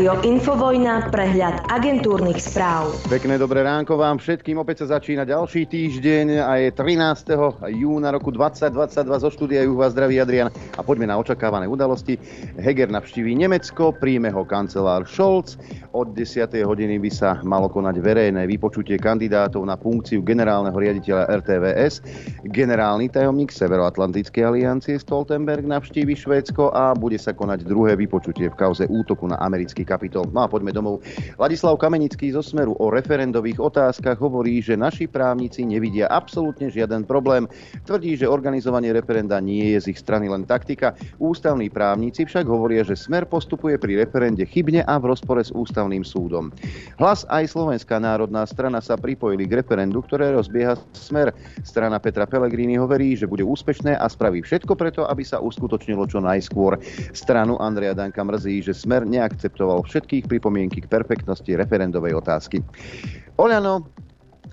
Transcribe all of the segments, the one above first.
Rádio Infovojna, prehľad agentúrnych správ. Pekné dobré ránko vám všetkým, opäť sa začína ďalší týždeň a je 13. júna roku 2022. Zo štúdia Juha zdraví Adrián a poďme na očakávané udalosti. Heger navštíví Nemecko, príjme ho kancelár Scholz. Od 10. hodiny by sa malo konať verejné vypočutie kandidátov na funkciu generálneho riaditeľa RTVS. Generálny tajomník Severoatlantickej aliancie Stoltenberg navštívi Švédsko a bude sa konať druhé vypočutie v kauze útoku na americký Kapitol. No a poďme domov. Ladislav Kamenický zo Smeru o referendových otázkach hovorí, že naši právnici nevidia absolútne žiaden problém. Tvrdí, že organizovanie referenda nie je z ich strany len taktika. Ústavní právnici však hovoria, že Smer postupuje pri referende chybne a v rozpore s ústavným súdom. Hlas aj Slovenská národná strana sa pripojili k referendu, ktoré rozbieha Smer. Strana Petra Pellegrín hovorí, že bude úspešné a spraví všetko preto, aby sa uskutočnilo čo najskôr. Stranu Andreja Danka mrzí, že Smer neakceptoval všetkých pripomienky k perfektnosti referendovej otázky. Oľano,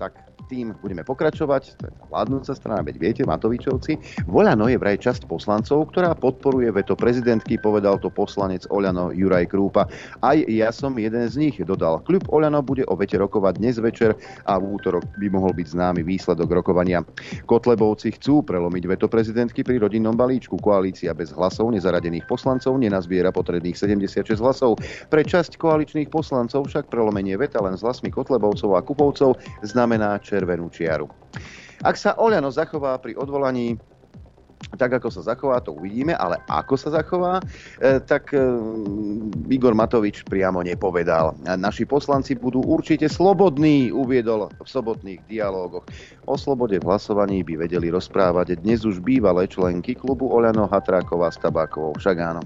tak tým budeme pokračovať, to je tá vládnúca strana, veď viete, Matovičovci. Oľano je vraj časť poslancov, ktorá podporuje veto prezidentky, povedal to poslanec Oľano Juraj Krúpa. Aj ja som jeden z nich, dodal. Klub Oľano bude o vete rokovať dnes večer a v útorok by mohol byť známy výsledok rokovania. Kotlebovci chcú prelomiť veto prezidentky pri rodinnom balíčku. Koalícia bez hlasov nezaradených poslancov nenazbiera potrebných 76 hlasov. Pre časť koaličných poslancov však prelomenie veta len s hlasmi Kotlebovcov a Kupovcov znamená červenú čiaru. Ak sa Oľano zachová pri odvolaní tak, ako sa zachová, to uvidíme, ale ako sa zachová, tak Igor Matovič priamo nepovedal. Naši poslanci budú určite slobodní, uviedol v sobotných dialógoch. O slobode v hlasovaní by vedeli rozprávať dnes už bývalé členky klubu Oľano Hatráková s Tabákovou, však áno.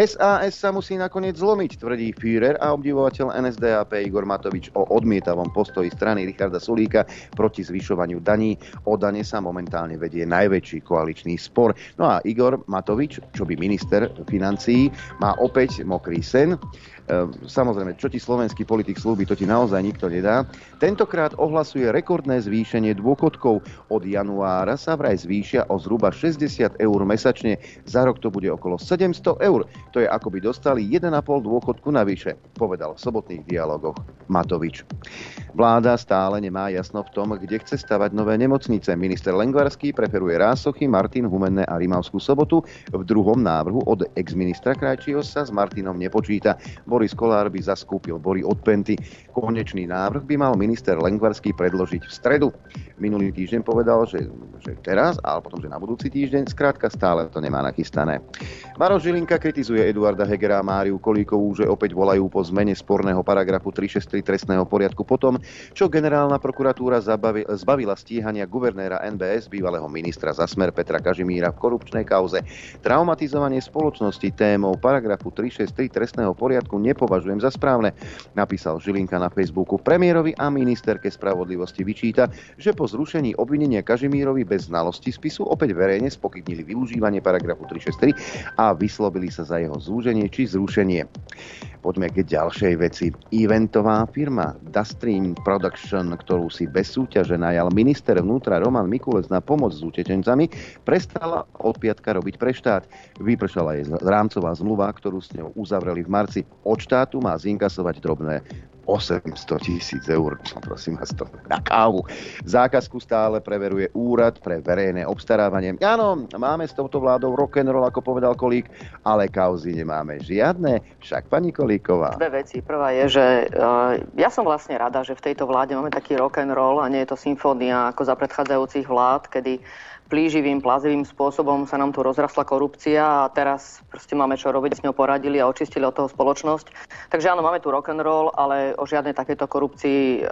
SAS sa musí nakoniec zlomiť, tvrdí Führer a obdivovateľ NSDAP Igor Matovič o odmietavom postoji strany Richarda Sulíka proti zvyšovaniu daní. O dane sa momentálne vedie najväčší koaličný spor. No a Igor Matovič, čo by minister financií, má opäť mokrý sen. Samozrejme, čo ti slovenský politik slúbi, to ti naozaj nikto nedá. Tentokrát ohlasuje rekordné zvýšenie dôchodkov. Od januára sa vraj zvýšia o zhruba 60 eur mesačne. Za rok to bude okolo 700 eur. To je, ako by dostali 1,5 dôchodku navyše, povedal v sobotných dialogoch Matovič. Vláda stále nemá jasno v tom, kde chce stavať nové nemocnice. Minister Lengvarský preferuje Rásochy, Martin, Humenné a Rimavskú Sobotu. V druhom návrhu od exministra Krajčího sa s Martinom nepočíta. Boris Kolár by zaskúpil bory od Penty. Konečný návrh by mal minister Lengvarský predložiť v stredu. Minulý týždeň povedal, že teraz, ale potom, že na budúci týždeň, skrátka stále to nemá nachystané. Maro Žilinka kritizuje Eduarda Hegera a Máriu Kolíkovú, že opäť volajú po zmene sporného paragrafu 363 trestného poriadku potom, čo generálna prokuratúra zbavila stíhania guvernéra NBS, bývalého ministra za Smer Petra Kažimíra v korupčnej kauze. Traumatizovanie spoločnosti témou paragrafu 363 trestného poriadku nepovažujem za správne, napísal Žilinka na Facebooku. Premiérovi a ministerke spravodlivosti vyčíta, že po zrušení obvinenia Kažimírovi bez znalosti spisu opäť verejne spochybnili využívanie paragrafu 363 a vyslovili sa za jeho zúženie či zrušenie. Poďme k ďalšej veci. Eventová firma Dream Production, ktorú si bez súťaže najal minister vnútra Roman Mikulec na pomoc s utečencami, prestala od piatka robiť pre štát. Vypršala jej rámcová zmluva, ktorú s ňou uzavreli v marci. Od štátu má zinkasovať drobné 800 000 eur. Prosím vás, to na kávu. Zákazku stále preveruje Úrad pre verejné obstarávanie. Áno, máme s touto vládou rock'n'roll, ako povedal Kolík, ale kauzy nemáme žiadne. Však pani Kolíková. Dve veci. Prvá je, že ja som vlastne rada, že v tejto vláde máme taký rock'n'roll a nie je to symfónia ako za predchádzajúcich vlád, kedy plíživým, plazivým spôsobom sa nám tu rozrastla korupcia a teraz proste máme čo robiť, s ňou poradili a očistili od toho spoločnosť. Takže áno, máme tu rock'n'roll, ale o žiadnej takejto korupcii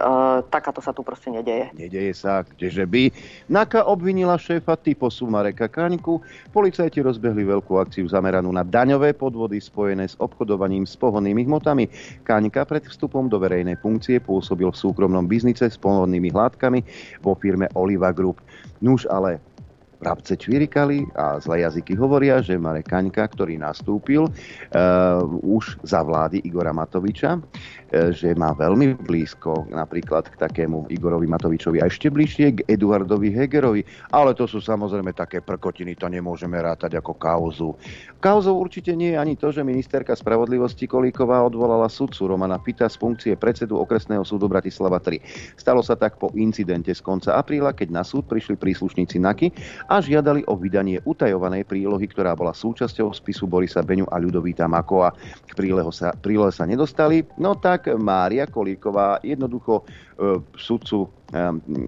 takáto sa tu proste nedeje. Nedeje sa, kdeže by. NAKA obvinila šéfa typosu Mareka Kaňku. Policajti rozbehli veľkú akciu zameranú na daňové podvody spojené s obchodovaním s pohonnými hmotami. Kaňka pred vstupom do verejnej funkcie pôsobil v súkromnom biznise s pohonnými hmotami vo firme Oliva Group. Nuž ale vrabce čvirikali a zlé jazyky hovoria, že Marek Kaňka, ktorý nastúpil už za vlády Igora Matoviča, že má veľmi blízko napríklad k takému Igorovi Matovičovi a ešte bližšie k Eduardovi Hegerovi. Ale to sú samozrejme také prkotiny, to nemôžeme rátať ako kauzu. Kauzou určite nie je ani to, že ministerka spravodlivosti Kolíková odvolala sudcu Romana Pita z funkcie predsedu Okresného súdu Bratislava III. Stalo sa tak po incidente z konca apríla, keď na súd prišli príslušníci NAKY a žiadali o vydanie utajovanej prílohy, ktorá bola súčasťou spisu Borisa Beňu a Ľudovíta Makóa. K prílohe sa nedostali, no tak Mária Kolíková jednoducho sudcu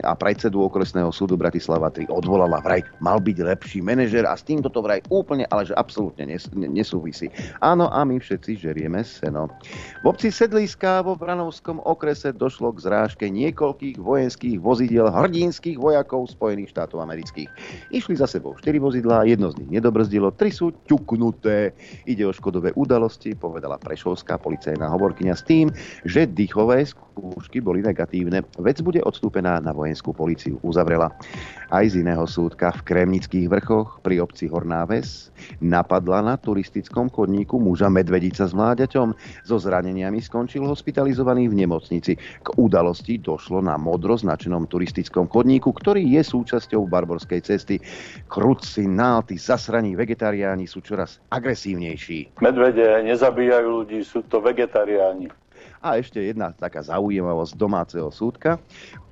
a predsedu Okresného súdu Bratislava III odvolala, vraj mal byť lepší manažer a s týmto to vraj úplne, ale že absolútne nesúvisí. Áno, a my všetci žerieme seno. V obci Sedlíska vo Vranovskom okrese došlo k zrážke niekoľkých vojenských vozidiel hrdinských vojakov Spojených štátov amerických. Išli za sebou 4 vozidlá, jedno z nich nedobrzdilo, 3 sú ťuknuté. Ide o škodové udalosti, povedala prešovská policajná hovorkyňa s tým, že dýchové skúšky boli negatívne. Vec bude odstúpená na vojenskú políciu, uzavrela. Aj z iného súdka v Kremnických vrchoch pri obci Horná Ves napadla na turistickom chodníku muža medvedica s mláďaťom. So zraneniami skončil hospitalizovaný v nemocnici. K udalosti došlo na modro značenom turistickom chodníku, ktorý je súčasťou barborskej cesty. Krutci, nálty, zasraní vegetariáni sú čoraz agresívnejší. Medvede nezabíjajú ľudí, sú to vegetariáni. A ešte jedna taká zaujímavosť domáceho súdka.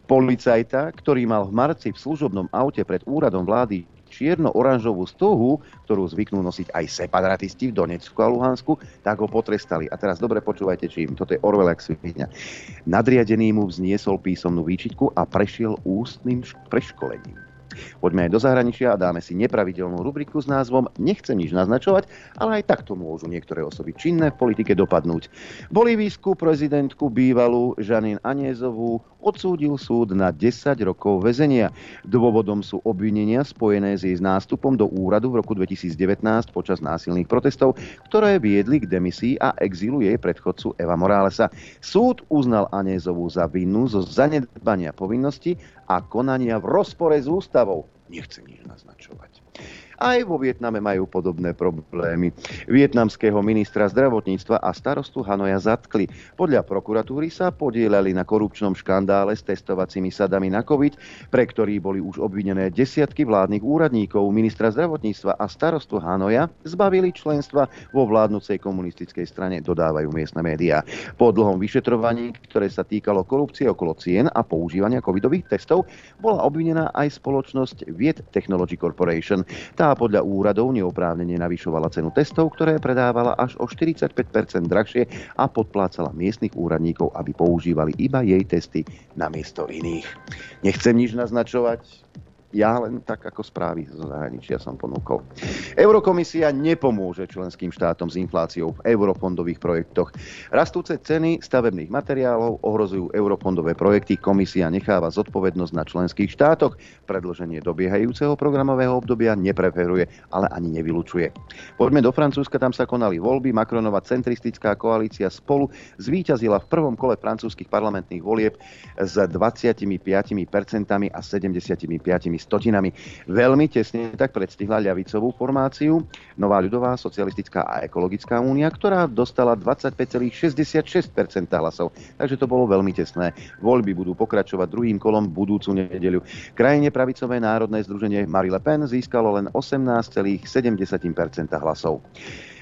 Policajta, ktorý mal v marci v služobnom aute pred úradom vlády čierno-oranžovú stuhu, ktorú zvyknú nosiť aj separatisti v Donecku a Luhansku, tak ho potrestali. A teraz dobre počúvajte čím. Toto je Orwell jak svinia. Nadriadený mu vzniesol písomnú výčitku a prešiel ústnym preškolením. Poďme aj do zahraničia a dáme si nepravidelnú rubriku s názvom Nechcem nič naznačovať, ale aj takto môžu niektoré osoby činné v politike dopadnúť. Bolívijskú prezidentku bývalú Žanín Añezovú odsúdil súd na 10 rokov väzenia. Dôvodom sú obvinenia spojené s jej nástupom do úradu v roku 2019 počas násilných protestov, ktoré viedli k demisii a exílu jej predchodcu Eva Moralesa. Súd uznal Añezovú za vinnú zo zanedbania povinnosti a konania v rozpore s ústavou. Nechcem nič naznačovať. Aj vo Vietname majú podobné problémy. Vietnamského ministra zdravotníctva a starostu Hanoja zatkli. Podľa prokuratúry sa podieľali na korupčnom škandále s testovacími sadami na COVID, pre ktorý boli už obvinené desiatky vládnych úradníkov. Ministra zdravotníctva a starostu Hanoja zbavili členstva vo vládnucej komunistickej strane, dodávajú miestne médiá. Po dlhom vyšetrovaní, ktoré sa týkalo korupcie okolo cien a používania covidových testov, bola obvinená aj spoločnosť Viet Technology Corporation. Tá podľa úradov neoprávnene navyšovala cenu testov, ktoré predávala až o 45% drahšie a podplácala miestnych úradníkov, aby používali iba jej testy namiesto iných. Nechcem nič naznačovať, ja len tak ako správy zo zahraničia som ponúkol. Eurokomisia nepomôže členským štátom s infláciou v eurofondových projektoch. Rastúce ceny stavebných materiálov ohrozujú eurofondové projekty. Komisia necháva zodpovednosť na členských štátoch. Predĺženie dobiehajúceho programového obdobia nepreferuje, ale ani nevylučuje. Poďme do Francúzska, tam sa konali voľby. Macronova centristická koalícia Spolu zvíťazila v prvom kole francúzskych parlamentných volieb s 25% a 75% stotinami. Veľmi tesne tak predstihla ľavicovú formáciu Nová ľudová, socialistická a ekologická únia, ktorá dostala 25,66% hlasov. Takže to bolo veľmi tesné. Voľby budú pokračovať druhým kolom budúcu nedeľu. Krajine pravicové národné združenie Marine Le Pen získalo len 18,7% hlasov.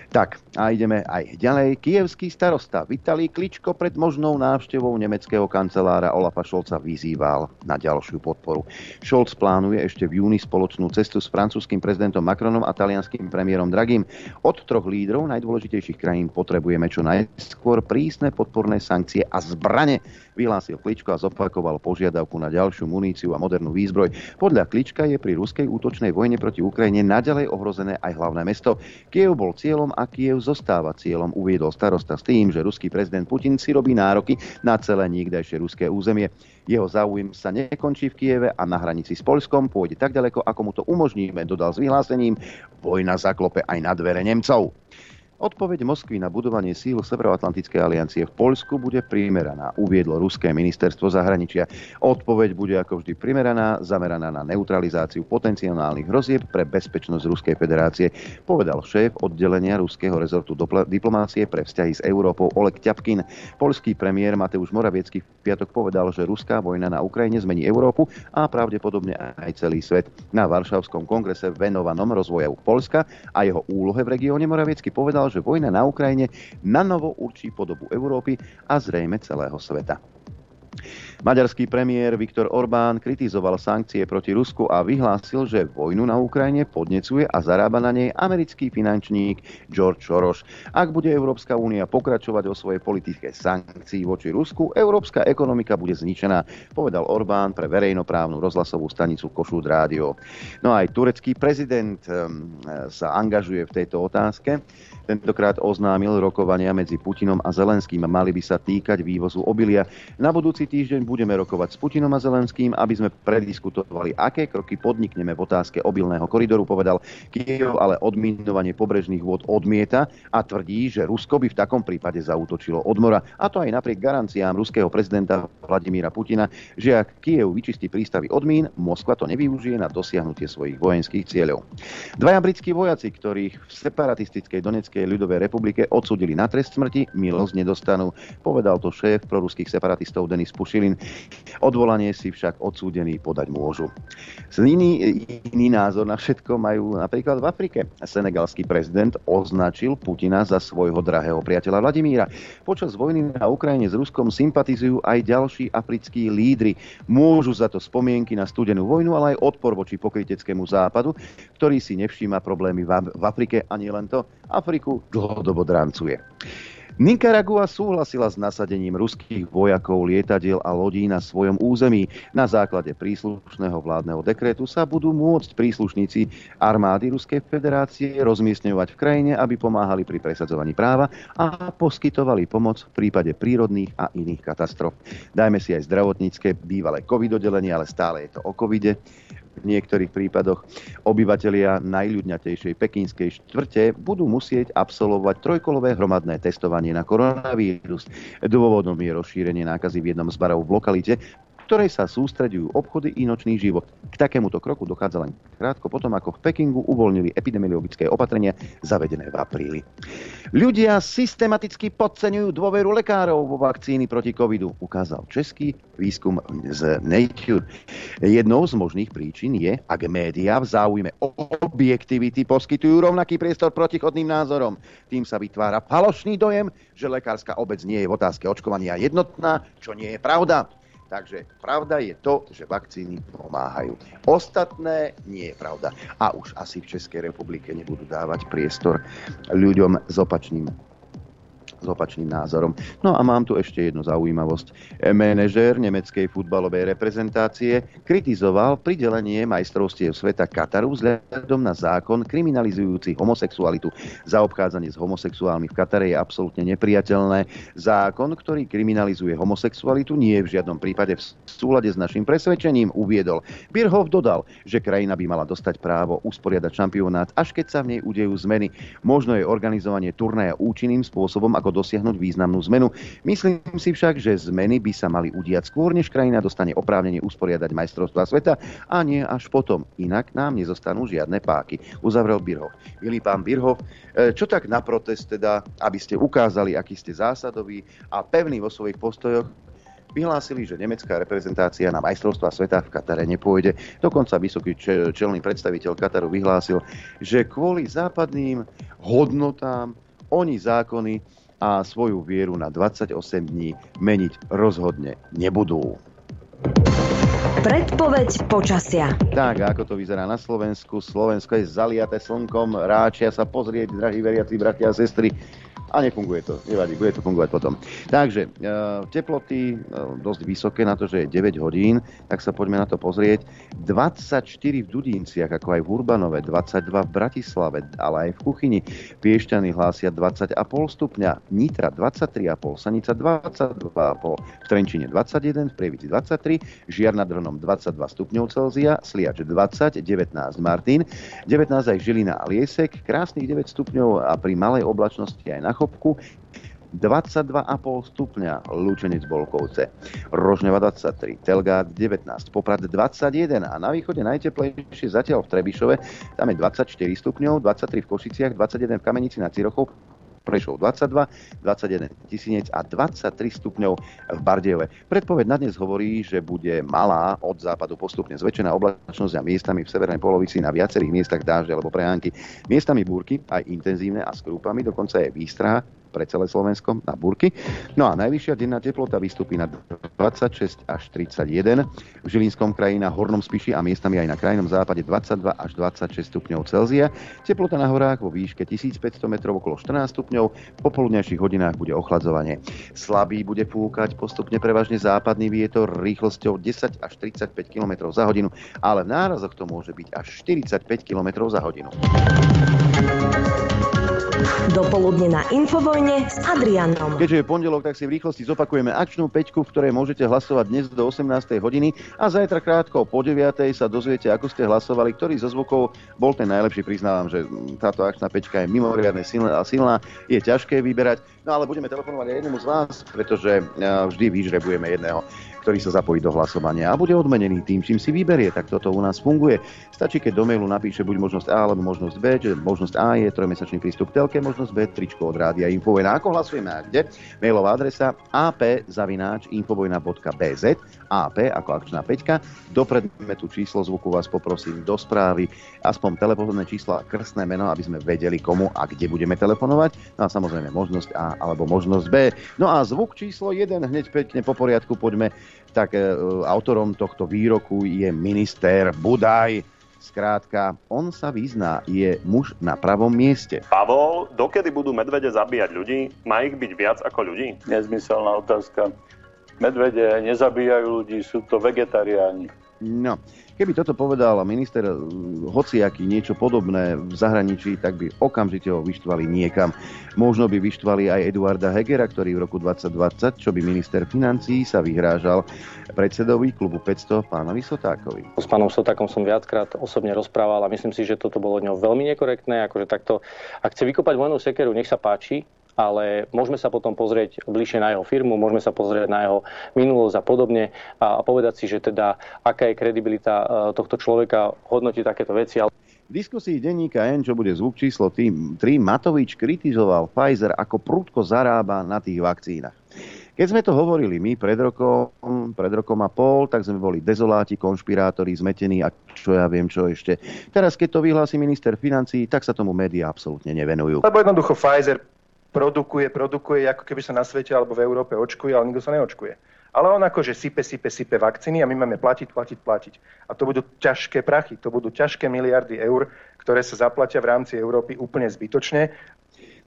Tak, a ideme aj ďalej. Kyjevský starosta Vitalij Kličko pred možnou návštevou nemeckého kancelára Olafa Scholza vyzýval na ďalšiu podporu. Scholz plánuje ešte v júni spoločnú cestu s francúzskym prezidentom Macronom a talianským premiérom Dragim. Od 3 lídrov najdôležitejších krajín potrebujeme čo najskôr prísne podporné sankcie a zbrane, vyhlásil Kličko a zopakoval požiadavku na ďalšiu muníciu a modernú výzbroj. Podľa Klička je pri ruskej útočnej vojne proti Ukrajine naďalej ohrozené aj hlavné mesto. Kyjev bol cieľom a Kyjev zostáva cieľom, uviedol starosta s tým, že ruský prezident Putin si robí nároky na celé nikdajšie ruské územie. Jeho záujem sa nekončí v Kyjeve a na hranici s Poľskom pôjde tak ďaleko, ako mu to umožníme, dodal s vyhlásením. Vojna zaklope aj na dvere Nemcov. Odpoveď Moskvy na budovanie síl Severoatlantickej aliancie v Poľsku bude primeraná, uviedlo ruské ministerstvo zahraničia. Odpoveď bude ako vždy primeraná, zameraná na neutralizáciu potenciálnych hrozieb pre bezpečnosť Ruskej federácie, povedal šéf oddelenia ruského rezortu diplomácie pre vzťahy s Európou Oleg Ťapkin. Poľský premiér Mateusz Moraviecký v piatok povedal, že ruská vojna na Ukrajine zmení Európu a pravdepodobne aj celý svet. Na Varšavskom kongrese venovanom rozvoju Poľska a jeho úlohe v regióne Moraviecký povedal, že vojna na Ukrajine nanovo určí podobu Európy a zrejme celého sveta. Maďarský premiér Viktor Orbán kritizoval sankcie proti Rusku a vyhlásil, že vojnu na Ukrajine podnecuje a zarába na nej americký finančník George Soros. Ak bude Európska únia pokračovať vo svojej politike sankcií voči Rusku, európska ekonomika bude zničená, povedal Orbán pre verejnoprávnu rozhlasovú stanicu Košút Rádio. No aj turecký prezident sa angažuje v tejto otázke. Tentokrát oznámil rokovania medzi Putinom a Zelenským. Mali by sa týkať vývozu obilia. Na budúci týždeň budeme rokovať s Putinom a Zelenským, aby sme prediskutovali, aké kroky podnikneme v otázke obilného koridoru, povedal Kyjev, ale odminovanie pobrežných vôd odmieta a tvrdí, že Rusko by v takom prípade zaútočilo od mora. A to aj napriek garanciám ruského prezidenta Vladimíra Putina, že ak Kyjev vyčistí prístavy od mín, Moskva to nevyužije na dosiahnutie svojich vojenských cieľov. Dvaja britskí vojaci, ktorých v separatistickej Donetskej ľudovej republike odsúdili na trest smrti, milosť nedostanú, povedal to šéf proruských separatistov Denis Pušilin. Odvolanie si však odsúdení podať môžu. Iný názor na všetko majú napríklad v Afrike. Senegalský prezident označil Putina za svojho drahého priateľa Vladimíra. Počas vojny na Ukrajine s Ruskom sympatizujú aj ďalší africkí lídri. Môžu za to spomienky na studenú vojnu, ale aj odpor voči pokryteckému západu, ktorý si nevšíma problémy v Afrike, ani len to. Afriku dlhodobo drancuje. Nikaragua súhlasila s nasadením ruských vojakov, lietadiel a lodí na svojom území. Na základe príslušného vládneho dekrétu sa budú môcť príslušníci armády Ruskej federácie rozmiestňovať v krajine, aby pomáhali pri presadzovaní práva a poskytovali pomoc v prípade prírodných a iných katastrof. Dajme si aj zdravotnícke, bývalé covid oddelenie, ale stále je to o covide. V niektorých prípadoch obyvatelia najľudňatejšej pekínskej štvrte budú musieť absolvovať trojkolové hromadné testovanie na koronavírus. Dôvodom je rozšírenie nákazy v jednom z barov v lokalite, v ktorej sa sústreďujú obchody i nočný život. K takémuto kroku dochádza len krátko potom, ako v Pekingu uvoľnili epidemiologické opatrenia zavedené v apríli. Ľudia systematicky podceňujú dôveru lekárov vo vakcíny proti covidu, ukázal český výskum z Nature. Jednou z možných príčin je, ak médiá v záujme objektivity poskytujú rovnaký priestor protichodným názorom. Tým sa vytvára falošný dojem, že lekárska obec nie je v otázke očkovania jednotná, čo nie je pravda. Takže pravda je to, že vakcíny pomáhajú. Ostatné nie je pravda. A už asi v Českej republike nebudú dávať priestor ľuďom s opačným názorom. No a mám tu ešte jednu zaujímavosť. Manažér nemeckej futbalovej reprezentácie kritizoval pridelenie majstrovstiev sveta Kataru vzhľadom na zákon kriminalizujúci homosexualitu. Zaobchádzanie s homosexuálmi v Katare je absolútne neprijateľné. Zákon, ktorý kriminalizuje homosexualitu, nie je v žiadnom prípade v súlade s našim presvedčením, uviedol. Birhoff dodal, že krajina by mala dostať právo usporiadať šampionát, až keď sa v nej udejú zmeny. Možno je organizovanie turnaja účinným spôsobom, ako dosiahnuť významnú zmenu. Myslím si však, že zmeny by sa mali udiať skôr, než krajina dostane oprávnenie usporiadať majstrovstvá sveta, a nie až potom. Inak nám nezostanú žiadne páky, uzavrel Birhoff. Milý pán Birhoff, čo tak na protest teda, aby ste ukázali, aký ste zásadoví a pevní vo svojich postojoch, vyhlásili, že nemecká reprezentácia na majstrovstvá sveta v Katare nepôjde. Dokonca vysoký čelný predstaviteľ Kataru vyhlásil, že kvôli západným hodnotám oni zákony a svoju vieru na 28 dní meniť rozhodne nebudú. Predpoveď počasia. Tak, ako to vyzerá na Slovensku? Slovensko je zaliaté slnkom, ráčia sa pozrieť, drahí veriaci bratia a sestry, A nefunguje to, nevadí, bude to fungovať potom. Takže teploty dosť vysoké na to, že je 9 hodín, tak sa poďme na to pozrieť. 24 v Dudinciach, ako aj v Urbanove, 22 v Bratislave, ale aj v Kuchyni. Piešťany hlásia 20,5 stupňa, Nitra 23,5, Sanica 22,5, v Trenčine 21, v Prievidzi 23, Žiar nad Hronom 22 stupňov Celzia, Sliač 20, 19 Martin, 19 aj Žilina a Liesek, krásnych 9 stupňov a pri malej oblačnosti aj na Chopku, 22,5 stupňa Lučenec Bolkovce, Rožňava 23, Telgát 19, Poprad 21 a na východe najteplejšie zatiaľ v Trebišove, tam je 24 stupňov, 23 v Košiciach, 21 v Kamenici na Cirochov, Prešov 22, 21 Tisinec a 23 stupňov v Bardejove. Predpoveď na dnes hovorí, že bude malá, od západu postupne zväčšená oblačnosť a miestami v severnej polovici na viacerých miestach dážde alebo prehánky. Miestami búrky, aj intenzívne a s krúpami, dokonca je výstraha pre celé Slovensko na búrky. No a najvyššia denná teplota vystúpi na 26 až 31. V Žilinskom kraji na Hornom Spiši a miestami aj na krajnom západe 22 až 26 stupňov Celzia. Teplota na horách vo výške 1500 metrov okolo 14 stupňov. V popoludnejších hodinách bude ochladzovanie. Slabý bude fúkať postupne prevažne západný vietor rýchlosťou 10 až 35 km za hodinu, ale v nárazoch to môže byť až 45 km za hodinu. Dopoludne na Infovojne s Adriánom. Keďže je pondelok, tak si v rýchlosti zopakujeme akčnú peťku, v ktorej môžete hlasovať dnes do 18. hodiny a zajtra krátko po 9. sa dozviete, ako ste hlasovali, ktorý zo zvukov bol ten najlepší. Priznávam, že táto akčná peťka je mimoriadne silná, je ťažké vyberať. No ale budeme telefonovať aj jednému z vás, pretože vždy vyžrebujeme jedného, ktorý sa zapojí do hlasovania a bude odmenený tým, čím si vyberie. Tak toto u nás funguje. Stačí, keď do mailu napíše buď možnosť A alebo možnosť B, že možnosť A je trojmesačný prístup k telke, možnosť B tričko od rádia Infovojna. Ako hlasujeme a kde? Mailová adresa ap@infovojna.bz, AP ako akčná peťka. Dopredme tu číslo zvuku, vás poprosím do správy aspoň telefónne číslo a krstné meno, aby sme vedeli, komu a kde budeme telefonovať. No a samozrejme možnosť A alebo možnosť B. No a zvuk číslo 1 hneď pekne po poriadku poďme. Tak autorom tohto výroku je minister Budaj. Skrátka, on sa vyzná, je muž na pravom mieste. Pavol, dokedy budú medvede zabíjať ľudí? Má ich byť viac ako ľudí? Nezmyselná otázka. Medvede nezabíjajú ľudí, sú to vegetariáni. No, keby toto povedal minister hociaký niečo podobné v zahraničí, tak by okamžite ho vyštvali niekam. Možno by vyštvali aj Eduarda Hegera, ktorý v roku 2020, čo by minister financií, sa vyhrážal predsedovi klubu 500 pánovi Sotákovi. S pánom Sotákom som viackrát osobne rozprával a myslím si, že toto bolo od neho veľmi nekorektné. Akože takto, ak chce vykopať vojnú sekeru, nech sa páči, ale môžeme sa potom pozrieť bližšie na jeho firmu, môžeme sa pozrieť na jeho minulosť a podobne a povedať si, že teda aká je kredibilita tohto človeka hodnotiť takéto veci. V diskusii denníka N, čo bude zvuk číslo 3, Matovič kritizoval Pfizer, ako prudko zarába na tých vakcínach. Keď sme to hovorili my pred rokom a pol, tak sme boli dezoláti, konšpirátori, zmetení a čo ja viem, čo ešte. Teraz, keď to vyhlási minister financií, tak sa tomu médiá absolútne nevenujú. Lebo jednoducho Pfizer produkuje, ako keby sa na svete alebo v Európe očkuje, ale nikto sa neočkuje. Ale on akože sype vakcíny a my máme platiť. A to budú ťažké prachy, to budú ťažké miliardy eur, ktoré sa zaplatia v rámci Európy úplne zbytočne.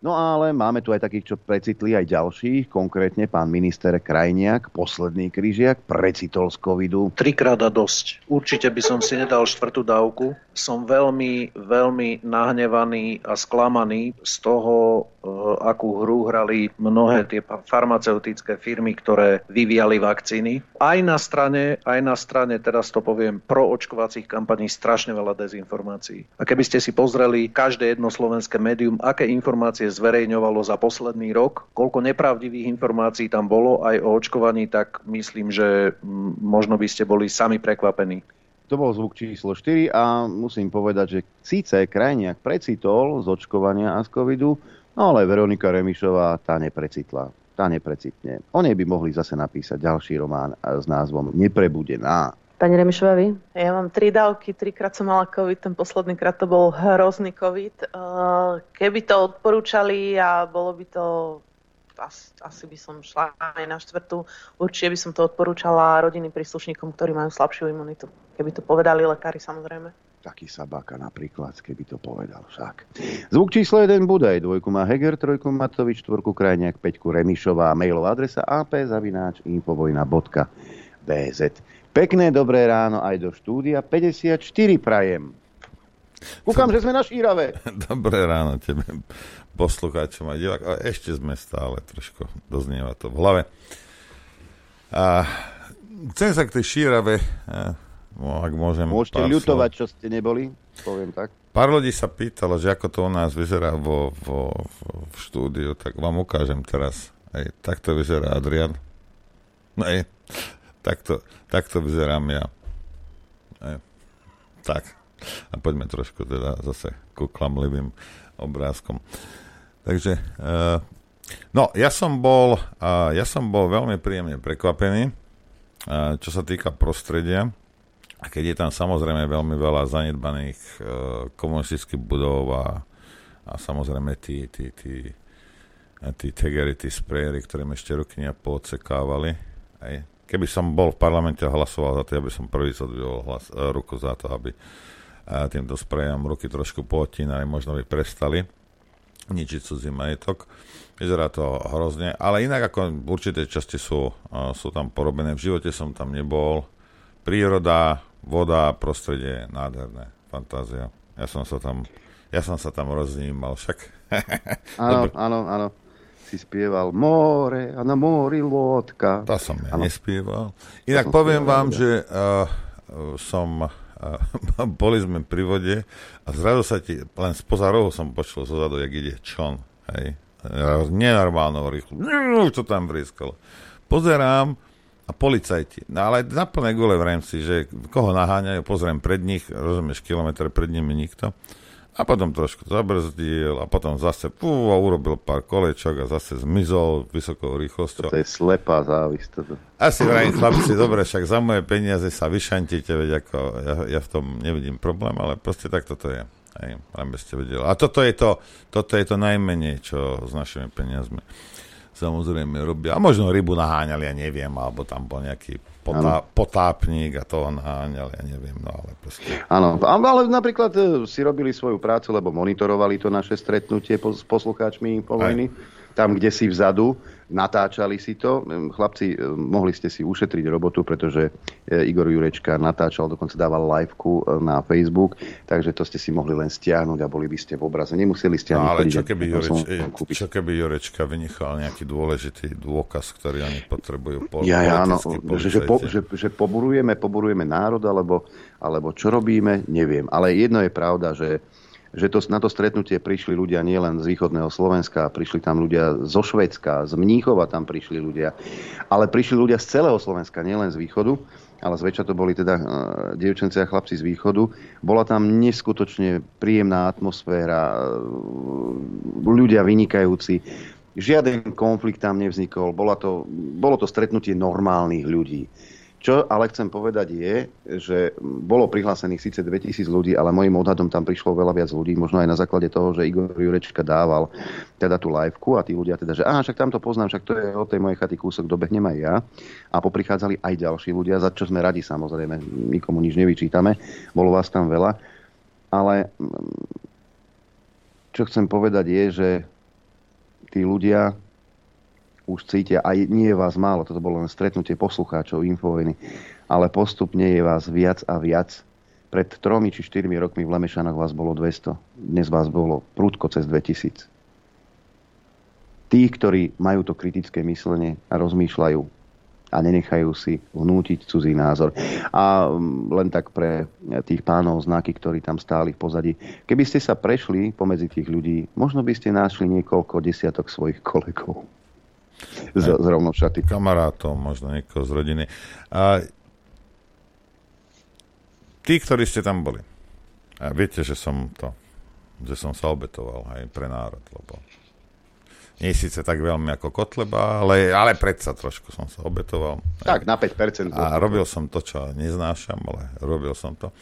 No ale máme tu aj takých, čo precitli, aj ďalších. Konkrétne pán minister Krajniak, posledný križiak, precitol z covidu. 3-krát a dosť. Určite by som si nedal 4. dávku. Som veľmi, veľmi nahnevaný a sklamaný z toho, akú hru hrali mnohé tie farmaceutické firmy, ktoré vyvíjali vakcíny. Aj na strane, teraz to poviem, proočkovacích kampaní strašne veľa dezinformácií. A keby ste si pozreli každé jedno slovenské médium, aké informácie zverejňovalo za posledný rok. Koľko nepravdivých informácií tam bolo aj o očkovaní, tak myslím, že možno by ste boli sami prekvapení. To bol zvuk číslo 4 a musím povedať, že síce Krajniak precitol z očkovania a z covidu, no ale Veronika Remišová tá neprecitla. Tá neprecitne. O nej by mohli zase napísať ďalší román s názvom Neprebudená. Pani Remišová, vy? Ja mám 3 dávky, 3-krát som mala COVID, ten posledný krát to bol hrozný COVID. Keby to odporúčali a bolo by to, asi by som šla aj na 4. Určite by som to odporúčala rodinným príslušníkom, ktorí majú slabšiu imunitu. Keby to povedali lekári, samozrejme. Taký Sabáka napríklad, keby to povedal však. Zvuk číslo 1 Budaj, 2 má Heger, 3 Matovič, 4 Krajniak, 5 Remišová, mailová adresa ap@infovojna.bz. Pekné dobré ráno aj do štúdia 54 prajem. Kúkam, že sme na Šírave. Dobré ráno tebe, poslucháčom a divákom. A ešte sme stále trošku, doznieva to v hlave. A chcem sa k tej Šírave... Ak môžem, môžete ľutovať, čo ste neboli, poviem tak. Pár ľudí sa pýtalo, že ako to u nás vyzerá v štúdiu, tak vám ukážem teraz. Hej, takto vyzerá Adrián. Hej, takto vyzerám ja. Hej, tak. A poďme trošku teda zase ku klamlivým obrázkom. Takže, ja som bol veľmi príjemne prekvapený, čo sa týka prostredia. A keď je tam samozrejme veľmi veľa zanedbaných komunistických budov a samozrejme tí tegeri, tí sprejeri, ktorým ešte ruky nepoodsekávali. Hej. Keby som bol v parlamente a hlasoval za to, ja by som prvý zadvihol ruku za to, aby týmto sprejom ruky trošku pootínali, možno by prestali ničiť cudzí majetok. Vyzerá to hrozne, ale inak ako určité časti sú tam porobené. V živote som tam nebol. Príroda, voda, prostredie, nádherné, fantázia. Ja som sa tam roznímal však. Áno. Si spieval more a na mori lódka. To som ja nespieval. Inak poviem vám, že boli sme pri vode a zrazu sa ti, len spoza rohu som počul zozadu, jak ide čln. Hej. Nenormálnou rýchlo. Čo tam vrískalo. Pozerám, a policajti. No ale na plné gule v rámci, že koho naháňajú, pozriem pred nich, rozumieš, kilometr pred nimi nikto. A potom trošku zabrzdil a potom zase a urobil pár kolečok a zase zmizol vysokou rýchlosťou. To je slepá závisť. Asi vrajím, chlapci, dobre, však za moje peniaze sa vyšantite, veď ako ja v tom nevidím problém, ale proste tak toto je. Aj, aby ste vedeli. A toto je to najmenej, čo s našimi peniazmi samozrejme robia. A možno rybu naháňali, ja neviem, alebo tam bol nejaký potápnik a toho naháňali, ja neviem, no ale proste... Áno, ale napríklad si robili svoju prácu, lebo monitorovali to naše stretnutie s poslucháčmi po vojny. Tam, kde si vzadu, natáčali si to. Chlapci, mohli ste si ušetriť robotu, pretože Igor Jurečka natáčal, dokonca dával liveku na Facebook, takže to ste si mohli len stiahnuť a boli by ste v obraze. Nemuseli ste ani... No, ale čo keby Jurečka vynechal nejaký dôležitý dôkaz, ktorý oni potrebujú? Že poburujeme národ, alebo čo robíme, neviem. Ale jedno je pravda, že na to stretnutie prišli ľudia nielen z východného Slovenska, prišli tam ľudia zo Švédska, z Mníchova tam prišli ľudia, ale prišli ľudia z celého Slovenska, nielen z východu, ale zväčša to boli teda dievčence a chlapci z východu. Bola tam neskutočne príjemná atmosféra, ľudia vynikajúci, žiaden konflikt tam nevznikol, bolo to stretnutie normálnych ľudí. Čo ale chcem povedať je, že bolo prihlásených síce 2000 ľudí, ale môjim odhadom tam prišlo veľa viac ľudí, možno aj na základe toho, že Igor Jurečka dával teda tú liveku a tí ľudia teda, že však tam to poznám, však to je od tej mojej chaty kúsok, dobehnem aj ja. A poprichádzali aj ďalší ľudia, za čo sme radi, samozrejme, nikomu nič nevyčítame, bolo vás tam veľa. Ale čo chcem povedať je, že tí ľudia... už cítia, aj nie je vás málo, toto bolo len stretnutie poslucháčov Infovojny, ale postupne je vás viac a viac. Pred 3 či 4 rokmi v Lemešanoch vás bolo 200, dnes vás bolo prudko cez 2000. Tí, ktorí majú to kritické myslenie a rozmýšľajú a nenechajú si vnútiť cudzí názor. A len tak pre tých pánov znaky, ktorí tam stáli v pozadí. Keby ste sa prešli pomedzi tých ľudí, možno by ste našli niekoľko desiatok svojich kolegov. Zrovna však kamarátom, možno niekoho z rodiny. A tí, ktorí ste tam boli, a viete, že som sa obetoval aj pre národ, lebo nie síce tak veľmi ako Kotleba, ale predsa trošku som sa obetoval. Tak, na 5%. A robil som to, čo neznášam, ale robil som to.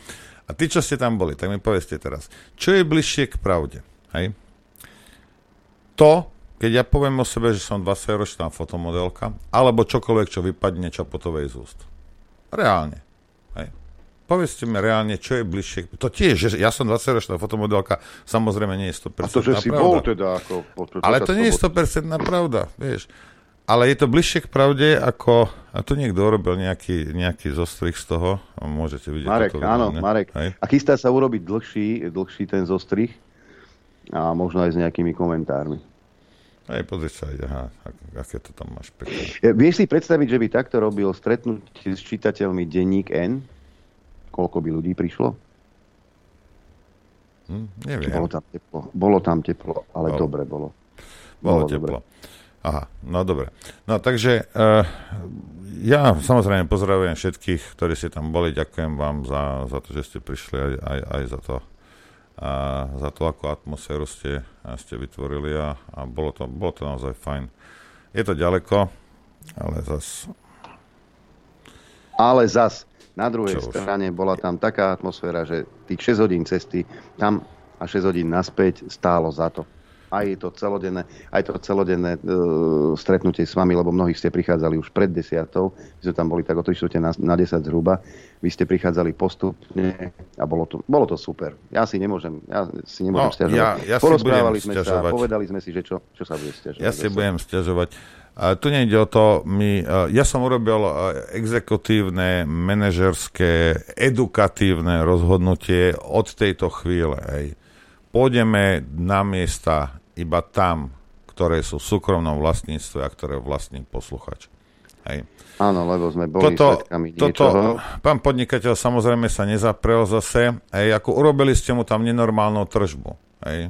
A tí, čo ste tam boli, tak mi povedzte teraz, čo je bližšie k pravde? Hej? Keď ja poviem o sebe, že som 20-ročná fotomodelka, alebo čokoľvek, čo vypadne Čaputovej z úst. Reálne. Hej. Povedzte mi reálne, čo je bližšie. To tiež, že ja som 20-ročná fotomodelka, samozrejme nie je 100% pravda. A to, že si bol teda ako... Ale to nie je 100% pravda, vieš. Ale je to bližšie k pravde, ako... A tu niekto urobil nejaký zostrih z toho. Môžete vidieť. Marek, toto, áno, ne? Marek. Hej? A chystá sa urobiť dlhší ten zostrih a možno aj s nejakými komentármi. Aj pozri sa, aha, aké to tam máš pekne. Vieš si predstaviť, že by takto robil stretnutie s čitateľmi denník N? Koľko by ľudí prišlo? Neviem. Bolo tam teplo, ale dobre bolo. Bolo teplo. Dobre. Aha, no dobre. No takže ja samozrejme pozdravujem všetkých, ktorí ste tam boli. Ďakujem vám za to, že ste prišli aj za to. A za to, ako atmosféru ste vytvorili a bolo to naozaj fajn. Je to ďaleko, ale zas na druhej strane bola tam taká atmosféra, že tých 6 hodín cesty tam a 6 hodín naspäť stálo za to. Aj je to celodenné stretnutie s vami, lebo mnohí ste prichádzali už pred 10:00, my sme tam boli tak o 3:15 na 10 zhruba. Vy ste prichádzali postupne a bolo to super. Ja si nemôžem sťažovať. Ja porozprávali sme sa, povedali sme si, že čo sa bude sťažovať. Ja si budem sťažovať. Tu nejde o to, ja som urobil exekutívne, manažerské, edukatívne rozhodnutie od tejto chvíle. Hej. Pôjdeme na miesta iba tam, ktoré sú v súkromnom vlastníctve a ktoré vlastní posluchač. Hej. Áno, lebo sme boli svetkami niečoho. Pán podnikateľ samozrejme sa nezaprel zase, hej, ako urobili ste mu tam nenormálnu tržbu. Hej.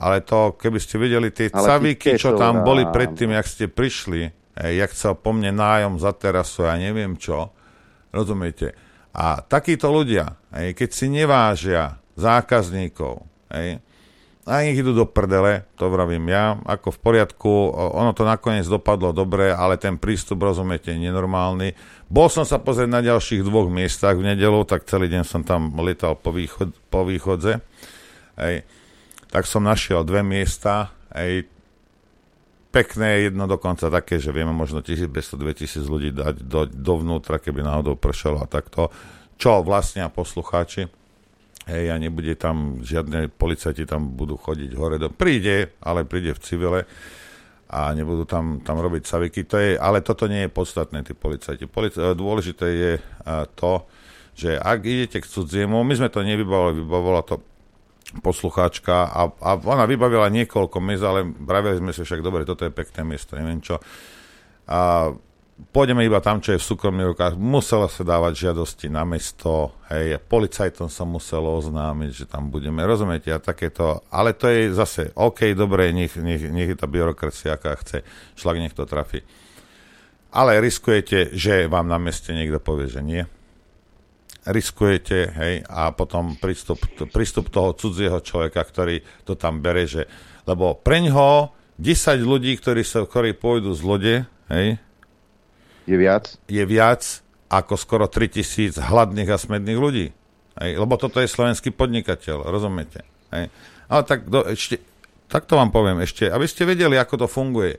Ale to, keby ste videli tie cavíky, čo tam boli predtým, jak ste prišli, hej, jak chcel po mne nájom za terasu, ja neviem čo, rozumiete? A takíto ľudia, hej, keď si nevážia zákazníkov, hej, a nech idú do prdele, to vravím ja, ako v poriadku, ono to nakoniec dopadlo dobre, ale ten prístup, rozumiete, nenormálny. Bol som sa pozrieť na ďalších dvoch miestach v nedeľu, tak celý deň som tam letal po východze. Hej. Tak som našiel dve miesta, hej, pekné, jedno dokonca také, že vieme možno 1500-2000 ľudí dať dovnútra, keby náhodou pršelo a takto, čo vlastnia poslucháči. Hej, a nebude tam, žiadne policajti tam budú chodiť hore do... Príde v civile a nebudú tam robiť caviky. Ale toto nie je podstatné, tí policajti. Dôležité je to, že ak idete k cudziemu, my sme to vybavila to poslucháčka a ona vybavila niekoľko miest, ale bravili sme si však, dobre, toto je pekné miesto, neviem čo. A pôjdeme iba tam, čo je v súkromných rukách. Muselo sa dávať žiadosti na mesto, hej, policajtom sa muselo oznámiť, že tam budeme, rozumiete, a takéto, ale to je zase, OK, dobre, nech je tá byrokracia, aká chce, šlak nech to trafí. Ale riskujete, že vám na meste niekto povie, že nie. Riskujete, hej, a potom prístup toho cudzieho človeka, ktorý to tam bere, že, lebo preňho 10 ľudí, ktorí pôjdu z lode, hej, Je viac ako skoro 3000 hladných a smedných ľudí. Hej, lebo toto je slovenský podnikateľ, rozumiete? Hej. Ale tak to vám poviem ešte, aby ste vedeli, ako to funguje.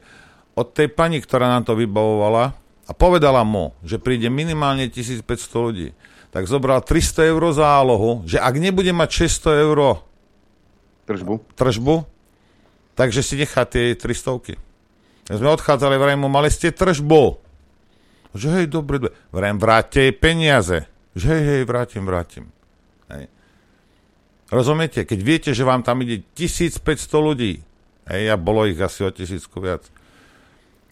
Od tej pani, ktorá nám to vybavovala a povedala mu, že príde minimálne 1500 ľudí, tak zobral 300 eur zálohu, že ak nebude mať 600 eur tržbu, takže si nechá tie 300. Ja sme odchádzali, vraj mu, mali ste tržbu. Že hej, dobre, vráťte jej peniaze. Že hej, vrátim. Hej. Rozumiete? Keď viete, že vám tam ide 1500 ľudí, hej, a bolo ich asi o 1000 viac.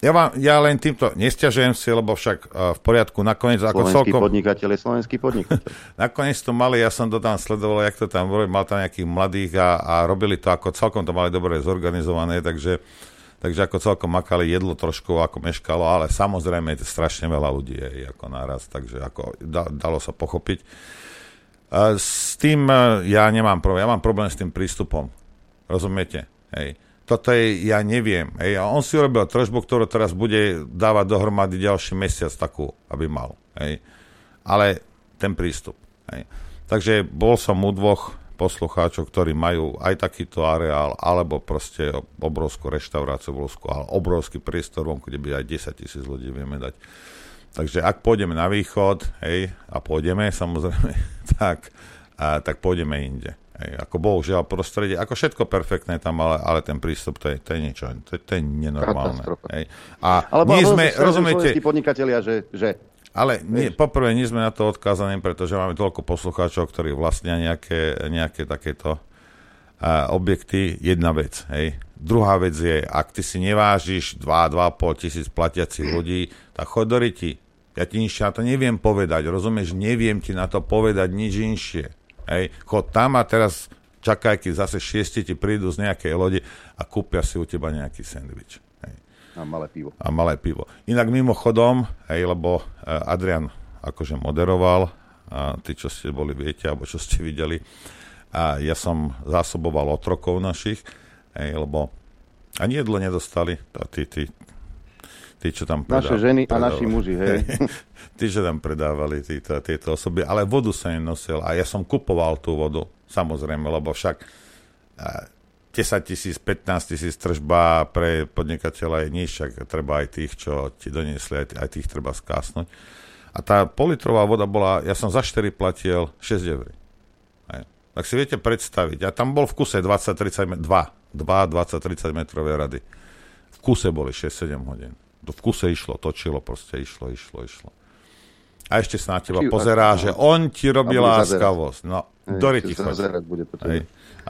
Ja len týmto nesťažujem si, lebo však v poriadku, nakoniec ako slovenský celkom... Slovenský podnikateľ. Nakoniec to mali, ja som to tam sledoval, jak to tam boli, mal tam nejakých mladých a robili to ako celkom, to mali dobre zorganizované, takže ako celkom makali, jedlo trošku ako meškalo, ale samozrejme strašne veľa ľudí je ako naraz, takže ako dalo sa pochopiť. S tým ja mám problém s tým prístupom. Rozumiete? Hej. Toto je, ja neviem. Hej. A on si urobil tržbu, ktorú teraz bude dávať dohromady ďalší mesiac takú, aby mal. Hej. Ale ten prístup. Hej. Takže bol som u dvoch poslucháčov, ktorí majú aj takýto areál, alebo proste obrovskú reštauráciu, obrovskú, ale obrovský priestor, kde by aj 10 000 ľudí vieme dať. Takže ak pôjdeme na východ, hej, a pôjdeme samozrejme, tak pôjdeme inde. Hej, ako bohužiaľ prostredie, ako všetko perfektné tam, ale ten prístup, to je niečo, to je nenormálne. Hej. A alebo nie sme, rozumiete... Slovenskí podnikatelia, že... Ale nie, poprvé, nie sme na to odkázaní, pretože máme toľko poslucháčov, ktorí vlastnia nejaké takéto objekty. Jedna vec, hej. Druhá vec je, ak ty si nevážiš 2,5 tisíc platiacich ľudí, tak choď do riti. Ja ti nič na to neviem povedať, rozumieš? Neviem ti na to povedať nič inšie. Hej. Choď tam a teraz čakaj, keď zase šiesti ti prídu z nejakej lodi a kúpia si u teba nejaký sendvič. A malé pivo. Inak mimochodom, hej, lebo Adrián akože moderoval, a tí, čo ste boli, viete, alebo čo ste videli, a ja som zásoboval otrokov našich, hej, lebo ani jedlo nedostali, tí, čo tam predávali. Naše ženy a naši muži, hej. Tí, čo tam predávali tieto osoby, ale vodu sa nenosil a ja som kupoval tú vodu, samozrejme, lebo však... 10 000, 15 000 tržba pre podnikateľa je nič, však treba aj tých, čo ti doniesli, aj tých treba skásnuť. A tá politrová voda bola, ja som za 4 platil 6 eur. Tak si viete predstaviť, a tam bol v kuse 20-30 metrové rady. V kuse boli 6-7 hodín. V kuse išlo, točilo, proste išlo. A ešte sa na teba pozerá, že on ti robí láskavosť. No, dori ti chodí.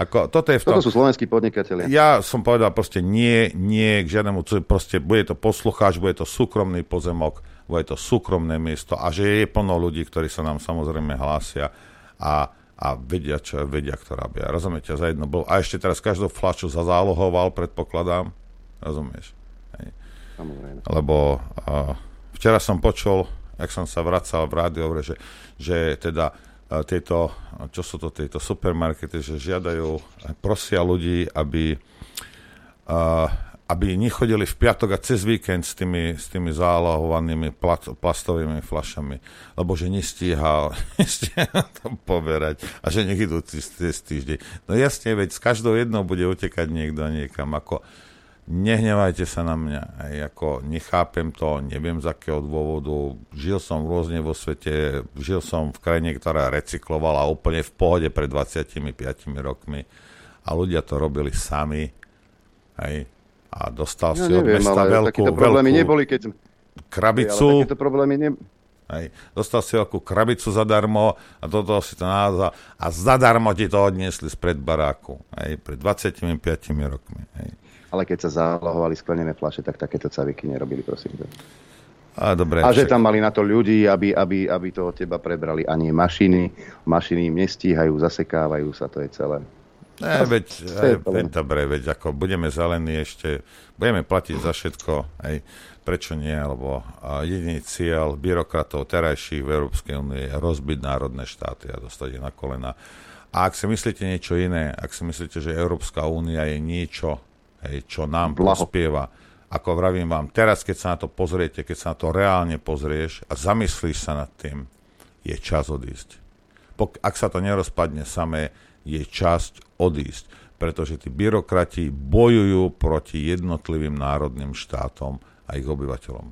Toto sú slovenskí podnikatelia. Ja som povedal proste nie k žiadnemu, proste bude to poslucháč, bude to súkromný pozemok, bude to súkromné miesto a že je plno ľudí, ktorí sa nám samozrejme hlásia a vedia, čo vedia, kto robia. Rozumiete? Za jedno bol. A ešte teraz každú fľašu zazálohoval, predpokladám. Rozumieš? Hej. Samozrejme. Lebo včera som počul, ak som sa vracal v rádiu, že teda tieto supermarkety, že žiadajú, prosia ľudí, aby nechodili v piatok a cez víkend s tými zálohovanými plastovými fľašami, lebo že nestíha to poberať a že nech idú cez týždeň. No jasne, veď s každou jednou bude utekať niekto niekam, ako... Nehnevajte sa na mňa, aj ako nechápem to, neviem z akého dôvodu, žil som rôzne vo svete, žil som v krajine, ktorá recyklovala úplne v pohode pred 25 rokmi a ľudia to robili sami, hej, a dostal si od mesta veľkú krabicu, hej, dostal si veľkú krabicu zadarmo a toto si to nahádzal a zadarmo ti to odniesli spred baráku, hej, pred 25 rokmi, hej. Ale keď sa zálohovali sklenené fľaše, tak takéto caviky nerobili, prosím. A že tam mali na to ľudí, aby to od teba prebrali. A nie mašiny. Mašiny im nestíhajú, zasekávajú sa, to je celé. Veď ako budeme zelení ešte, budeme platiť za všetko, aj prečo nie, lebo jediný cieľ byrokratov terajších v Európskej únii je rozbiť národné štáty a dostať ich na kolena. A ak si myslíte niečo iné, ak si myslíte, že Európska únia je niečo, hej, čo nám prospieva. Ako vravím vám, teraz, keď sa na to pozriete, keď sa na to reálne pozrieš a zamyslíš sa nad tým, je čas odísť. Ak sa to nerozpadne samé, je čas odísť. Pretože tí byrokrati bojujú proti jednotlivým národným štátom a ich obyvateľom.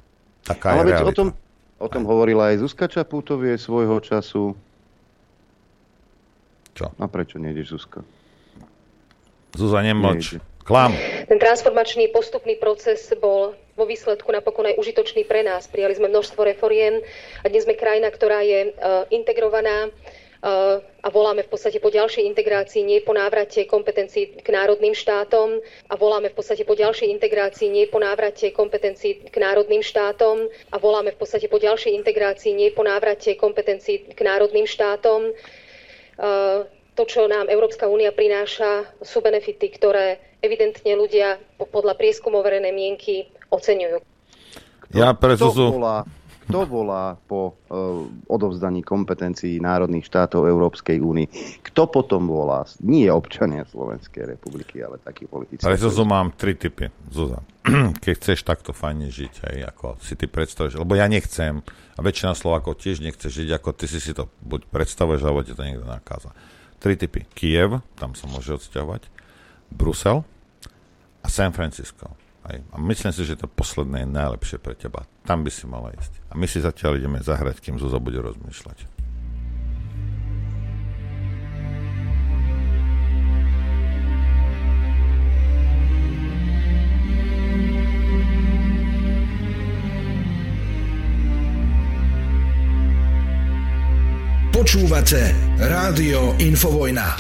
Taká je realita. O tom hovorila aj Zuzka Čaputovie svojho času. Čo? A prečo nejdeš, Zuzka? Zuzka, nemlč. Klam. Ten transformačný postupný proces bol vo výsledku napokon aj užitočný pre nás. Prijali sme množstvo reforiem a dnes sme krajina, ktorá je integrovaná a voláme v podstate po ďalšej integrácii, nie po návrate kompetencií k národným štátom a voláme v podstate po ďalšej integrácii, nie po návrate kompetencií k národným štátom. To, čo nám Európska únia prináša, sú benefity, ktoré evidentne ľudia podľa prieskumov verejnej mienky oceňujú. Kto volá po odovzdaní kompetencií národných štátov Európskej únii? Kto potom volá? Nie občania Slovenskej republiky, ale takí politici. Ale Zuzu, mám 3 typy. Zuza, keď chceš takto fajne žiť, aj ako si ty predstavíš, lebo ja nechcem a väčšina Slovákov tiež nechce žiť, ako ty si to buď predstavuješ, alebo ti to niekto nakázal. 3 typy. Kiev, tam sa môže odsťahovať, Brusel a San Francisco. A myslím si, že to posledné je najlepšie pre teba. Tam by si mala ísť. A my si zatiaľ ideme zahrať, kým Zuzo bude rozmýšľať. Počúvate Rádio Infovojna.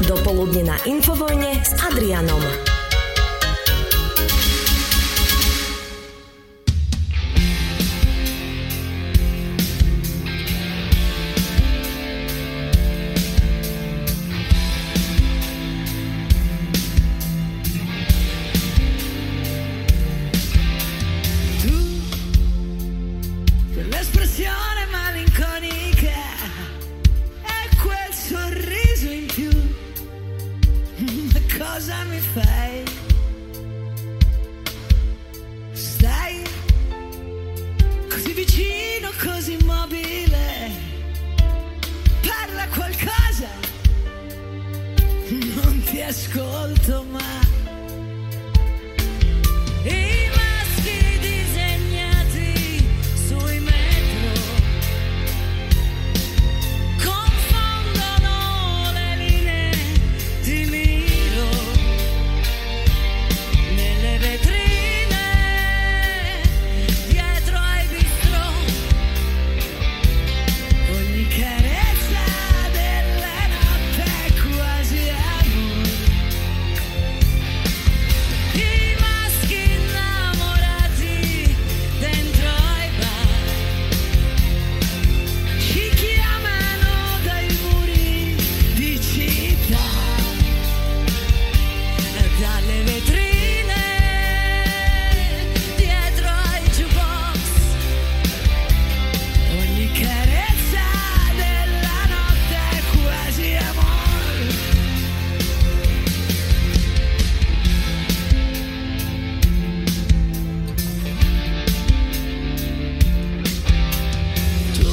Dopoludne na Infovojne s Adriánom. ascolto, ma i maschi disegnati sui metro confondono le linee di Milo nelle vetrine dietro ai bistrò ogni carezza della notte è quasi amore. I maschi innamorati dentro ai bar ci chiamano dai muri di città, dalle vetrine dietro ai jukebox ogni carezza della notte è quasi amore. Tu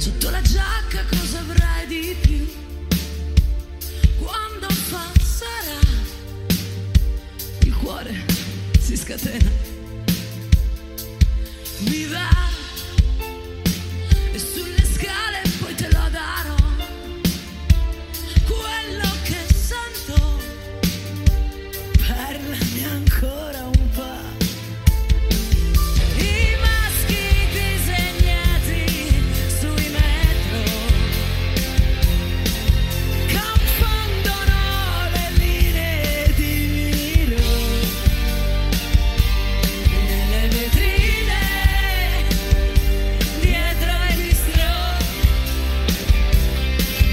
sotto la giacca cosa avrai di più? Quando passerà il cuore si scatena, mi va e sulle scale poi te lo darò, quello che sento, parlami ancora un po'. I maschi disegnati sui metro confondono le linee di Milo nelle vetrine dietro ai bistrò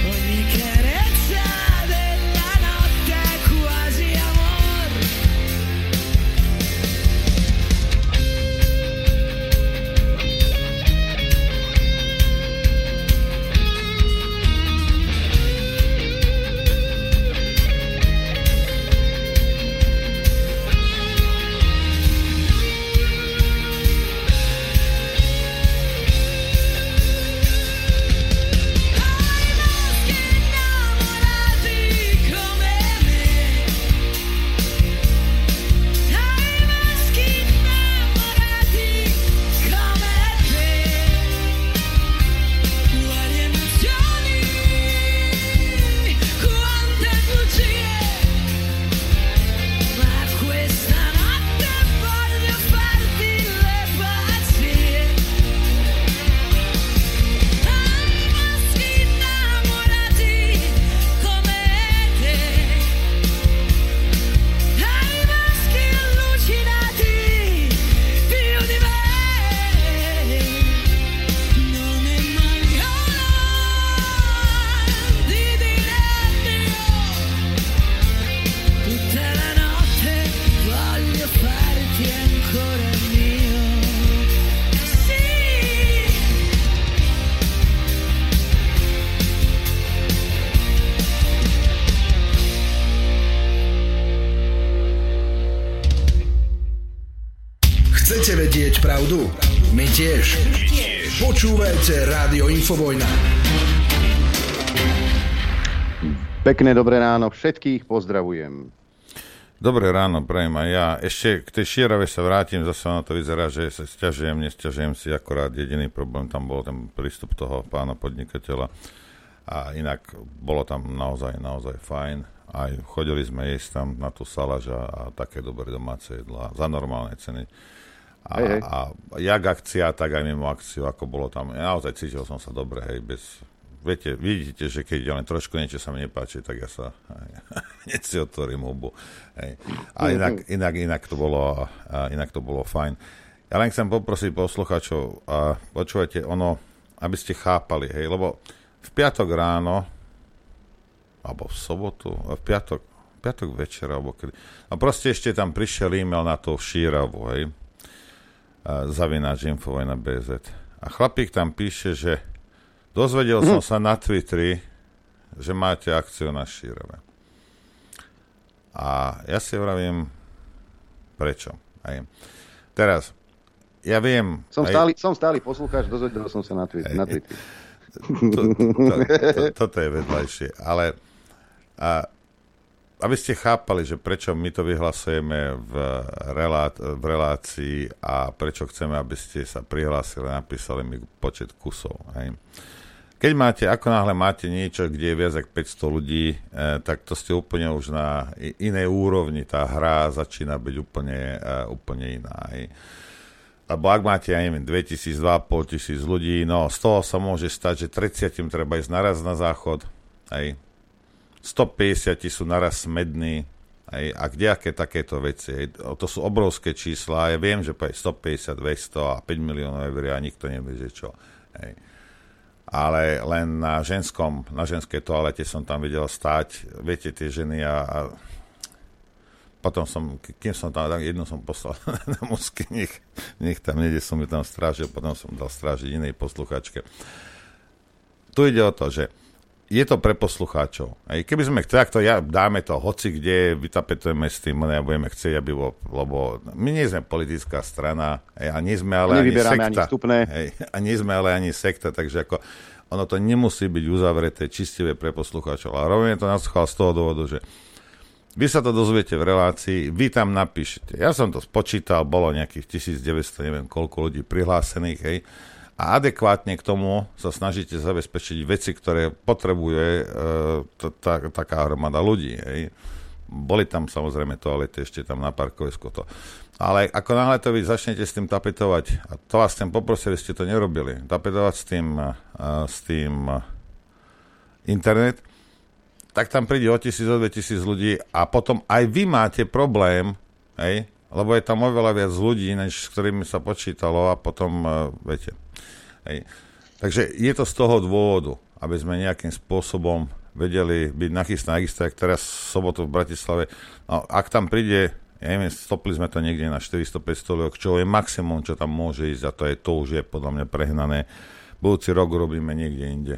ogni carezza della notte è quasi amore. Ai maschi innamorati come me, ai maschi innamorati come te, quali emozioni, quante bugie, ma questa notte voglio farti le pazzie. Ai maschi innamorati come te, ai maschi allucinati più di me, non è mai ora di dire addio, tutta la notte voglio farti ancora mio. Sì. Chcete vedieť pravdu? My tiež. Počúvajte Rádio Infovojna. Pekné dobré ráno, všetkých pozdravujem. Dobré ráno, prajem aj ja. Ešte k tej Šierave sa vrátim, zase na to vyzerá, že sa sťažujem, nesťažujem si, akorát jediný problém tam bol ten prístup toho pána podnikateľa. A inak bolo tam naozaj fajn. Aj chodili sme jesť tam na tú salaž a také dobré domáce jedlá za normálne ceny. Hej. A jak akcia, tak aj mimo akciu, ako bolo tam. Ja naozaj cítil som sa dobre, hej, bez... Viete, vidíte, že keď len trošku niečo sa mi nepáči, tak ja sa hneď si otvorím hubu. Hej. A inak to bolo fajn. Ja len chcem poprosiť poslucháčov, počúvajte, aby ste chápali, hej, lebo v piatok ráno, alebo v sobotu, v piatok večer, alebo kedy. A proste ešte tam prišiel e-mail na tú Šíravu, hej, @infovojna.bz. A chlapík tam píše, že dozvedel som sa na Twitteri, že máte akciu na Šírave. A ja si vravím, prečo? Aj. Teraz, ja viem... Som stály poslucháč, dozvedel som sa na Twitteri. Toto je vedľajšie, ale aby ste chápali, že prečo my to vyhlasujeme v relácii a prečo chceme, aby ste sa prihlásili a napísali mi počet kusov. Hej. Keď máte, ako náhle máte niečo, kde je viac ako 500 ľudí, tak to ste úplne už na inej úrovni, tá hra začína byť úplne iná. Hej. Lebo ak máte, ja neviem, 2000, 2500 ľudí, no z toho sa môže stať, že 30 treba ísť naraz na záchod, hej. 150 sú naraz smední, hej, a kdejaké takéto veci. Hej. To sú obrovské čísla, ja viem, že 150, 200 a 5 miliónov eur a nikto nevie, že čo. Hej. Ale len na ženskej toalete som tam videl stáť, viete, tie ženy a potom jednu som poslal na mužský, nech tam niekde som ju tam strážil, potom som dal strážiť inej posluchačke. Tu ide o to, že je to pre poslucháčov. Aj keby sme chceli, dáme to hoci kde, vytapetujeme s tým, nebudeme chcieť, aby bolo, lebo my nie sme politická strana, aj, a nie sme ale ani sekta. Aj, a nie sme ale ani sekta, takže ako, ono to nemusí byť uzavreté, čistivé pre poslucháčov. A robíme to na schvál z toho dôvodu, že vy sa to dozviete v relácii, vy tam napíšete. Ja som to spočítal, bolo nejakých 1900, neviem koľko ľudí prihlásených, hej. A adekvátne k tomu sa snažíte zabezpečiť veci, ktoré potrebuje taká hromada ľudí. Hej. Boli tam samozrejme toalety ešte tam na parkovisku. Ale ako náhle to vy začnete s tým tapetovať, a to vás tam poprosili, ste to nerobili, tapetovať s tým internet, tak tam príde o 1000, o 2000 ľudí a potom aj vy máte problém, hej, lebo je tam oveľa viac ľudí, než s ktorými sa počítalo a potom, viete. Hej. Takže je to z toho dôvodu, aby sme nejakým spôsobom vedeli byť nachystané, ak teraz v sobotu v Bratislave. No, ak tam príde, ja neviem, stopli sme to niekde na 400-500 ľudí, čo je maximum, čo tam môže ísť, a to už je podľa mňa prehnané. Budúci rok robíme niekde inde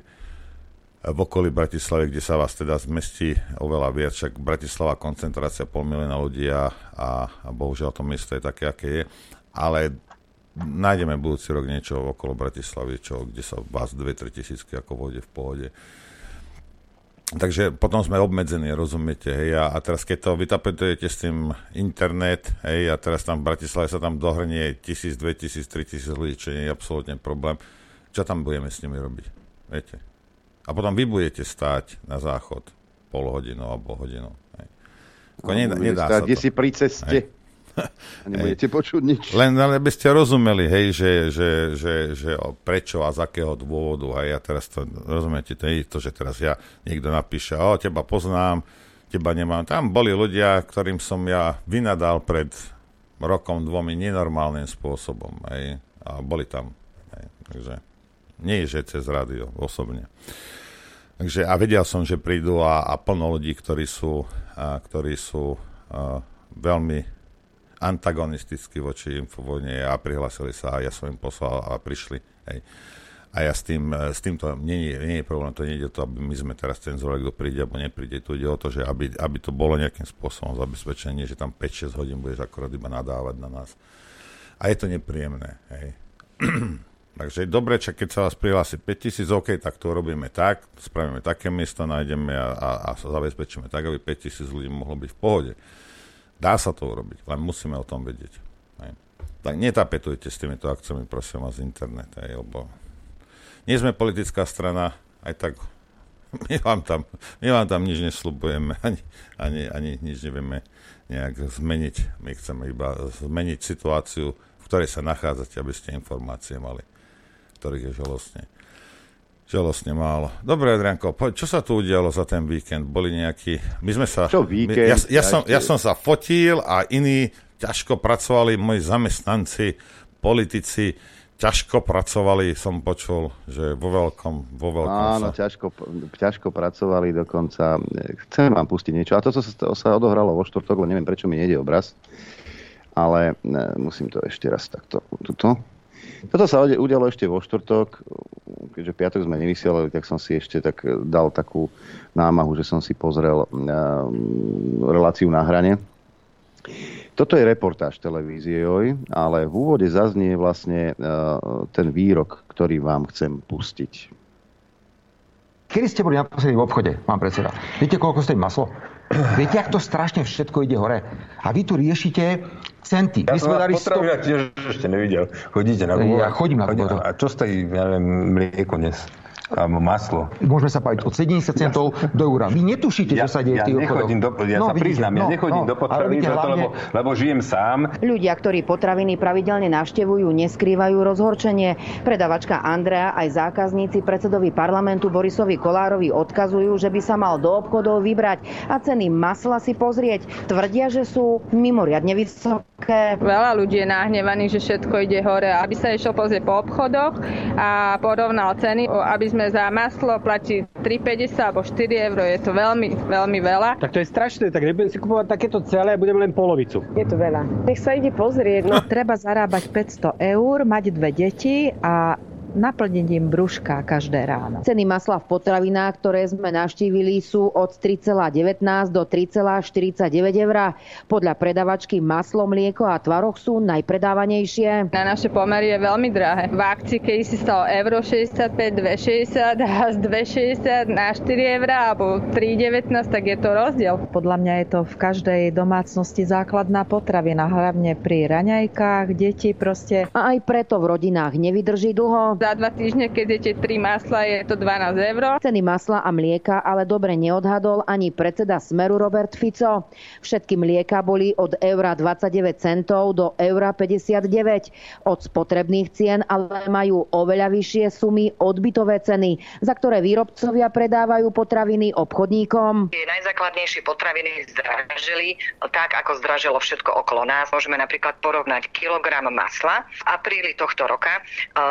v okolí Bratislavy, kde sa vás teda zmestí oveľa viac, však Bratislava koncentrácia 500,000 ľudí a bohužiaľ to miesto je také, aké je, ale nájdeme budúci rok niečo okolo Bratislavy, kde sa vás 2-3 tisícky ako vôjde v pohode. Takže potom sme obmedzení, rozumiete, hej, a teraz keď to vytapetujete s tým internet, hej, a teraz tam v Bratislave sa tam dohrnie 1000, 2000, 3000 ľudí, čo nie je absolútne problém, čo tam budeme s nimi robiť, viete? A potom vy budete stáť na záchod pol hodinu alebo hodinu. No, nedá sa to. Si pri ceste. A nebudete počuť nič. Len aby ste rozumeli, hej, že prečo a z akého dôvodu. Hej. A teraz to, rozumiete, to je to, že teraz niekto napíše, teba poznám, teba nemám. Tam boli ľudia, ktorým som ja vynadal pred rokom, dvomi nenormálnym spôsobom. Hej. A boli tam. Hej. Takže nie, že cez rádio, osobne. Takže, a vedel som, že prídu a plno ľudí, ktorí sú veľmi antagonistickí voči infovojne a prihlasili sa a ja som im poslal a prišli. Hej. A ja s tým to nie je problém, to nie ide o to, aby my sme teraz cenzurovali, kto príde alebo nepríde. Tu ide o to, že aby to bolo nejakým spôsobom zabezpečené, že tam 5-6 hodín budeš akorát iba nadávať na nás. A je to nepríjemné. Hej. Takže dobre, keď sa vás prihlási 5000, OK, tak to robíme tak, spravíme také miesto, nájdeme a sa zabezpečíme tak, aby 5000 ľudí mohlo byť v pohode. Dá sa to urobiť, len musíme o tom vedieť. Hej. Tak netapetujte s týmito akciami, prosím vás, z internetu, lebo nie sme politická strana, aj tak my vám tam nič nesľubujeme, ani nič nevieme nejak zmeniť. My chceme iba zmeniť situáciu, v ktorej sa nachádzate, aby ste informácie mali, ktorých je žalostne málo. Dobre, Adriánko, čo sa tu udialo za ten víkend? Boli nejakí... Ja som sa fotil a iní ťažko pracovali, moji zamestnanci, politici, ťažko pracovali, som počul, že vo veľkom áno, sa... ťažko pracovali dokonca. Chcem vám pustiť niečo. A to, čo sa odohralo vo štvrtok, neviem, prečo mi nejde obraz, ale musím to ešte raz takto... Toto sa udialo ešte vo štvrtok, keďže piatok sme nevysielali, tak som si ešte tak dal takú námahu, že som si pozrel reláciu Na hrane. Toto je reportáž televízie, ale v úvode zaznie vlastne ten výrok, ktorý vám chcem pustiť. Kedy ste boli naposledy v obchode, pán predseda? Viete, koľko stojí maslo? Viete, ak to strašne všetko ide hore. A vy tu riešite centy. Ja som vás potraviť, tiež ešte nevidel. Chodíte na Google. Ja chodím na Google. A čo stojí, ja neviem, mlieko dnes? Alebo maslo. Môžeme sa baviť od 70 centov do eura. Vy netušíte, čo sa deje v tých obchodoch. Ja sa priznám, nechodím do potravín, lebo žijem sám. Ľudia, ktorí potraviny pravidelne navštevujú, neskrývajú rozhorčenie. Predavačka Andrea aj zákazníci predsedovi parlamentu Borisovi Kolárovi odkazujú, že by sa mal do obchodov vybrať a ceny masla si pozrieť. Tvrdia, že sú mimoriadne vysoké. Veľa ľudí je nahnevaných, že všetko ide hore, aby sa išiel pozrieť po obchodoch a porovnal ceny, aby sme za maslo platí 3,50 alebo 4 euro. Je to veľmi, veľmi veľa. Tak to je strašné, tak nebudem si kupovať takéto celé a budem len polovicu. Je to veľa. Nech sa ide pozrieť. No. Treba zarábať 500 eur, mať 2 deti a naplnením brúška každé ráno. Ceny masla v potravinách, ktoré sme navštívili, sú od 3,19 do 3,49 eur. Podľa predavačky maslo, mlieko a tvaroh sú najpredávanejšie. Na naše pomery je veľmi drahé. V akcii, keď si stalo 1,65 €, 2,60 a z 2,60 na 4 eur alebo 3,19, tak je to rozdiel. Podľa mňa je to v každej domácnosti základná potravina, hlavne pri raňajkách, deti proste. A aj preto v rodinách nevydrží dlho. Za 2 týždne, keď jete 3 masla, je to 12 eur. Ceny masla a mlieka ale dobre neodhadol ani predseda Smeru Robert Fico. Všetky mlieka boli od 1,29 € do 1,59 €. Od spotrebných cien ale majú oveľa vyššie sumy odbytové ceny, za ktoré výrobcovia predávajú potraviny obchodníkom. Tie najzákladnejšie potraviny zdražili tak, ako zdražilo všetko okolo nás. Môžeme napríklad porovnať kilogram masla. V apríli tohto roka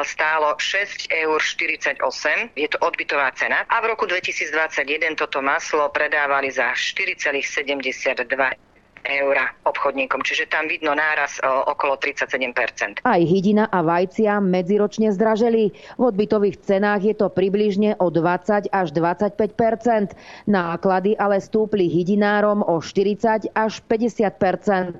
stálo 6,48 €, je to odbytová cena. A v roku 2021 toto maslo predávali za 4,72 € obchodníkom, čiže tam vidno náraz okolo 37%. Aj hydina a vajcia medziročne zdraželi. V odbytových cenách je to približne o 20 až 25%. Náklady ale stúpli hydinárom o 40 až 50%.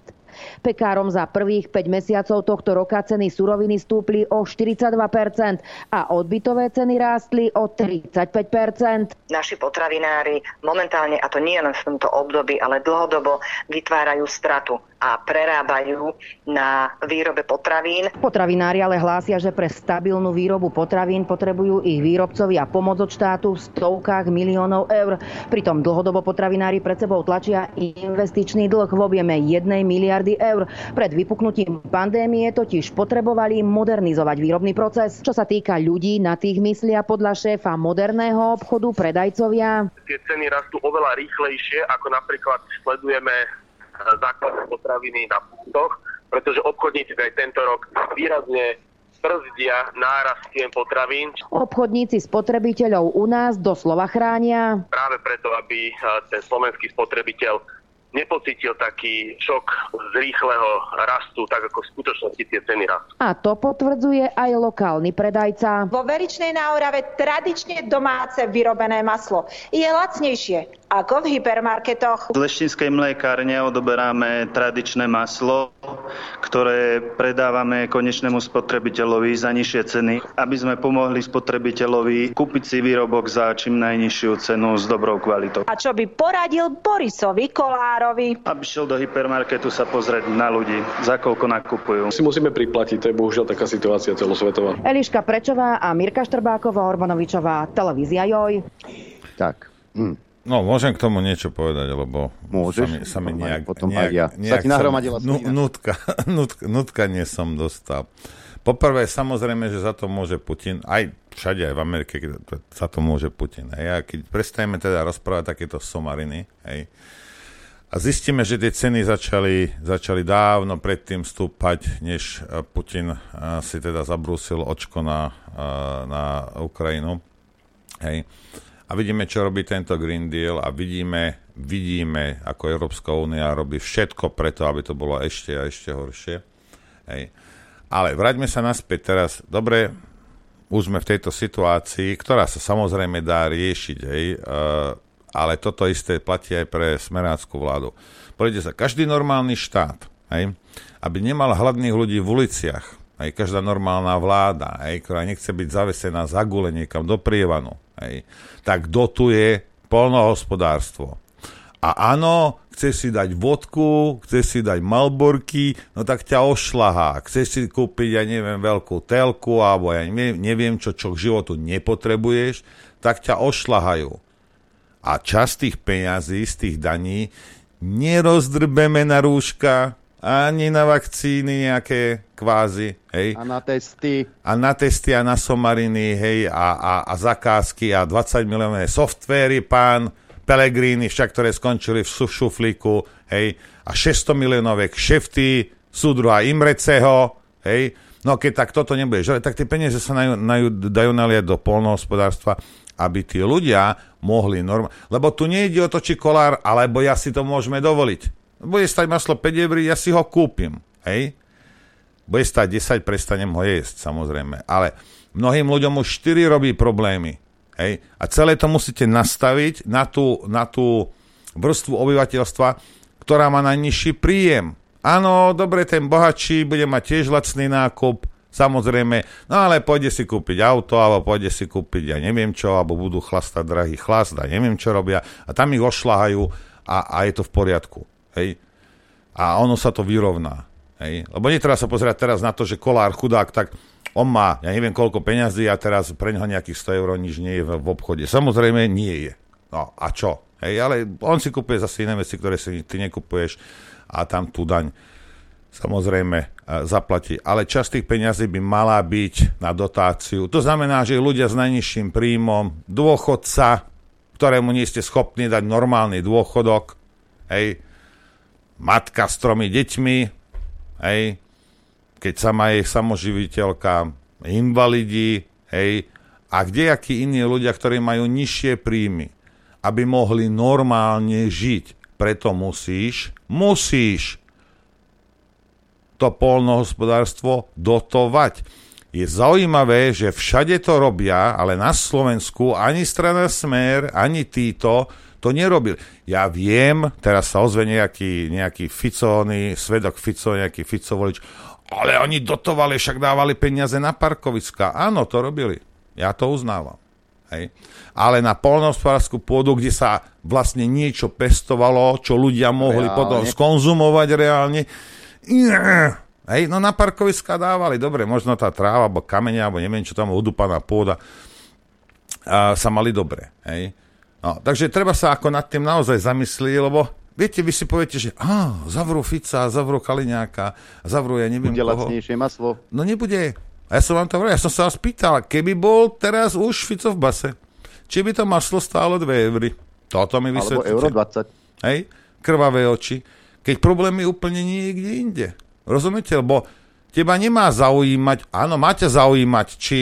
Pekárom za prvých 5 mesiacov tohto roka ceny suroviny stúpli o 42% a odbytové ceny rástli o 35%. Naši potravinári momentálne, a to nie len v tomto období, ale dlhodobo vytvárajú stratu a prerábajú na výrobe potravín. Potravinári ale hlásia, že pre stabilnú výrobu potravín potrebujú ich výrobcovia pomoc od štátu v stovkách miliónov eur. Pritom dlhodobo potravinári pred sebou tlačia investičný dlh v objeme 1 miliardy eur. Pred vypuknutím pandémie totiž potrebovali modernizovať výrobný proces. Čo sa týka ľudí, na tých myslia podľa šéfa moderného obchodu predajcovia. Tie ceny rastú oveľa rýchlejšie, ako napríklad sledujeme základné potraviny na punktoch, pretože obchodníci aj tento rok výrazne brzdia nárast cien potravín. Obchodníci spotrebiteľov u nás doslova chránia. Práve preto, aby ten slovenský spotrebiteľ nepocítil taký šok z rýchleho rastu, tak ako v skutočnosti tie ceny rastú. A to potvrdzuje aj lokálny predajca. Vo Veričnej na Orave tradične domáce vyrobené maslo je lacnejšie ako v hypermarketoch. Z Leštinskej mliekárne odoberáme tradičné maslo, ktoré predávame konečnému spotrebiteľovi za nižšie ceny, aby sme pomohli spotrebiteľovi kúpiť si výrobok za čím najnižšiu cenu s dobrou kvalitou. A čo by poradil Borisovi Kolárovi? Aby šiel do hypermarketu sa pozrieť na ľudí, za koľko nakupujú. Si musíme priplatiť, to je bohužiaľ taká situácia celosvetová. Eliška Prečová a Mirka Štrbáková, Orbanovičová, televízia JOJ. Tak. No, môžem k tomu niečo povedať, lebo sa mi nejak nutkanie som dostal. Poprvé, samozrejme, že za to môže Putin, aj všade, aj v Amerike, za to môže Putin. A keď prestajeme teda rozprávať takéto somariny, hej, a zistíme, že tie ceny začali dávno predtým stúpať, než Putin si teda zabrúsil očko na Ukrajinu. Hej. A vidíme, čo robí tento Green Deal a vidíme, ako Európska únia robí všetko preto, aby to bolo ešte a ešte horšie. Hej. Ale vráťme sa naspäť teraz. Dobre, už sme v tejto situácii, ktorá sa samozrejme dá riešiť, hej, ale toto isté platí aj pre smerácku vládu. Poďte sa, každý normálny štát, hej, aby nemal hladných ľudí v uliciach, hej, každá normálna vláda, hej, ktorá nechce byť zavesená za gule niekam do prievanu, hej, tak dotuje poľnohospodárstvo. A A áno, chceš si dať vodku, chceš si dať malborky, no tak ťa ošľahá. Chceš si kúpiť, ja neviem, veľkú telku, alebo ja neviem čo k životu nepotrebuješ, tak ťa ošľahajú. A časť tých peňazí z tých daní nerozdrbeme na rúška, ani na vakcíny nejaké kvázi, hej. A na testy. A na somariny, hej, a zakázky a 20 miliónové softvéry, pán Pellegríny, však ktoré skončili v šuflíku, hej, a 600 miliónové kšefty, súdruha Imreceho, hej, no keď tak toto nebude želať, tak tie peniaze sa dajú naliať do poľnohospodárstva, aby tí ľudia mohli normálne, lebo tu nejde o to, či Kolár, alebo ja si to môžeme dovoliť. Bude stať maslo 5 eur, ja si ho kúpim, hej. Bude stať 10, prestanem ho jesť, samozrejme, ale mnohým ľuďom už 4 robí problémy. Hej. A celé to musíte nastaviť na tú vrstvu obyvateľstva, ktorá má najnižší príjem. Áno, dobre, ten bohatší bude mať tiež lacný nákup, samozrejme, no ale pôjde si kúpiť auto, alebo pôjde si kúpiť, ja neviem čo, alebo budú chlastať drahý chlast, a neviem čo robia, a tam ich ošľahajú a je to v poriadku. Hej. A ono sa to vyrovná. Hej. Lebo netreba sa pozerať teraz na to, že Kolár chudák, tak on má, ja neviem koľko peňazí a teraz pre ňoho nejakých 100 eur nič nie je v obchode. Samozrejme nie je. No a čo? Hej, ale on si kupuje zase iné veci, ktoré si ty nekupuješ a tam tú daň samozrejme zaplatí. Ale časť tých peňazí by mala byť na dotáciu. To znamená, že ľudia s najnižším príjmom, dôchodca, ktorému nie ste schopní dať normálny dôchodok, hej, matka s 3 deťmi, hej, keď sama je samoživiteľka, invalidi, hej, a kdejakí iní ľudia, ktorí majú nižšie príjmy, aby mohli normálne žiť. Preto musíš to poľnohospodárstvo dotovať. Je zaujímavé, že všade to robia, ale na Slovensku ani strana Smer, ani títo to nerobil. Ja viem, teraz sa ozve nejaký Ficóny, svedok Fico, nejaký Ficovolič, ale oni dotovali, však dávali peniaze na parkoviska. Áno, to robili. Ja to uznávam. Hej. Ale na poľnohospodárskú pôdu, kde sa vlastne niečo pestovalo, čo ľudia mohli potom skonzumovať reálne. Hej. No na parkoviska dávali. Dobre, možno tá tráva, alebo kamene, alebo neviem, čo tam odúpaná pôda sa mali dobre. Hej. No, takže treba sa ako nad tým naozaj zamyslieť, lebo viete, vy si poviete, že zavrú Fica, zavrú Kaliňáka, zavrú ja neviem bude koho. Bude lacnejšie maslo. No nebude. A ja som vám to hovoril, ja som sa vás pýtal, keby bol teraz už Fico v base, či by to maslo stálo 2 eury. Toto mi vysvetlíte. Alebo euro 20. Hej, krvavé oči. Keď problém je úplne niekde inde. Rozumiete? Lebo teba nemá zaujímať, áno, má ťa zaujímať, či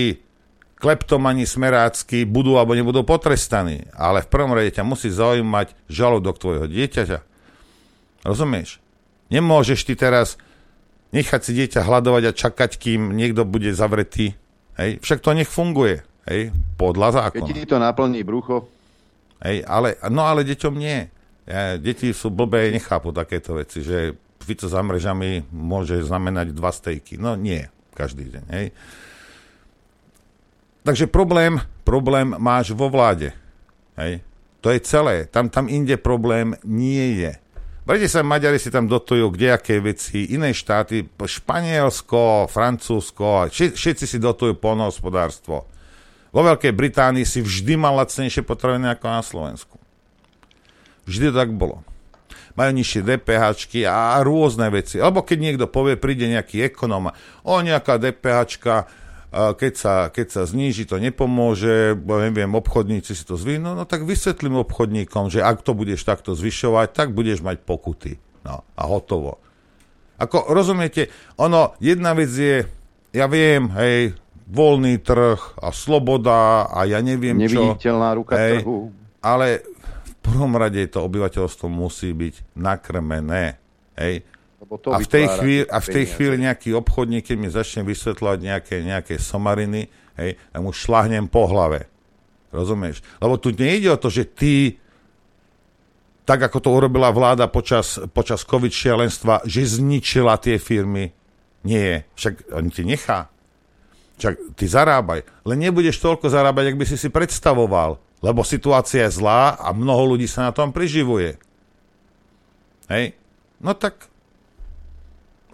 kleptomani smerácky budú alebo nebudú potrestaní. Ale v prvom rade ťa musí zaujímať žalúdok tvojho dieťaťa. Rozumieš? Nemôžeš ty teraz nechať si dieťa hľadovať a čakať, kým niekto bude zavretý. Hej? Však to nech funguje. Hej? Podľa zákona. Keď ti to naplní brucho. Hej? Ale deťom nie. Deti sú blbé, nechápu takéto veci, že Fico za mrežami môže znamenať 2 stejky. No nie, každý deň. Hej? Takže problém máš vo vláde. Hej. To je celé. Tam inde problém nie je. Prečo sa Maďari si tam dotujú kdejaké veci, iné štáty, Španielsko, Francúzsko, všetci si dotujú poľnohospodárstvo. Vo Veľkej Británii si vždy mal lacnejšie potraviny ako na Slovensku. Vždy to tak bolo. Majú nižšie DPHčky a rôzne veci. Alebo keď niekto povie, príde nejaký ekonóm, nejaká DPHčka, keď sa zníži, to nepomôže, neviem, obchodníci si to zvýhnú, no tak vysvetlím obchodníkom, že ak to budeš takto zvyšovať, tak budeš mať pokuty. No a hotovo. Ako rozumiete, ono, jedna vec je, ja viem, hej, voľný trh a sloboda a ja neviem čo. Neviditeľná ruka trhu. Ale v prvom rade to obyvateľstvo musí byť nakrmené, hej. A v tej chvíli nejaký obchodník, keď mi začne vysvetľovať nejaké somariny, hej, ja mu šľahnem po hlave. Rozumieš? Lebo tu nejde o to, že ty, tak ako to urobila vláda počas COVID šialenstva, že zničila tie firmy. Nie, však on ti nechá. Však ty zarábaj. Len nebudeš toľko zarábať, ak by si predstavoval. Lebo situácia je zlá a mnoho ľudí sa na tom priživuje. Hej. No tak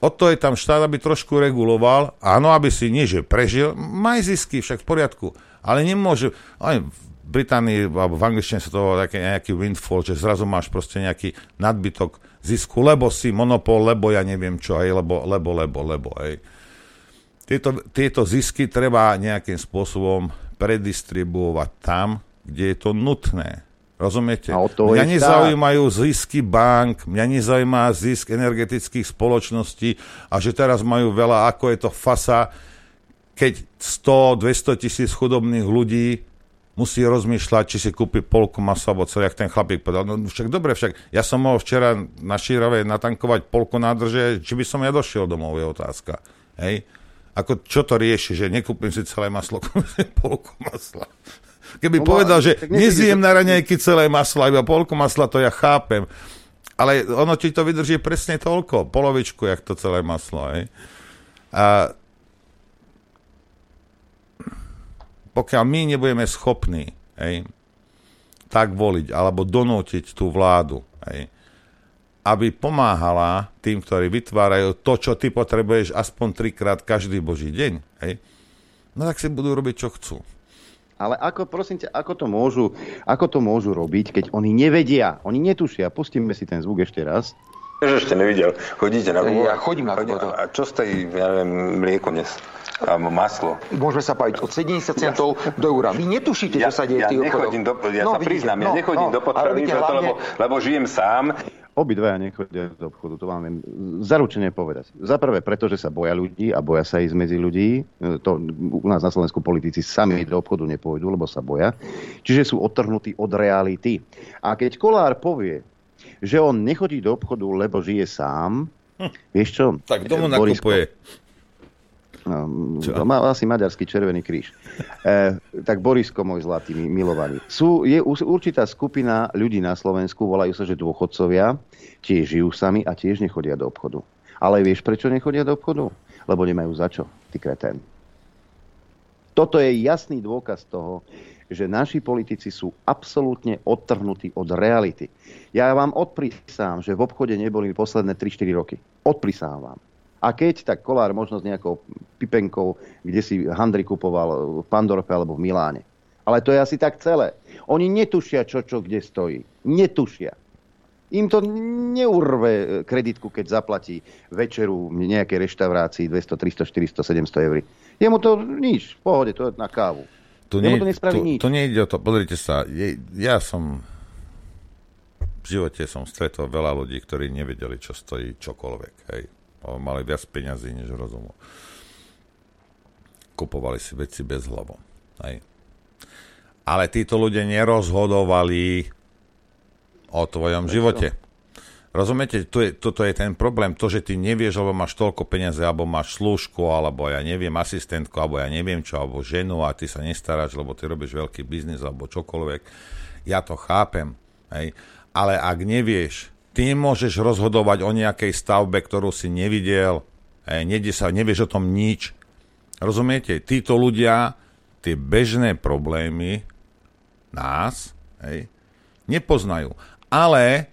o to je tam štát, aby trošku reguloval. Áno, aby si nie, že prežil. Maj zisky, však v poriadku. Ale nemôže... Aj v Británii, alebo v angličtine sa to nejaký windfall, že zrazu máš proste nejaký nadbytok zisku, lebo si monopol, lebo ja neviem čo, hej, lebo, hej. Tieto zisky treba nejakým spôsobom predistribuovať tam, kde je to nutné. Rozumiete? Mňa nezaujímajú zisky bank, mňa nezaujíma zisk energetických spoločností a že teraz majú veľa, ako je to fasa, keď 100-200 tisíc chudobných ľudí musí rozmýšľať, či si kúpi polku masa, alebo celý, jak ten chlapík povedal. No však dobre, však ja som mohol včera na Šírovej natankovať polku nádrže, či by som ja došiel domov, je otázka. Hej? Ako čo to rieši, že nekúpim si celé maslo, polku masla. Keby povedal, že nezjem na raňajky celé maslo, iba polku masla, to ja chápem. Ale ono ti to vydrží presne toľko, polovičku, jak to celé maslo. Hej? A pokiaľ my nebudeme schopní, hej, tak voliť, alebo donútiť tú vládu, hej, aby pomáhala tým, ktorí vytvárajú to, čo ty potrebuješ aspoň 3-krát každý boží deň, hej, no tak si budú robiť, čo chcú. Ale ako, prosím ťa, ako to môžu robiť, keď oni nevedia, oni netušia. Pustíme si ten zvuk ešte raz. Že ešte nevidel. Chodíte na vodu. Ja chodím na vodu. A čo stojí, ja neviem, mlieko dnes? Alebo maslo? Môžeme sa baviť od 70 centov do eura. Vy netušíte, čo sa deje v tých obchodoch. Ja sa priznám, nechodím do potravín, lebo žijem sám. Obidvaja nechodia do obchodu, to vám viem zaručene povedať. Za prvé, pretože sa boja ľudí a boja sa ísť medzi ľudí. To u nás na Slovensku politici sami do obchodu nepôjdu, lebo sa boja. Čiže sú odtrhnutí od reality. A keď Kolár povie, že on nechodí do obchodu, lebo žije sám, vieš čo? Tak domu nakupuje. Asi maďarský Červený kríž. Tak Borisko, môj zlatý, milovaný. Je určitá skupina ľudí na Slovensku, volajú sa, že dôchodcovia, tiež žijú sami a tiež nechodia do obchodu. Ale vieš, prečo nechodia do obchodu? Lebo nemajú za čo, ty kretén. Toto je jasný dôkaz toho, že naši politici sú absolútne odtrhnutí od reality. Ja vám odprísám, že v obchode neboli posledné 3-4 roky. Odprísám vám. A keď, tak Kolár možno s nejakou pipenkou, kde si handry kupoval v Pandorfe alebo v Miláne. Ale to je asi tak celé. Oni netušia, čo kde stojí. Netušia. Im to neurve kreditku, keď zaplatí večeru v nejakej reštaurácii 200, 300, 400, 700 eur. Jemu to nič. V pohode, to je na kávu. To nejde o to, pozrite sa, v živote som stretol veľa ľudí, ktorí nevedeli, čo stojí čokoľvek, hej. Mali viac peňazí, než rozumu. Kupovali si veci bezhlavo, hej. Ale títo ľudia nerozhodovali o tvojom živote. Rozumiete, toto je ten problém, to, že ty nevieš, lebo máš toľko peniazy, alebo máš slúžku, alebo ja neviem, asistentku, alebo ja neviem čo, alebo ženu a ty sa nestaráš, lebo ty robíš veľký biznis, alebo čokoľvek. Ja to chápem, hej. Ale ak nevieš, ty nemôžeš rozhodovať o nejakej stavbe, ktorú si nevidel, hej, nevieš o tom nič. Rozumiete, títo ľudia, tie bežné problémy nás, hej, nepoznajú. Ale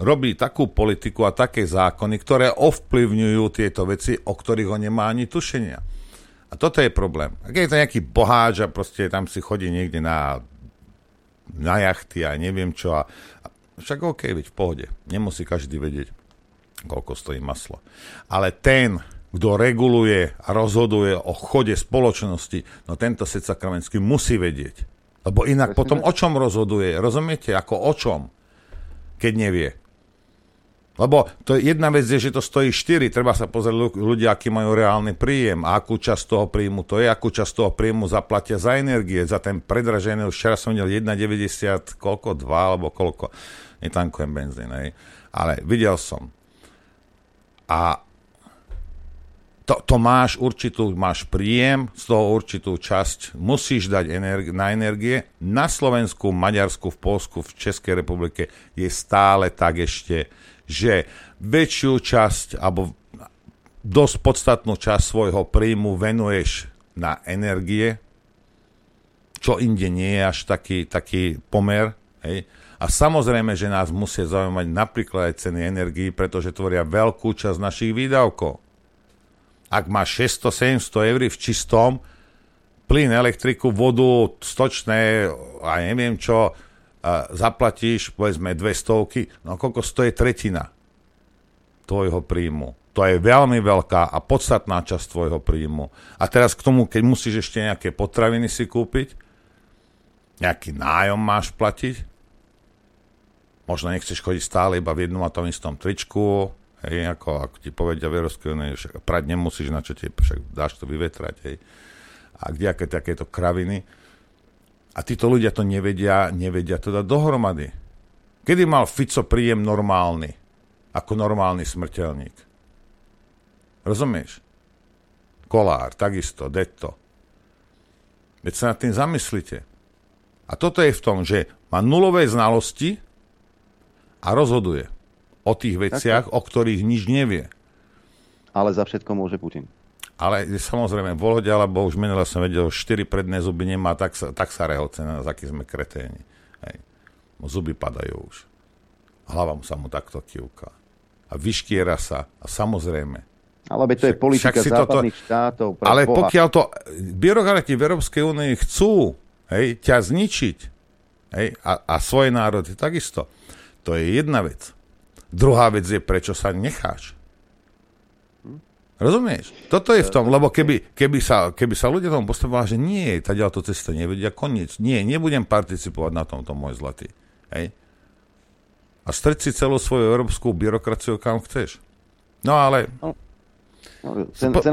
robí takú politiku a také zákony, ktoré ovplyvňujú tieto veci, o ktorých ho nemá ani tušenia. A toto je problém. Ak je to nejaký boháč a proste tam si chodí niekde na jachty a neviem čo. Však okej, veď v pohode. Nemusí každý vedieť, koľko stojí maslo. Ale ten, kto reguluje a rozhoduje o chode spoločnosti, no tento Sakramensky musí vedieť. Lebo inak potom o čom rozhoduje? Rozumiete? Ako o čom? Keď nevie. Lebo to jedna vec je, že to stojí 4, treba sa pozrieť ľudia, aký majú reálny príjem a akú časť toho príjmu to je, akú časť toho príjmu zaplatia za energie, za ten predražený, už včera som videl 1,90, koľko, 2 alebo koľko, netankujem benzín, hej. Ale videl som. A to máš príjem, z toho určitú časť musíš dať na energie. Na Slovensku, Maďarsku, v Poľsku, v Českej republike je stále tak ešte, že väčšiu časť, alebo dosť podstatnú časť svojho príjmu venuješ na energie, čo inde nie je až taký pomer, hej. A samozrejme, že nás musia zaujímať napríklad aj ceny energií, pretože tvoria veľkú časť našich výdavkov. Ak máš 600-700 eur v čistom, plyn, elektriku, vodu, stočné a neviem čo, zaplatíš, povedzme, 200, no koľko stojí tretina tvojho príjmu. To je veľmi veľká a podstatná časť tvojho príjmu. A teraz k tomu, keď musíš ešte nejaké potraviny si kúpiť, nejaký nájom máš platiť, možno nechceš chodiť stále iba v jednom a tom istom tričku, hej, ako ti povedia v Európskej únii, však prať nemusíš, na čo ti však dáš to vyvetrať, hej. A kde aké takéto kraviny. A títo ľudia to nevedia teda dohromady. Kedy mal Fico príjem normálny? Ako normálny smrteľník. Rozumieš? Kolár, takisto, detto. Veď sa nad tým zamyslite. A toto je v tom, že má nulové znalosti a rozhoduje o tých veciach, o ktorých nič nevie. Ale za všetko môže Putin. Ale samozrejme, voľhoď, alebo už minule som vedel, 4 predné zuby nemá, tak sa rehocená, za aký sme kreténi. Hej. Zuby padajú už. Hlava sa mu takto kývka. A vyškiera sa. A samozrejme, ale to je politika západných štátov. Ale Boha. Pokiaľ to byrokrati v Európskej únii chcú, hej, ťa zničiť, hej, a svoje národy takisto, to je jedna vec. Druhá vec je, prečo sa necháš. Rozumieš? Toto je v tom, lebo keby sa ľudia tomu postupovali, že nie, tá ďalá to cesta nevedia, koniec. Nie, nebudem participovať na tomto, môj zlatý. Hej. A strč si celú svoju európsku byrokraciu, kam chceš. No ale...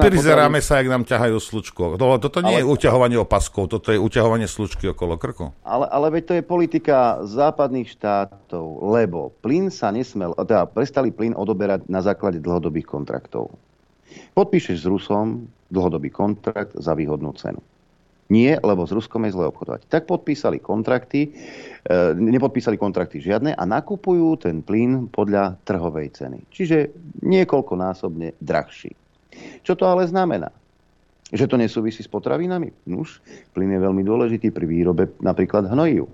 Prizeráme sa, jak nám ťahajú slučku. Toto nie je uťahovanie opaskov, toto je uťahovanie slučky okolo krku. Ale veď to je politika západných štátov, lebo plyn sa prestali plyn odoberať na základe dlhodobých kontraktov. Podpíšeš s Rusom dlhodobý kontrakt za výhodnú cenu. Nie, lebo s Ruskom je zle obchodovať. Tak podpísali kontrakty, nepodpísali kontrakty žiadne a nakupujú ten plyn podľa trhovej ceny. Čiže niekoľkonásobne drahší. Čo to ale znamená? Že to nesúvisí s potravinami? Nuž, plyn je veľmi dôležitý pri výrobe napríklad hnojív,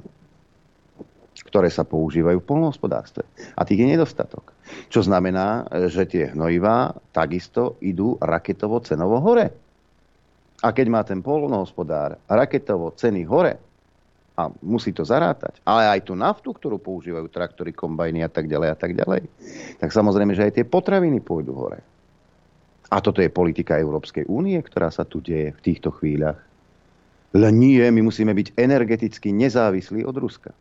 ktoré sa používajú v poľnohospodárstve. A tých je nedostatok. Čo znamená, že tie hnojivá takisto idú raketovo cenovo hore. A keď má ten poľnohospodár raketovo ceny hore, a musí to zarátať, ale aj tú naftu, ktorú používajú traktory, kombajny a tak ďalej, tak samozrejme, že aj tie potraviny pôjdu hore. A toto je politika Európskej únie, ktorá sa tu deje v týchto chvíľach. Len nie, my musíme byť energeticky nezávislí od Ruska.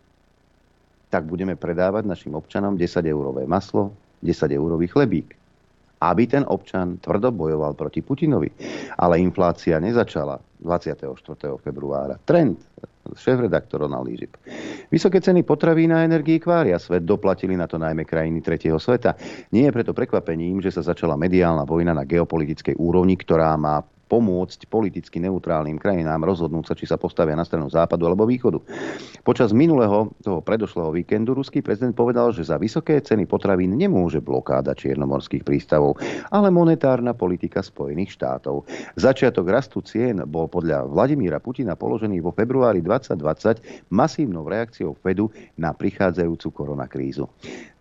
Tak budeme predávať našim občanom 10-eurové maslo, 10-eurový chlebík. Aby ten občan tvrdo bojoval proti Putinovi. Ale inflácia nezačala 24. februára. Trend, šéf-redaktor Ronald Lížip. Vysoké ceny potravín a energií kvária svet, doplatili na to najmä krajiny tretieho sveta. Nie je preto prekvapením, že sa začala mediálna vojna na geopolitickej úrovni, ktorá má pomôcť politicky neutrálnym krajinám rozhodnúť sa, či sa postavia na stranu západu alebo východu. Počas minulého, toho predošlého víkendu, ruský prezident povedal, že za vysoké ceny potravín nemôže blokáda čiernomorských prístavov, ale monetárna politika Spojených štátov. Začiatok rastu cien bol podľa Vladimíra Putina položený vo februári 2020 masívnou reakciou Fedu na prichádzajúcu koronakrízu.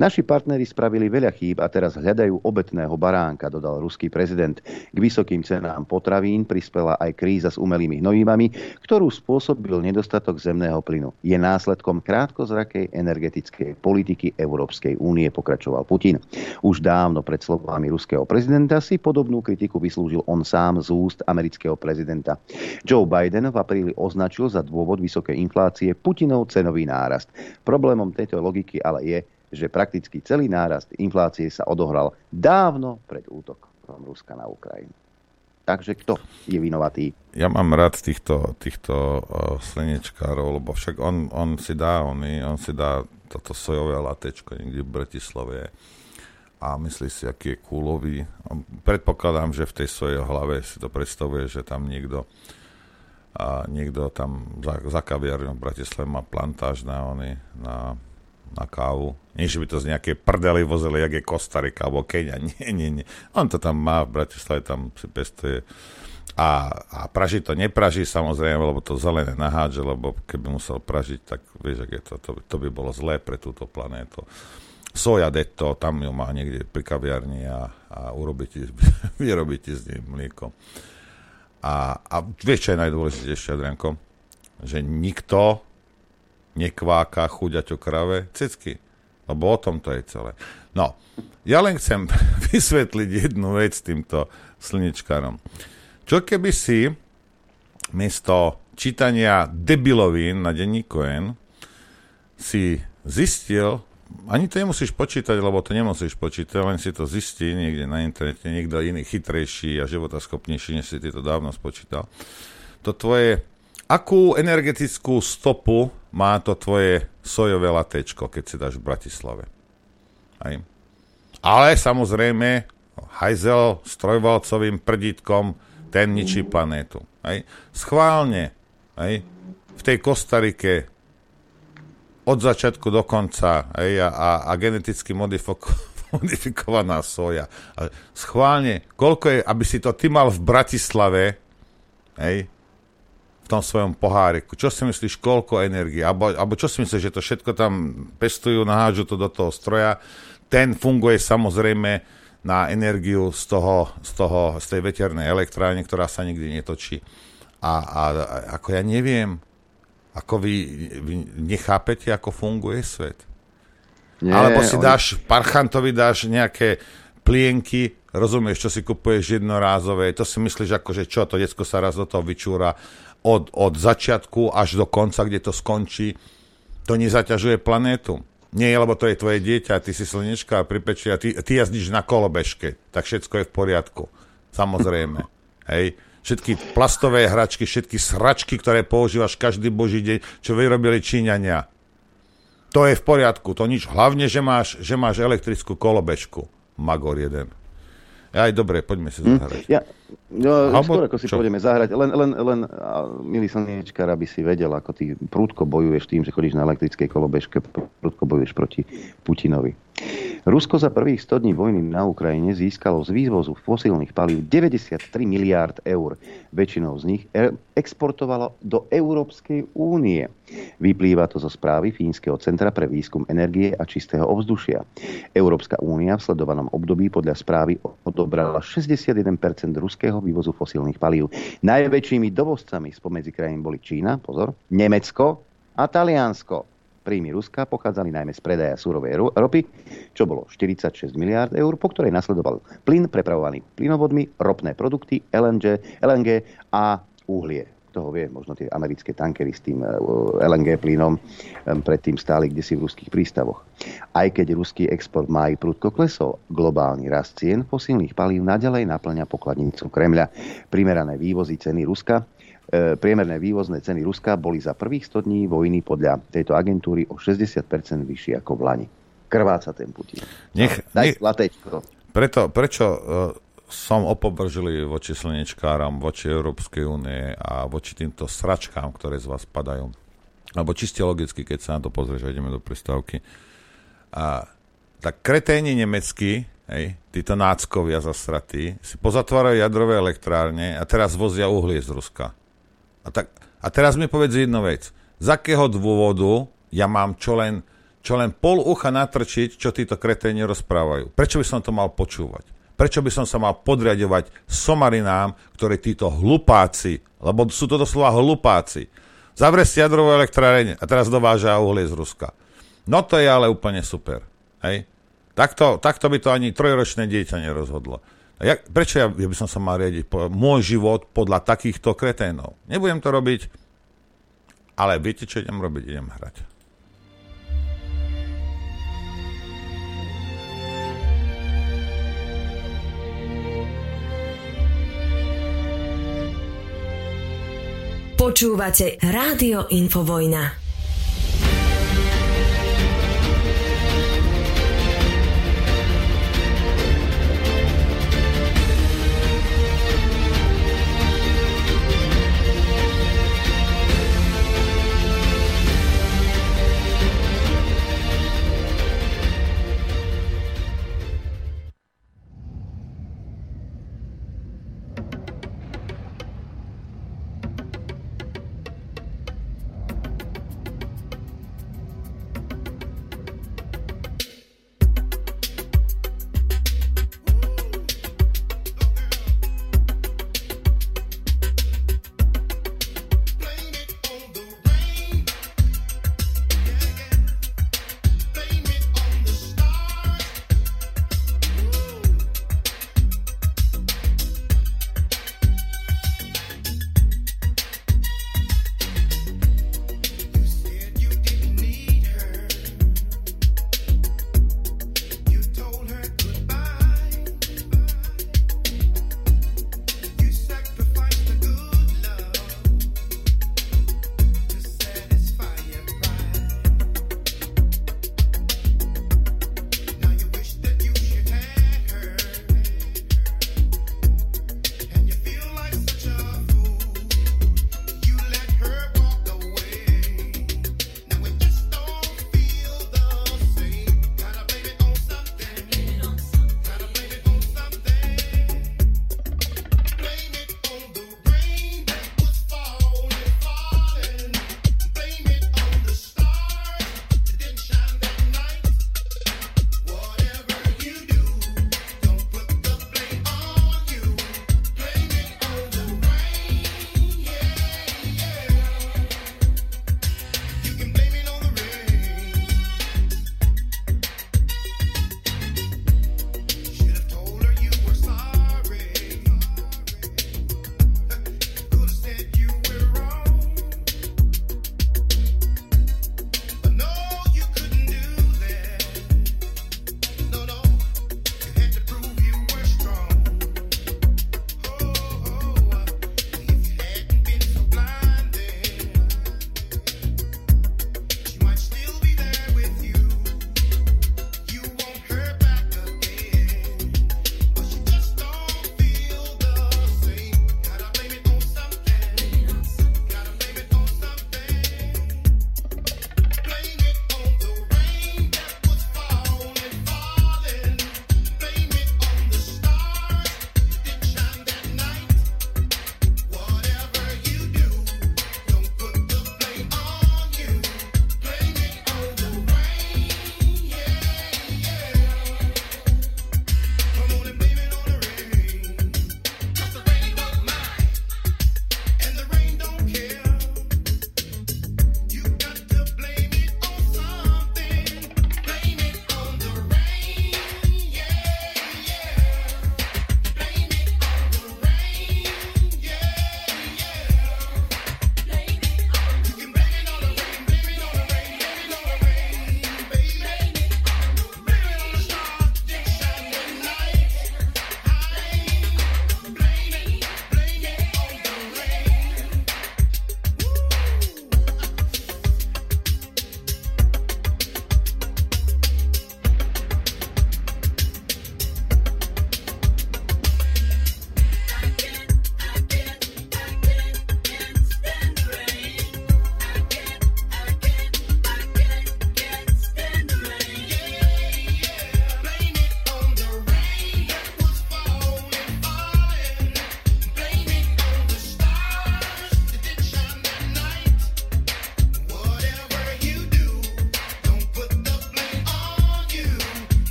Naši partneri spravili veľa chýb a teraz hľadajú obetného baránka, dodal ruský prezident. K vysokým cenám potravín prispela aj kríza s umelými hnojivami, ktorú spôsobil nedostatok zemného plynu. Je následkom krátkozrakej energetickej politiky Európskej únie, pokračoval Putin. Už dávno pred slovami ruského prezidenta si podobnú kritiku vyslúžil on sám z úst amerického prezidenta. Joe Biden v apríli označil za dôvod vysokej inflácie Putinov cenový nárast. Problémom tejto logiky ale je, že prakticky celý nárast inflácie sa odohral dávno pred útokom Ruska na Ukrajinu. Takže kto je vinovatý? Ja mám rád týchto slinečkárov, lebo však on si dá toto sojové latečko niekde v Bratislave a myslí si, aký je kúlový. Predpokladám, že v tej svojej hlave si to predstavuje, že tam niekto tam za kaviarňou v Bratislave má plantáž na kávu. Nie, že by to z nejakej prdely vozili, jak je Kostarika alebo Keňa. Nie. On to tam má v Bratislave, tam si pestuje A pražiť to nepraží, samozrejme, lebo to zelené nahádže, lebo keby musel pražiť, tak vieš, aké to by bolo zlé pre túto planétu. Soja detto, tam ju má niekde pri kaviarni a vyrobiť ti s ním mlieko. A vieš, čo je najdôležitejšie, Adriánko? Že nikto nekváka chuďať o krave cecky, lebo o tom to je celé. No, ja len chcem vysvetliť jednu vec týmto slničkárom. Čo keby si miesto čítania debilovín na denníku N si zistil, ani to nemusíš počítať, lebo to nemusíš počítať, len si to zistí niekde na internete, niekto iný chytrejší a životaschopnejší, než si ty to dávno spočítal. To tvoje, akú energetickú stopu má to tvoje sojové latečko, keď si dáš v Bratislave. Aj. Ale samozrejme, hajzel strojvalcovým prdítkom ten ničí planétu. Hej. Schválne hej, v tej Kostarike od začiatku do konca hej, a geneticky modifikovaná soja. Schválne, koľko je, aby si to ty mal v Bratislave hej, v tom svojom poháriku. Čo si myslíš, koľko energie? Alebo čo si myslíš, že to všetko tam pestujú, nahážu to do toho stroja? Ten funguje samozrejme na energiu z tej veternej elektrárne, ktorá sa nikdy netočí. A ako ja neviem, ako vy nechápete, ako funguje svet. Nie, alebo si dáš, parchantovi dáš nejaké plienky, rozumieš, čo si kupuješ jednorázové, to si myslíš, akože čo, to decko sa raz do toho vyčúra od začiatku až do konca, kde to skončí, to nezaťažuje planétu. Nie, lebo to je tvoje dieťa, ty si slnečka a pripečie a ty jazdíš na kolobežke, tak všetko je v poriadku. Samozrejme. Hej. Všetky plastové hračky, všetky sračky, ktoré používaš každý boží deň, čo vyrobili Číňania. To je v poriadku, to nič. Hlavne, že máš elektrickú kolobežku. Magor 1. Aj dobre, poďme si zahrať. Skôr ako si pôjdeme zahrať, len milý slniečkar, aby si vedel, ako ty prudko bojuješ tým, že chodíš na elektrickej kolobežke, prudko bojuješ proti Putinovi. Rusko za prvých 100 dní vojny na Ukrajine získalo z vývozu fosílnych palív 93 miliárd eur. Väčšinou z nich exportovalo do Európskej únie. Vyplýva to zo správy Fínskeho centra pre výskum energie a čistého ovzdušia. Európska únia v sledovanom období podľa správy odobrala 61% ruského vývozu fosílnych palív. Najväčšími dovozcami spomedzi krajín boli Čína, pozor, Nemecko a Taliansko. Príjmy Ruska pochádzali najmä z predaja surovej ropy, čo bolo 46 miliárd eur, po ktorej nasledoval plyn prepravovaný plynovodmi, ropné produkty, LNG a uhlie. Kto ho vie, možno tie americké tankery s tým LNG plynom predtým stáli kdesi v ruských prístavoch. Aj keď ruský export má i prudko klesol, globálny rast cien fosílnych palív naďalej naplňa pokladnicu Kremľa. Priemerné vývozné ceny Ruska boli za prvých 100 dní vojny podľa tejto agentúry o 60% vyššie ako v lani. Krváca ten Putin. Daj platečko. Prečo som opovržený voči slnečkáram, voči Európskej únie a voči týmto sračkám, ktoré z vás padajú? Lebo čiste logicky, keď sa na to pozrieš, ideme do prestávky. Tak kreténi nemeckí, hej, títo náckovia zasratí, si pozatvárajú jadrové elektrárne a teraz vozia uhlie z Ruska. A teraz mi povedz jednu vec. Z akého dôvodu ja mám čo len pol ucha natrčiť, čo títo kreténi rozprávajú? Prečo by som to mal počúvať? Prečo by som sa mal podriadovať somarinám, ktoré títo hlupáci, lebo sú to doslova hlupáci, zavrieť jadrovú elektráreň a teraz dováža uhlie z Ruska. No to je ale úplne super. Hej? Takto by to ani trojročné dieťa nerozhodlo. Prečo ja by som sa mal riadiť môj život podľa takýchto kreténov? Nebudem to robiť, ale viete, čo idem robiť? Idem hrať. Počúvate Rádio Infovojna.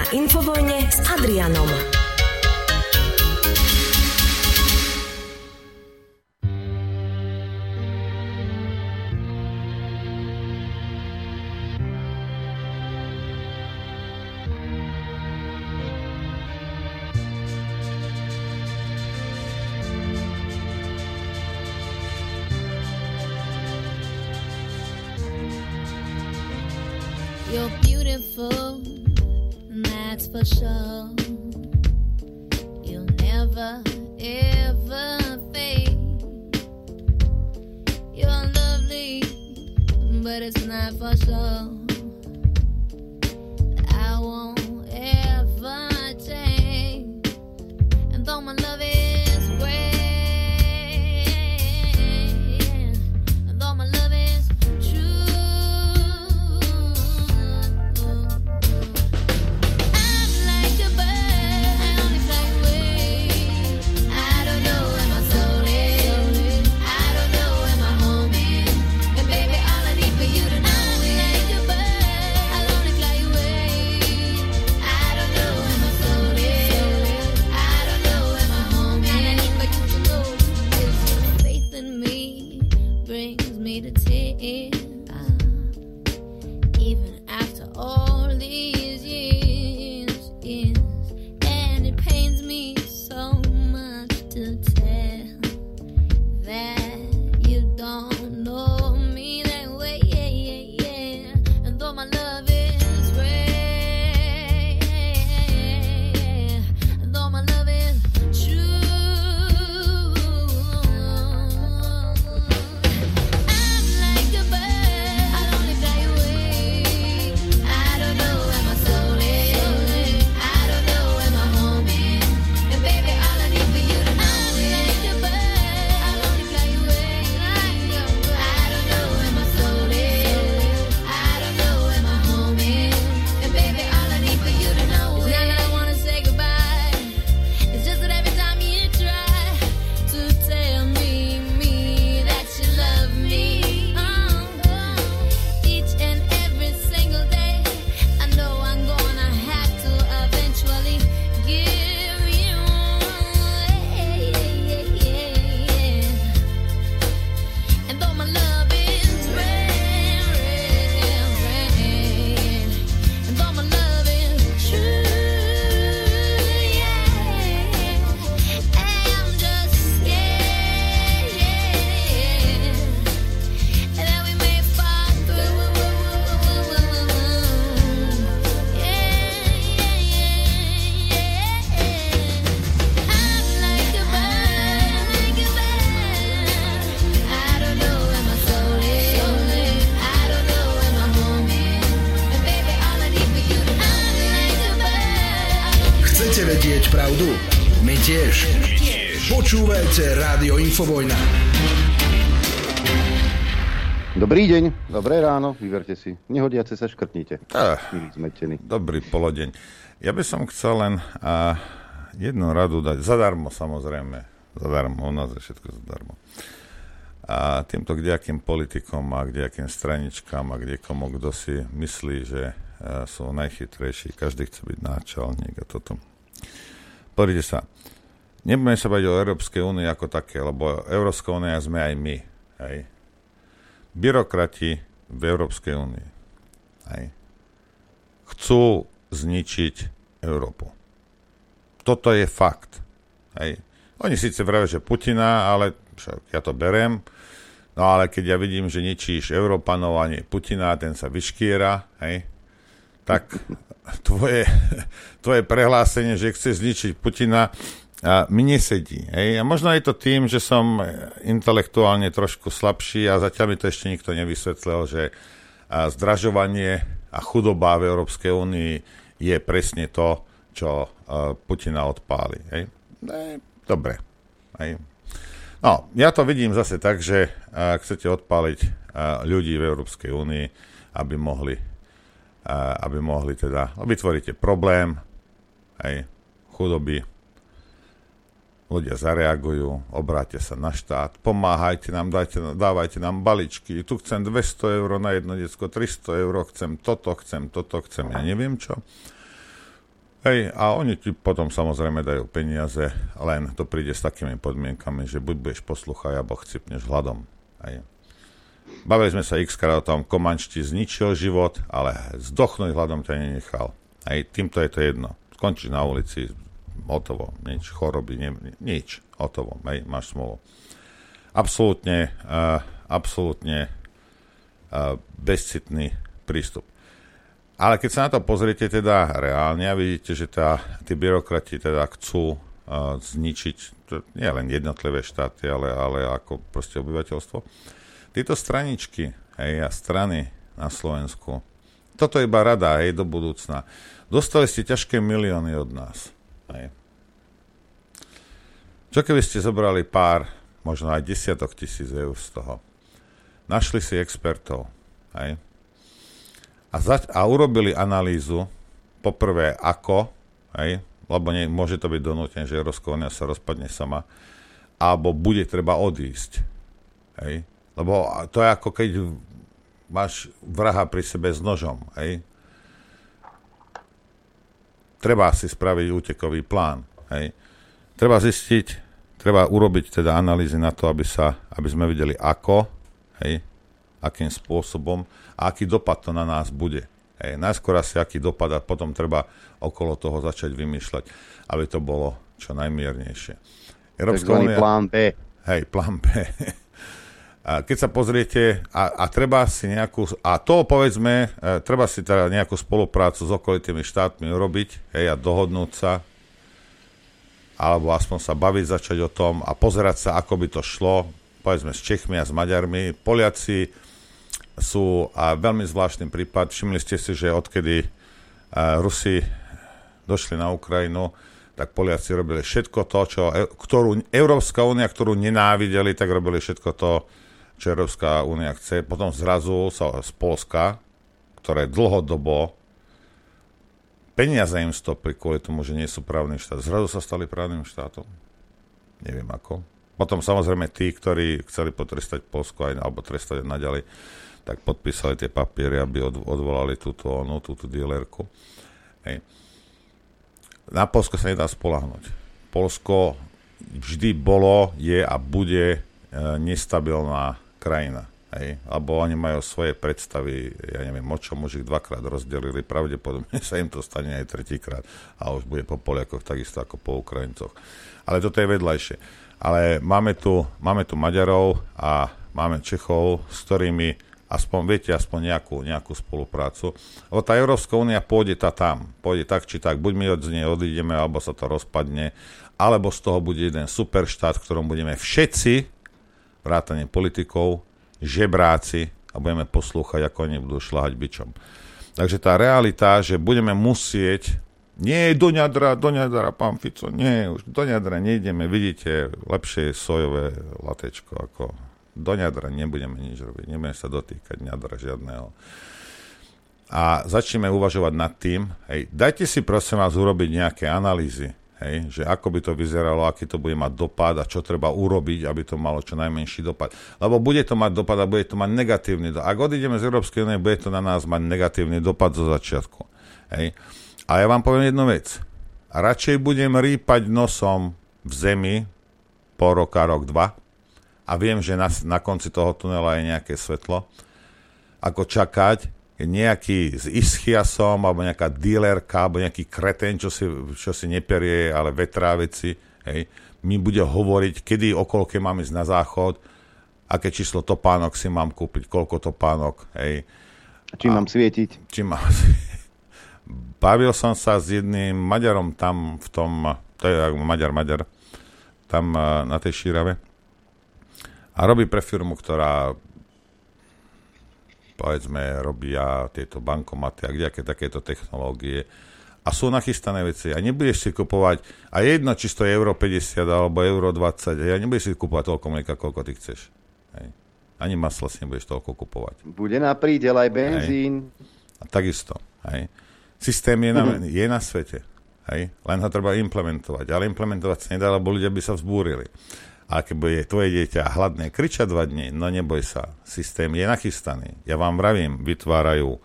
na Infovojne s Adriánom. For sure, you'll never ever fade. You're lovely, but it's not for sure. I won't ever change, and though my love is great. Rádio Infovojna. Dobrý deň, dobré ráno, vyberte si. Nehodiace sa škrtnite. Dobrý polodeň. Ja by som chcel len jednu radu dať, zadarmo samozrejme. Zadarmo, u nás je všetko zadarmo. A týmto kdejakým politikom a kdejakým straničkám a kdekomu, kto si myslí, že sú najchytrejší, každý chce byť náčelník a toto. Pozrite sa. Nebudeme sa bať o Európskej únii ako také, lebo Európska únia sme aj my. Hej. Byrokrati v Európskej únii. Hej. Chcú zničiť Európu. Toto je fakt. Hej. Oni síce vravia, že Putina, ale ja to berem, no ale keď ja vidím, že ničíš Európanov a nie Putina, ten sa vyškiera, hej, tak tvoje prehlásenie, že chceš zničiť Putina, a mne sedí. Hej. A možno je to tým, že som intelektuálne trošku slabší a zatiaľ mi to ešte nikto nevysvetlil, že zdražovanie a chudoba v Európskej únii je presne to, čo Putina odpáli. Hej. Dobre. Hej. No, ja to vidím zase tak, že chcete odpáliť ľudí v Európskej únii, aby mohli teda, vytvoríte problém, hej, chudoby. Ľudia zareagujú, obráte sa na štát, pomáhajte nám, dávajte nám baličky, tu chcem 200 eur na jedno decko, 300 eur, chcem toto, ja neviem čo. Hej, a oni ti potom samozrejme dajú peniaze, len to príde s takými podmienkami, že buď budeš poslúchať, alebo chcipneš hladom. Hej. Bavili sme sa x-krát o tom, Komanč ti zničil život, ale zdochnúť hladom ťa nenechal. Hej, týmto je to jedno. Skončíš na ulici, hotovo, nič, choroby, nič, hotovo, hej, máš smolu. Absolútne bezcitný prístup. Ale keď sa na to pozriete teda reálne a vidíte, že tí byrokrati teda chcú zničiť nie len jednotlivé štáty, ale ako proste obyvateľstvo. Tieto straničky, hej, a strany na Slovensku, toto je iba rada, hej, do budúcna. Dostali ste ťažké milióny od nás. Hej. Čo keby ste zobrali pár, možno aj desiatok tisíc eur z toho. Našli si expertov, hej. A urobili analýzu, poprvé ako, hej, lebo môže to byť donútené, že Európska únia sa rozpadne sama, alebo bude treba odísť. Hej. Lebo to je ako keď máš vraha pri sebe s nožom. Hej. Treba si spraviť útekový plán. Hej. Treba zistiť, treba urobiť teda analýzy na to, aby sme videli ako, hej, akým spôsobom a aký dopad to na nás bude. Hej, najskôr asi aký dopad a potom treba okolo toho začať vymýšľať, aby to bolo čo najmiernejšie. Takzvaný plán B. Hej, plán B. A keď sa pozriete a treba si nejakú, a to povedzme, treba si teda nejakú spoluprácu s okolitými štátmi urobiť, hej, a dohodnúť sa, alebo aspoň sa baviť, začať o tom a pozerať sa, ako by to šlo, povedzme s Čechmi a s Maďarmi. Poliaci sú a veľmi zvláštny prípad. Všimli ste si, že odkedy Rusi došli na Ukrajinu, tak Poliaci robili všetko to, ktorú Európska únia, ktorú nenávideli, tak robili všetko to, čo Európska únia chce. Potom zrazu sa z Polska, ktoré dlhodobo peniaze im stopli kvôli tomu, že nie sú právnym štátom. Zrazu sa stali právnym štátom. Neviem ako. Potom samozrejme tí, ktorí chceli potrestať Polsko alebo trestať naďalej, tak podpísali tie papiery, aby odvolali túto dealerku. Hej. Na Polsko sa nedá spoľahnúť. Polsko vždy bolo, je a bude nestabilná krajina. Hej. Alebo oni majú svoje predstavy, ja neviem, o čom už ich dvakrát rozdelili, pravdepodobne sa im to stane aj tretíkrát a už bude po Poliakoch takisto ako po Ukrajincoch. Ale toto je vedľajšie. Ale máme tu Maďarov a máme Čechov, s ktorými aspoň nejakú spoluprácu. Lebo tá Európska únia pôjde tak či tak, buď my od nej odídeme, alebo sa to rozpadne, alebo z toho bude jeden super štát, v ktorom budeme všetci, vrátane politikov, žebráci a budeme poslúchať, ako oni budú šľahať bičom. Takže tá realita, že budeme musieť. Nie, do ňadra, pán Fico, nie, už do ňadra nejdeme, vidíte, lepšie sojové latečko, ako do ňadra nebudeme nič robiť, nebudeme sa dotýkať ňadra žiadného. A začneme uvažovať nad tým, hej, dajte si prosím vás urobiť nejaké analýzy, hej, že ako by to vyzeralo, aký to bude mať dopad a čo treba urobiť, aby to malo čo najmenší dopad. Lebo bude to mať dopad a bude to mať negatívny dopad. Ak odídeme z Európskej únie, bude to na nás mať negatívny dopad zo začiatku, hej. A ja vám poviem jednu vec. Radšej budem rýpať nosom v zemi po roka, rok, dva a viem, že na konci toho tunela je nejaké svetlo, ako čakať nejaký s ischiasom alebo nejaká dealerka alebo nejaký kreten, čo si neperie, ale vetrá veci, hej, mi bude hovoriť, kedy okolke mám ísť na záchod, aké číslo topánok si mám kúpiť, koľko topánok, hej. Čím mám svietiť. Bavil som sa s jedným Maďarom tam v tom, to je Maďar, tam na tej Šírave. A robí pre firmu, ktorá, povedzme, robia tieto bankomaty a kdejaké takéto technológie. A sú nachystané veci. A nebudeš si kupovať, a jedno čisto euro 50 alebo euro 20, a nebudeš si kupovať toľko mlieka, koľko ty chceš. Hej. Ani masla si nebudeš toľko kupovať. Bude na prídel aj benzín. Hej. A takisto, hej. Systém je na svete, hej? Len ho treba implementovať, ale implementovať sa nedá, lebo ľudia by sa vzbúrili. A keď bude tvoje dieťa hladné kričať 2 dní, no neboj sa, systém je nachystaný. Ja vám vravím, vytvárajú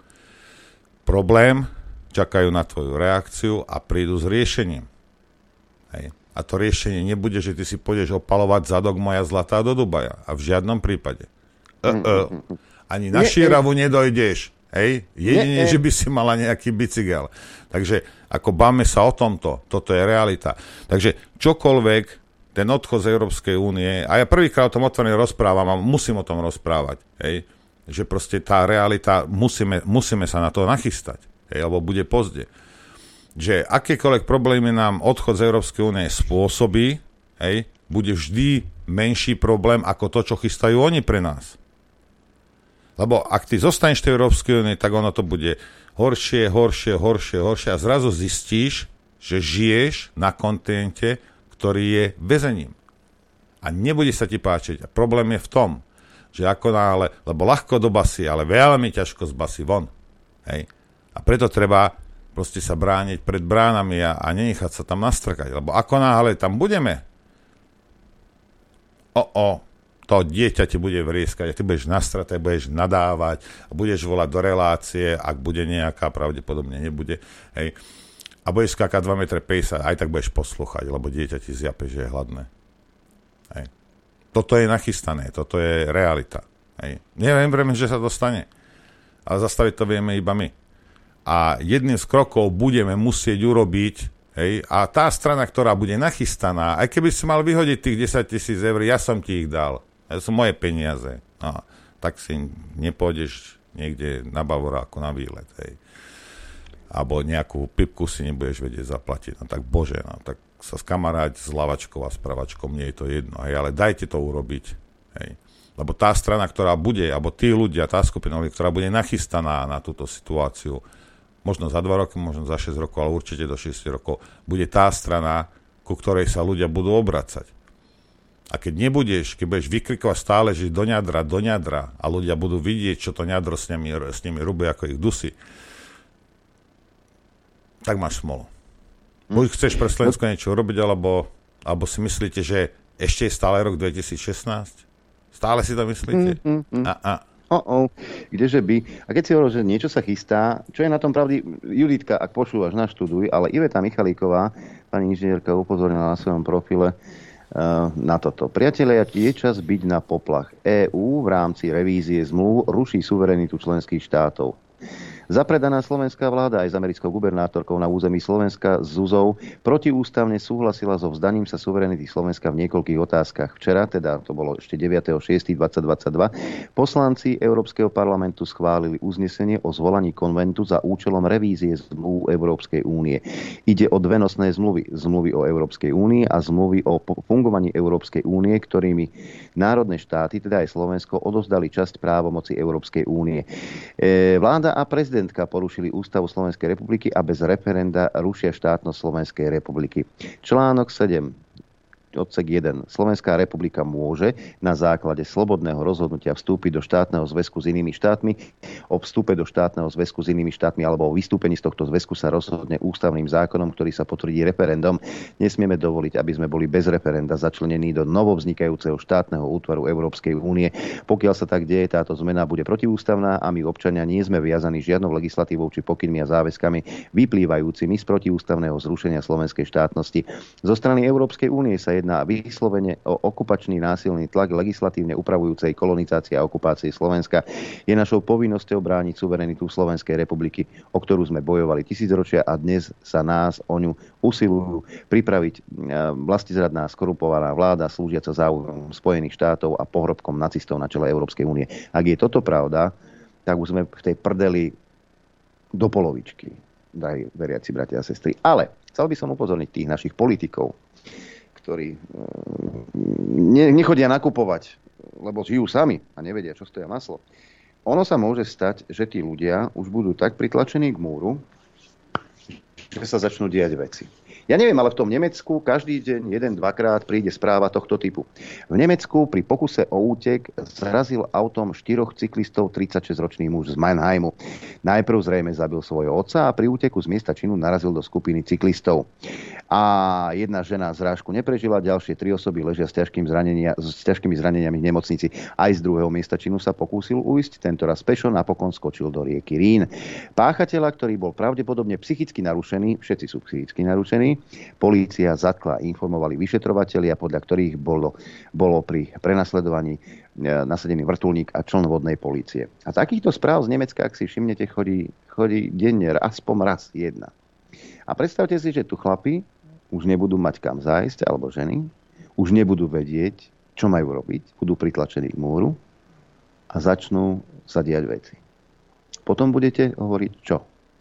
problém, čakajú na tvoju reakciu a prídu s riešením. Hej. A to riešenie nebude, že ty si pôjdeš opalovať zadok moja zlatá do Dubaja. A v žiadnom prípade. Ani na Šíravu nedojdeš. Hej? Jedine, že by si mala nejaký bicykel. Takže ako báme sa o tomto. Toto je realita. Takže čokoľvek ten odchod z Európskej únie, a ja prvýkrát o tom otvorene rozprávam a musím o tom rozprávať, hej? Že proste tá realita, musíme sa na to nachystať, hej? Lebo bude pozde. Že akékoľvek problémy nám odchod z Európskej únie spôsobí, hej? Bude vždy menší problém ako to, čo chystajú oni pre nás. Lebo ak ty zostaneš v Európskej únie, tak ono to bude horšie a zrazu zistíš, že žiješ na kontinente, ktorý je väzením. A nebude sa ti páčiť. A problém je v tom, že ako náhle, lebo ľahko do basy, ale veľmi ťažko z basy von. Hej. A preto treba proste sa brániť pred bránami a nenechať sa tam nastrkať. Lebo ako náhle tam budeme, to dieťa ti bude vrieskať a ty budeš nastrkať, budeš nadávať a budeš volať do relácie, ak bude nejaká, pravdepodobne nebude. Hej. A budeš skákať 2,50 m, aj tak budeš poslúchať, lebo dieťa ti zjape, že je hladné. Hej. Toto je nachystané, toto je realita. Hej. Neviem, že sa to stane, ale zastaviť to vieme iba my. A jedným z krokov budeme musieť urobiť, hej, a tá strana, ktorá bude nachystaná, aj keby si mal vyhodiť tých 10 000 eur, ja som ti ich dal, to sú moje peniaze, no, tak si nepôjdeš niekde na Bavoráku na výlet, hej. Alebo nejakú pipku si nebudeš vedieť zaplatiť. No tak bože, no tak sa skamaráť s lavačkou a s pravačkou, mne je to jedno. Hej, ale dajte to urobiť. Hej. Lebo tá strana, ktorá bude, alebo tí ľudia, tá skupina, ktorá bude nachystaná na túto situáciu, možno za 2 roky, možno za 6 rokov, ale určite do 6 rokov, bude tá strana, ku ktorej sa ľudia budú obracať. A keď budeš vykrikovať stále, že do ňadra, a ľudia budú vidieť, čo to ňadro s nimi rubuje, ako ich dusí, tak máš smolu. Buď chceš pre Slovensko niečo urobiť, alebo si myslíte, že ešte je stále rok 2016? Stále si to myslíte? Kdeže by. A keď si hovoril, že niečo sa chystá, čo je na tom pravdy, Julitka, ak pošúvaš, naštuduj, ale Iveta Michalíková, pani inžinierka, upozornila na svojom profile na toto. Priatelia, je čas byť na poplach. EÚ v rámci revízie zmluv ruší suverenitu členských štátov. Zapredaná slovenská vláda aj s americkou gubernátorkou na území Slovenska Zuzou protiústavne súhlasila so vzdaním sa suverenity Slovenska v niekoľkých otázkach. Včera, teda to bolo ešte 9.6.2022, poslanci Európskeho parlamentu schválili uznesenie o zvolaní konventu za účelom revízie zmluv Európskej únie. Ide o dve nosné zmluvy o Európskej únii a zmluvy o fungovaní Európskej únie, ktorými národné štáty, teda aj Slovensko, odovzdali časť právomoci Európskej únie. Vláda a prezidentka porušili ústavu Slovenskej republiky a bez referenda rušia štátnosť Slovenskej republiky. Článok 7, odsek 1. Slovenská republika môže na základe slobodného rozhodnutia vstúpiť do štátneho zväzku s inými štátmi. O vstupe do štátneho zväzku s inými štátmi alebo o vystúpení z tohto zväzku sa rozhodne ústavným zákonom, ktorý sa potvrdí referendum. Nesmieme dovoliť, aby sme boli bez referenda začlenení do novovznikajúceho štátneho útvaru Európskej únie. Pokiaľ sa tak deje, táto zmena bude protiústavná a my občania nie sme viazaní žiadnou legislatívou či pokynmi a záväzkami vyplývajúcimi z protiústavného zrušenia slovenskej štátnosti. Zo strany Európskej únie sa jedná vyslovene o okupačný násilný tlak legislatívne upravujúcej kolonizácie a okupácie Slovenska. Je našou povinnosťou brániť suverenitu Slovenskej republiky, o ktorú sme bojovali tisícročia a dnes sa nás o ňu usilujú pripraviť vlastizradná skorumpovaná vláda slúžiaca záujmom Spojených štátov a pohrobkom nacistov na čele Európskej únie. Ak je toto pravda, tak už sme v tej prdeli do polovičky, veriaci bratia a sestry. Ale chcel by som upozorniť tých našich politikov, ktorí nechodia nakupovať, lebo žijú sami a nevedia, čo stoja maslo. Ono sa môže stať, že tí ľudia už budú tak pritlačení k múru, že sa začnú diať veci. Ja neviem, ale v tom Nemecku každý deň 1-2-krát príde správa tohto typu. V Nemecku pri pokuse o útek zrazil autom 4 cyklistov 36-ročný muž z Mannheimu. Najprv zrejme zabil svojho otca a pri úteku z miesta činu narazil do skupiny cyklistov. A jedna žena zrážku neprežila, ďalšie 3 osoby ležia s ťažkými zraneniami v nemocnici. Aj z druhého miesta činu sa pokúsil uísť, tentoraz pešo, napokon skočil do rieky Rín. Páchateľa, ktorý bol pravdepodobne psychicky narušený, všetci sú psychicky narušení, polícia zatkla, informovali vyšetrovatelia, podľa ktorých bolo pri prenasledovaní nasadený vrtuľník a člen vodnej polície. A takýchto správ z Nemecka, ak si všimnete, chodí denne aspoň raz jedna. A predstavte si, že tu chlapi už nebudú mať kam zájsť, alebo ženy, už nebudú vedieť, čo majú robiť, budú pritlačení k múru a začnú sa diať veci. Potom budete hovoriť, čo,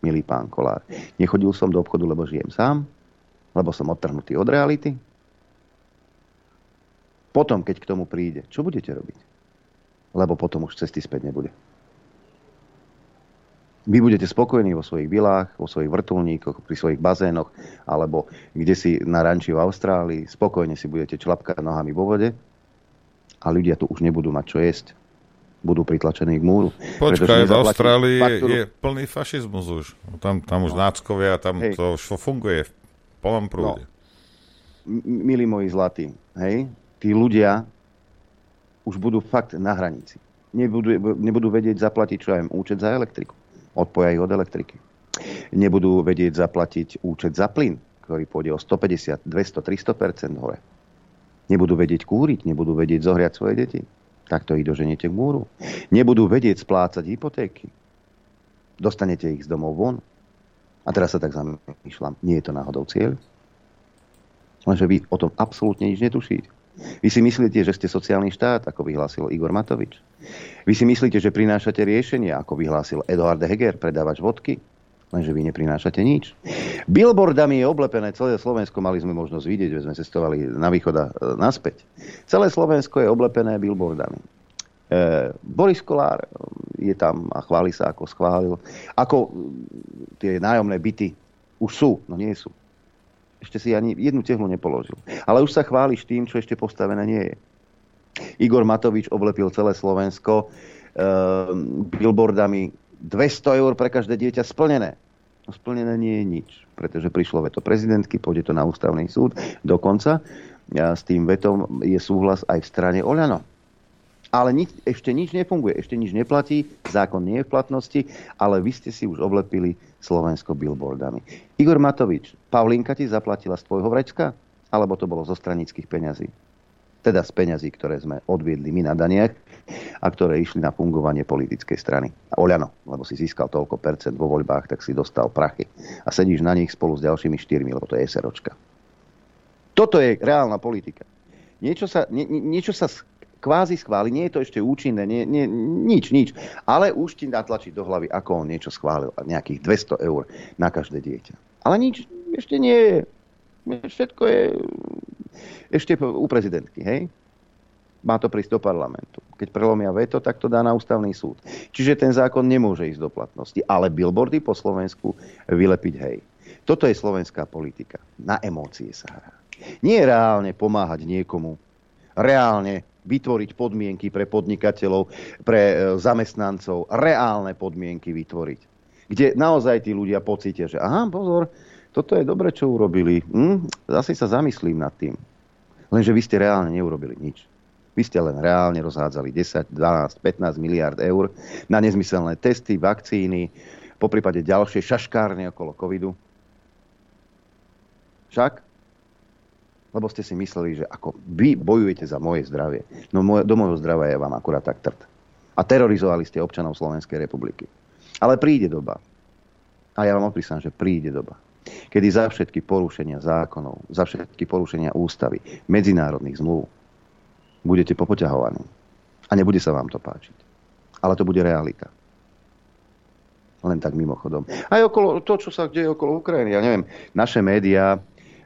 milý pán Kolár, nechodil som do obchodu, lebo žijem sám, lebo som odtrhnutý od reality. Potom, keď k tomu príde, čo budete robiť? Lebo potom už cesty späť nebude. Vy budete spokojní vo svojich vilách, vo svojich vrtuľníkoch, pri svojich bazénoch, alebo kde si na ranči v Austrálii, spokojne si budete člapkať nohami vo vode a ľudia tu už nebudú mať čo jesť. Budú pritlačení k múru. Počkaj, v Austrálii je plný fašizmus už. Tam už náckovia, hej. To už funguje v plnom prúde. No. Milí moji zlatí, hej? Tí ľudia už budú fakt na hranici. Nebudú vedieť zaplatiť, čo aj im, účet za elektriku. Odpoja ich od elektriky. Nebudú vedieť zaplatiť účet za plyn, ktorý pôjde o 150, 200, 300% hore. Nebudú vedieť kúriť, nebudú vedieť zohriať svoje deti. Takto ich doženete k múru. Nebudú vedieť splácať hypotéky. Dostanete ich z domov von. A teraz sa tak zamýšľam. Nie je to náhodou cieľ? Lenže vy o tom absolútne nič netušíte. Vy si myslíte, že ste sociálny štát, ako vyhlásil Igor Matovič. Vy si myslíte, že prinášate riešenia, ako vyhlásil Eduard Heger, predávač vodky. Lenže vy neprinášate nič. Billboardami je oblepené celé Slovensko, mali sme možnosť vidieť, že sme cestovali na východ a naspäť. Celé Slovensko je oblepené billboardami. Boris Kolár je tam a chváli sa, ako schválil. Ako tie nájomné byty už sú, no nie sú. Ešte si ani jednu tehlu nepoložil. Ale už sa chváliš tým, čo ešte postavené nie je. Igor Matovič oblepil celé Slovensko billboardami 200 € pre každé dieťa splnené. No splnené nie je nič, pretože prišlo veto prezidentky, pôjde to na ústavný súd. Dokonca a s tým vetom je súhlas aj v strane Oľano. Ale ešte nič nefunguje, ešte nič neplatí, zákon nie je v platnosti, ale vy ste si už oblepili Slovensko billboardami. Igor Matovič, Pavlinka ti zaplatila z tvojho vrečka? Alebo to bolo zo stranických peňazí? Teda z peňazí, ktoré sme odviedli my na daniach a ktoré išli na fungovanie politickej strany. A Oľano, lebo si získal toľko percent vo voľbách, tak si dostal prachy. A sedíš na nich spolu s ďalšími 4, lebo to je SROčka. Toto je reálna politika. Niečo sa kvázi schváli, nie je to ešte účinné, nič, ale už ti natlačí do hlavy, ako on niečo schválil, nejakých 200 € na každé dieťa. Ale nič ešte nie je, všetko je ešte u prezidentky, hej? Má to prísť do parlamentu. Keď prelomia veto, tak to dá na ústavný súd. Čiže ten zákon nemôže ísť do platnosti, ale billboardy po Slovensku vylepiť, hej. Toto je slovenská politika. Na emócie sa hrá. Nie reálne pomáhať niekomu, reálne vytvoriť podmienky pre podnikateľov, pre zamestnancov, reálne podmienky vytvoriť. Kde naozaj tí ľudia pocítia, že aha, pozor, toto je dobre, čo urobili. Zase sa zamyslím nad tým. Lenže vy ste reálne neurobili nič. Vy ste len reálne rozhádzali 10, 12, 15 miliárd eur na nezmyselné testy, vakcíny, poprípade ďalšie šaškárne okolo covidu. Však? Lebo ste si mysleli, že ako vy bojujete za moje zdravie. No do môjho zdravia je vám akurát tak trt. A terorizovali ste občanov Slovenskej republiky. Ale príde doba. A ja vám oprísam, že príde doba. Kedy za všetky porušenia zákonov, za všetky porušenia ústavy, medzinárodných zmluv, budete popoťahovaní. A nebude sa vám to páčiť. Ale to bude realita. Len tak mimochodom. Aj okolo to, čo sa deje okolo Ukrajiny. Ja neviem, naše médiá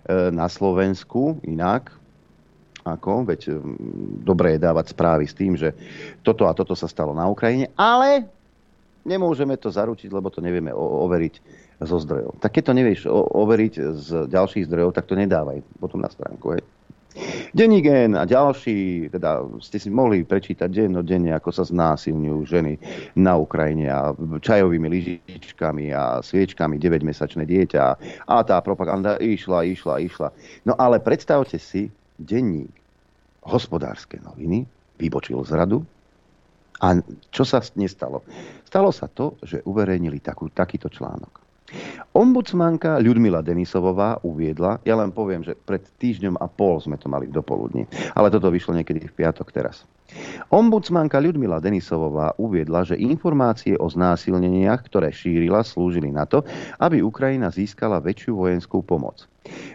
na Slovensku inak, ako, veď dobre je dávať správy s tým, že toto a toto sa stalo na Ukrajine, ale nemôžeme to zaručiť, lebo to nevieme overiť zo zdrojov. Tak keď to nevieš overiť z ďalších zdrojov, tak to nedávaj potom na stránku. Hej. Denník N a ďalší, teda ste si mohli prečítať dennodenne, ako sa znásilňujú ženy na Ukrajine a čajovými lyžičkami a sviečkami 9-mesačné dieťa a tá propaganda išla. No ale predstavte si denník Hospodárske noviny, vybočil z radu a čo sa nestalo? Stalo sa to, že uverejnili takýto článok. Ombudsmanka Ľudmila Denisovová uviedla, ja len poviem, že pred týždňom a pol sme to mali v dopoludní, ale toto vyšlo niekedy v piatok teraz. Ombudsmanka Ľudmila Denisovová uviedla, že informácie o znásilneniach, ktoré šírila, slúžili na to, aby Ukrajina získala väčšiu vojenskú pomoc.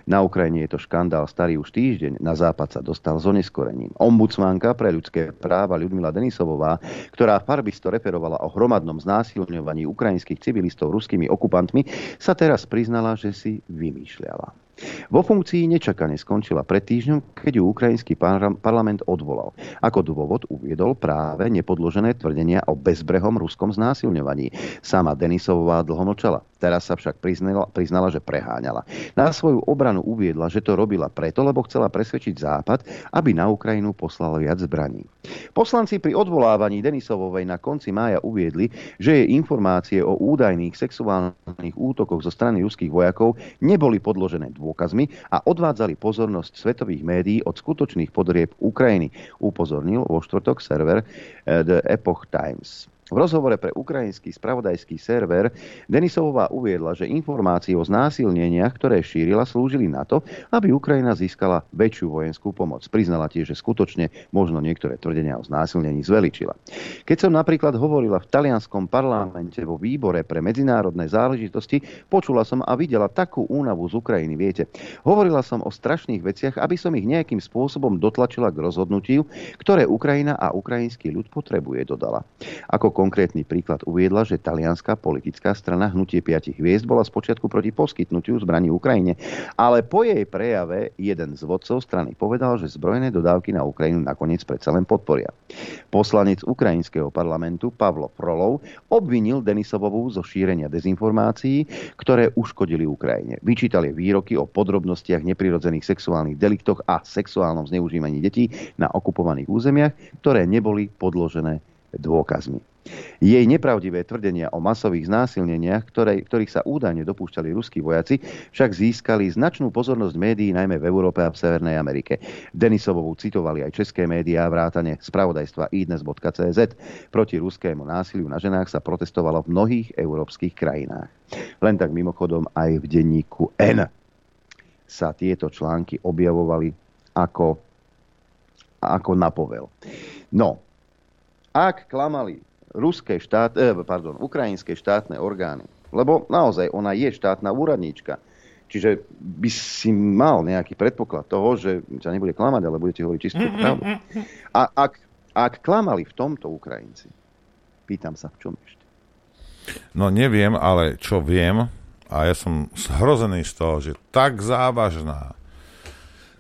Na Ukrajine je to škandál starý už týždeň, na západ sa dostal s oneskorením. Ombudsmanka pre ľudské práva Ľudmila Denisovová, ktorá v Farbisto referovala o hromadnom znásilňovaní ukrajinských civilistov ruskými okupantmi, sa teraz priznala, že si vymýšľala. Vo funkcii nečakane skončila pred týždňom, keď ju ukrajinský parlament odvolal. Ako dôvod uviedol práve nepodložené tvrdenia o bezbrehom ruskom znásilňovaní. Sama Denisovová dlho mlčala. Teraz sa však priznala, že preháňala. Na svoju obranu uviedla, že to robila preto, lebo chcela presvedčiť Západ, aby na Ukrajinu poslal viac zbraní. Poslanci pri odvolávaní Denisovovej na konci mája uviedli, že jej informácie o údajných sexuálnych útokoch zo strany ruských vojakov neboli podložené dôkazmi a odvádzali pozornosť svetových médií od skutočných podrieb Ukrajiny, upozornil vo štvrtok server The Epoch Times. V rozhovore pre ukrajinský spravodajský server Denisovová uviedla, že informácie o znásilneniach, ktoré šírila, slúžili na to, aby Ukrajina získala väčšiu vojenskú pomoc. Priznala tiež, že skutočne možno niektoré tvrdenia o znásilnení zveličila. Keď som napríklad hovorila v talianskom parlamente vo výbore pre medzinárodné záležitosti, počula som a videla takú únavu z Ukrajiny, viete. Hovorila som o strašných veciach, aby som ich nejakým spôsobom dotlačila k rozhodnutiu, ktoré Ukrajina a ukrajinský ľud potrebuje, dodala. Ako konkrétny príklad uviedla, že talianská politická strana Hnutie 5 hviezd bola spočiatku proti poskytnutiu zbraní Ukrajine, ale po jej prejave jeden z vodcov strany povedal, že zbrojné dodávky na Ukrajinu nakoniec predsa len podporia. Poslanec ukrajinského parlamentu Pavlo Frolov obvinil Denisovovú zo šírenia dezinformácií, ktoré uškodili Ukrajine. Vyčítal jej výroky o podrobnostiach neprirodzených sexuálnych deliktoch a sexuálnom zneužívaní detí na okupovaných územiach, ktoré neboli podložené dôkazmi. Jej nepravdivé tvrdenia o masových znásilneniach, ktorých sa údajne dopúšťali ruskí vojaci, však získali značnú pozornosť médií najmä v Európe a v Severnej Amerike. Denisovovú citovali aj české médiá vrátane spravodajstva idnes.cz. Proti ruskému násiliu na ženách sa protestovalo v mnohých európskych krajinách. Len tak mimochodom aj v denníku N sa tieto články objavovali ako napovel. No, ak klamali ukrajinské štátne orgány, lebo naozaj ona je štátna úradníčka, čiže by si mal nejaký predpoklad toho, že sa nebude klamať, ale budete hovoriť čistú pravdu. A ak klamali v tomto Ukrajinci, pýtam sa, v čom ešte? No neviem, ale čo viem, a ja som zhrozený z toho, že tak závažná,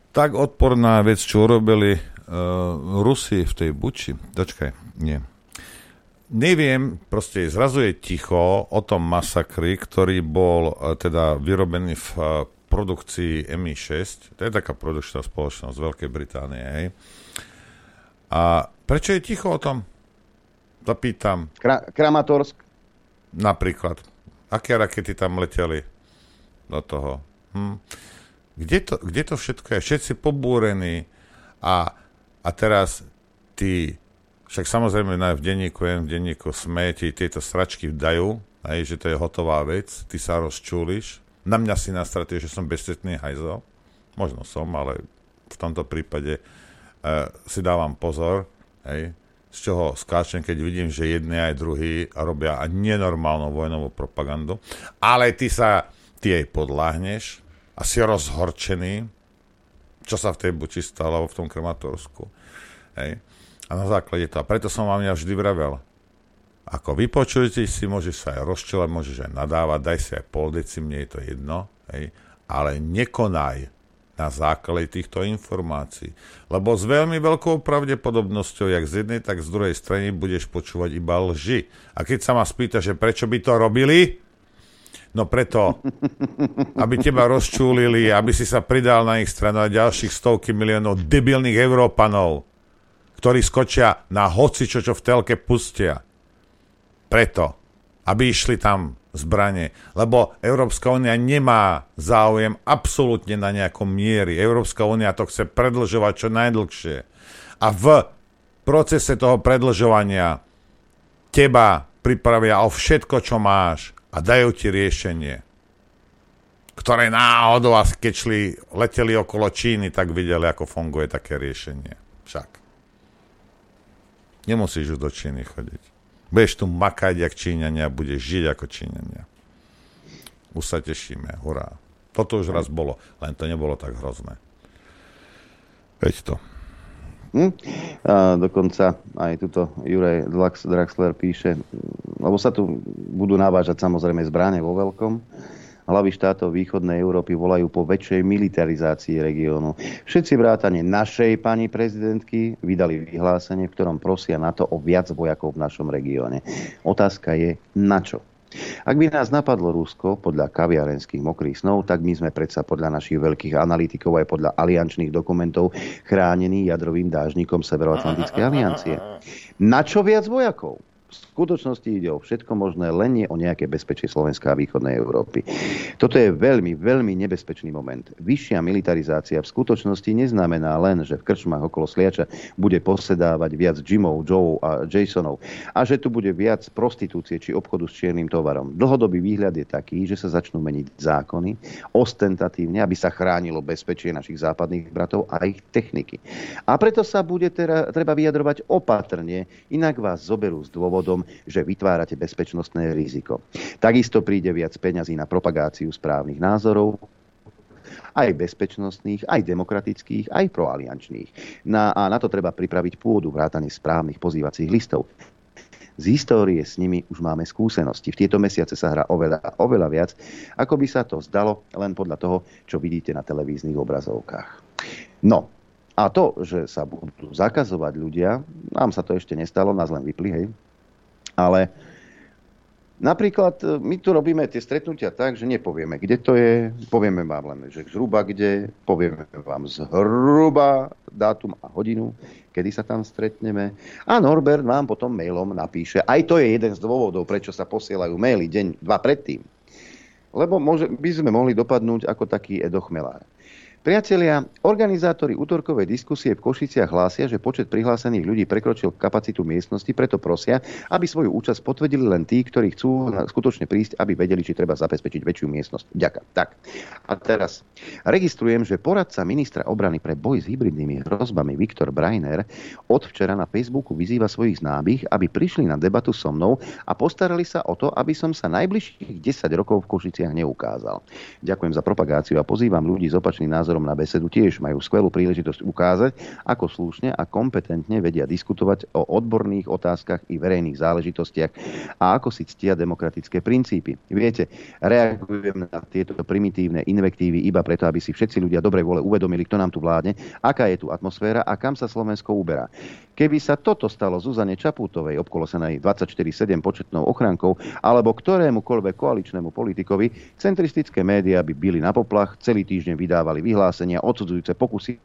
tak odporná vec, čo urobili Rusi v tej Buči. Dočkaj, nie. Neviem, proste zrazu je ticho o tom masakri, ktorý bol teda vyrobený v produkcii MI6. To je taká produkčná spoločnosť z Veľkej Británie. Hej. A prečo je ticho o tom? Zapýtam. Kramatorsk. Napríklad. Aké rakety tam leteli do toho? Kde to všetko je? Všetci pobúrení. A teraz ty, však samozrejme v denníku N, v denníku SME ti tieto sračky dajú, aj, že to je hotová vec, ty sa rozčúliš, na mňa si nastratuje, že som bezcetný hajzel, možno som, ale v tomto prípade si dávam pozor, hej, z čoho skáčem, keď vidím, že jedni aj druhí robia nenormálnu vojnovú propagandu, ale ty jej podľahneš a si rozhorčený, čo sa v tej Buči stalo, alebo v tom Krematorsku. Hej. A na základe to. A preto som vám ja vždy vravel. Ako vypočujete si, môžeš sa aj rozčelať, môžeš aj nadávať, daj si aj pol deci, mne je to jedno. Hej. Ale nekonaj na základe týchto informácií. Lebo s veľmi veľkou pravdepodobnosťou, jak z jednej, tak z druhej strany budeš počúvať iba lži. A keď sa ma spýta, že prečo by to robili, No preto, aby teba rozčúlili, aby si sa pridal na ich stranu a ďalších stovky miliónov debilných Európanov, ktorí skočia na hocičo, čo v telke pustia. Preto, aby išli tam zbranie. Lebo Európska únia nemá záujem absolútne na nejakom miery. Európska únia to chce predlžovať čo najdlhšie. A v procese toho predlžovania teba pripravia o všetko, čo máš, a dajú ti riešenie, ktoré náhodou, keď leteli okolo Číny, tak videli, ako funguje také riešenie. Však. Nemusíš už do Číny chodiť. Budeš tu makať jak Číňania, budeš žiť ako Číňania. Už sa tešíme, hurá. Toto už raz bolo, len to nebolo tak hrozné. Veď to. Dokonca aj tuto Juraj Draxler píše, lebo sa tu budú navážať samozrejme zbrane vo veľkom. Hlavy štátov východnej Európy volajú po väčšej militarizácii regiónu. Všetci vrátane našej pani prezidentky vydali vyhlásenie, v ktorom prosia NATO o viac vojakov v našom regióne. Otázka je, na čo? Ak by nás napadlo Rusko podľa kaviarenských mokrých snov, tak my sme predsa podľa našich veľkých analytikov aj podľa aliančných dokumentov chránení jadrovým dážnikom Severoatlantickej aliancie. Na čo viac vojakov? V skutočnosti ide o všetko možné, len nie o nejaké bezpečie Slovenska a východnej Európy. Toto je veľmi, veľmi nebezpečný moment. Vyššia militarizácia v skutočnosti neznamená len, že v krčmách okolo Sliača bude posedávať viac Jimov, Joe a Jasonov a že tu bude viac prostitúcie či obchodu s čiernym tovarom. Dlhodobý výhľad je taký, že sa začnú meniť zákony ostentatívne, aby sa chránilo bezpečie našich západných bratov a ich techniky. A preto sa bude treba vyjadrovať opatrne, inak vás zoberú z dôvodu, že vytvárate bezpečnostné riziko. Takisto príde viac peňazí na propagáciu správnych názorov, aj bezpečnostných, aj demokratických, aj proaliančných. A na to treba pripraviť pôdu vrátane správnych pozývacích listov. Z histórie s nimi už máme skúsenosti. V tieto mesiace sa hrá oveľa, oveľa viac, ako by sa to zdalo len podľa toho, čo vidíte na televíznych obrazovkách. No, a to, že sa budú zakazovať ľudia, nám sa to ešte nestalo, nás len vypli, hej. Ale napríklad my tu robíme tie stretnutia tak, že nepovieme, kde to je, povieme vám len, že zhruba kde, povieme vám zhruba dátum a hodinu, kedy sa tam stretneme. A Norbert vám potom mailom napíše, aj to je jeden z dôvodov, prečo sa posielajú maily deň, dva predtým. Lebo by sme mohli dopadnúť ako taký Edo Chmelár. Priatelia, organizátori útorkovej diskusie v Košiciach hlásia, že počet prihlásených ľudí prekročil kapacitu miestnosti, preto prosia, aby svoju účasť potvrdili len tí, ktorí chcú skutočne prísť, aby vedeli, či treba zabezpečiť väčšiu miestnosť. Ďakujem. Tak. A teraz registrujem, že poradca ministra obrany pre boj s hybridnými hrozbami Viktor Breiner od včera na Facebooku vyzýva svojich známych, aby prišli na debatu so mnou a postarali sa o to, aby som sa najbližších 10 rokov v Košiciach neukázal. Ďakujem za propagáciu a pozývam ľudí z opačných názorov na besedu, tiež majú skvelú príležitosť ukázať, ako slušne a kompetentne vedia diskutovať o odborných otázkach i verejných záležitostiach a ako si ctia demokratické princípy. Viete, reagujem na tieto primitívne invektívy iba preto, aby si všetci ľudia dobrej vole uvedomili, kto nám tu vládne, aká je tu atmosféra a kam sa Slovensko uberá. Keby sa toto stalo Zuzane Čaputovej, obkolosenej 24/7 početnou ochrankou, alebo ktorémukoľvek koaličnému politikovi, centristické médiá by bili na poplach, celý týždeň vydávali vyhlásenia odsudzujúce pokusy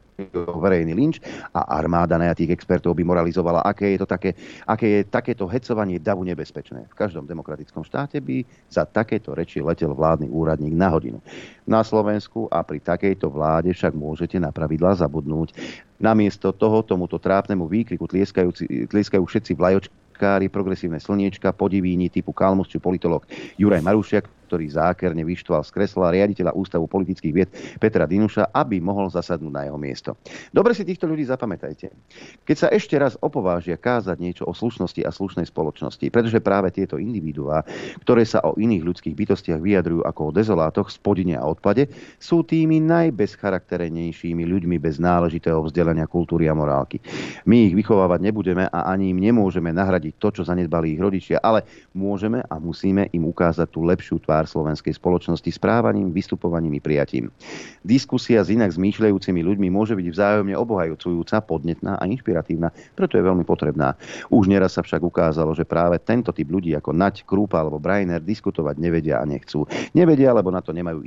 o verejný lynč a armáda najatých expertov by moralizovala, aké je takéto hecovanie davu nebezpečné. V každom demokratickom štáte by za takéto reči letel vládny úradník na hodinu. Na Slovensku a pri takejto vláde však môžete na pravidlá zabudnúť. Namiesto toho tomuto trápnemu výkriku tlieskajú všetci vlajočkári, progresívne slniečka, podivíni typu Kalmus či politolog Juraj Marušiak, ktorý zákerne vyštval z kresla riaditeľa Ústavu politických vied Petra Dinuša, aby mohol zasadnúť na jeho miesto. Dobre si týchto ľudí zapamätajte. Keď sa ešte raz opovážia kázať niečo o slušnosti a slušnej spoločnosti, pretože práve tieto individuá, ktoré sa o iných ľudských bytostiach vyjadrujú ako o dezolátoch, spodine a odpade, sú tými najbezcharakterenejšími ľuďmi bez náležitého vzdelania kultúry a morálky. My ich vychovávať nebudeme a ani im nemôžeme nahradiť to, čo zanedbali ich rodičia, ale môžeme a musíme im ukázať tú lepšiu tvár tvár slovenskej spoločnosti správaním, vystupovaním i prijatím. Diskusia s inak zmýšľajúcimi ľuďmi môže byť vzájomne obohajúcujúca, podnetná a inšpiratívna, preto je veľmi potrebná. Už neraz sa však ukázalo, že práve tento typ ľudí ako Naď, Krúpa alebo Breiner diskutovať nevedia a nechcú. Nevedia, lebo na to nemajú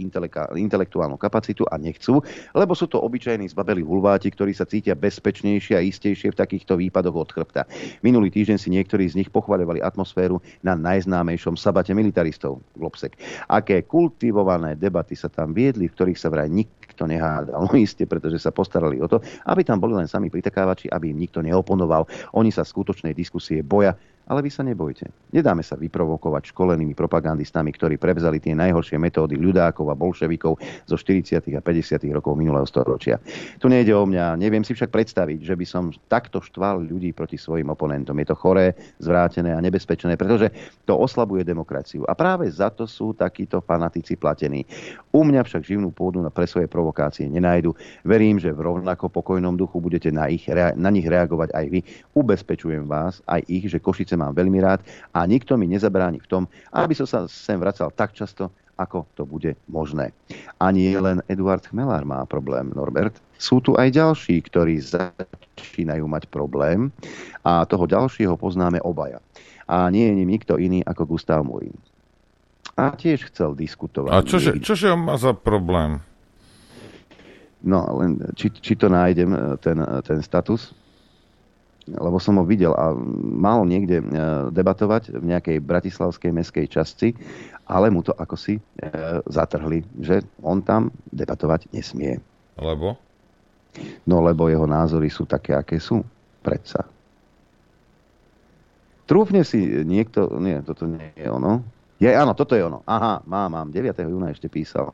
intelektuálnu kapacitu a nechcú, lebo sú to obyčajní zbabelí hulváti, ktorí sa cítia bezpečnejšie a istejšie v takýchto výpadoch od chrbta. Minulý týždeň si niektorí z nich pochvaľovali atmosféru na najznámejšom sabate militaristov, Globsek. Aké kultivované debaty sa tam viedli, v ktorých sa vraj nikto nehádal. No iste, pretože sa postarali o to, aby tam boli len sami pritakávači, aby im nikto neoponoval. Oni sa skutočnej diskusie boja, ale vy sa nebojte. Nedáme sa vyprovokovať školenými propagandistami, ktorí prevzali tie najhoršie metódy ľudákov a bolševikov zo 40. a 50. rokov minulého storočia. Tu nejde o mňa, neviem si však predstaviť, že by som takto štval ľudí proti svojim oponentom. Je to choré, zvrátené a nebezpečné, pretože to oslabuje demokraciu. A práve za to sú takíto fanatici platení. U mňa však živnú pôdu pre svoje provokácie nenájdu. Verím, že v rovnako pokojnom duchu budete na nich reagovať aj vy. Ubezpečujem vás aj ich, že Košice mám veľmi rád a nikto mi nezabráni v tom, aby som sa sem vracal tak často, ako to bude možné. Ani len Eduard Chmelár má problém, Norbert. Sú tu aj ďalší, ktorí začínajú mať problém a toho ďalšieho poznáme obaja. A nie je ním nikto iný ako Gustáv Murín. A tiež chcel diskutovať. A čože on má za problém? No, len či to nájdem, ten status? Lebo som ho videl a mal niekde debatovať v nejakej bratislavskej mestskej časti, ale mu to akosi zatrhli, že on tam debatovať nesmie. Lebo? No, lebo jeho názory sú také, aké sú. Predsa. Trúfne si niekto... Nie, toto nie je ono. Áno, toto je ono. Aha, mám. 9. júna ešte písal.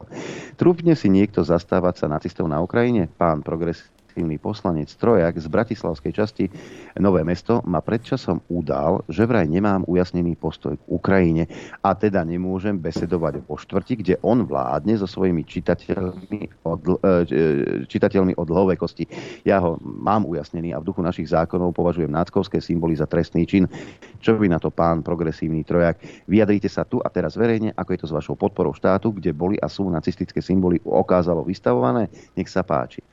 Trúfne si niekto zastávať sa nacistov na Ukrajine? Pán progres poslanec Trojak z bratislavskej časti Nové Mesto ma predčasom udal, že vraj nemám ujasnený postoj k Ukrajine a teda nemôžem besedovať o štvrti, kde on vládne so svojimi čitateľmi od dlhovej kosti. Ja ho mám ujasnený a v duchu našich zákonov považujem náckovské symboly za trestný čin. Čo by na to pán progresívny Trojak? Vyjadrite sa tu a teraz verejne, ako je to s vašou podporou štátu, kde boli a sú nacistické symboly okázalo vystavované. Nech sa páči.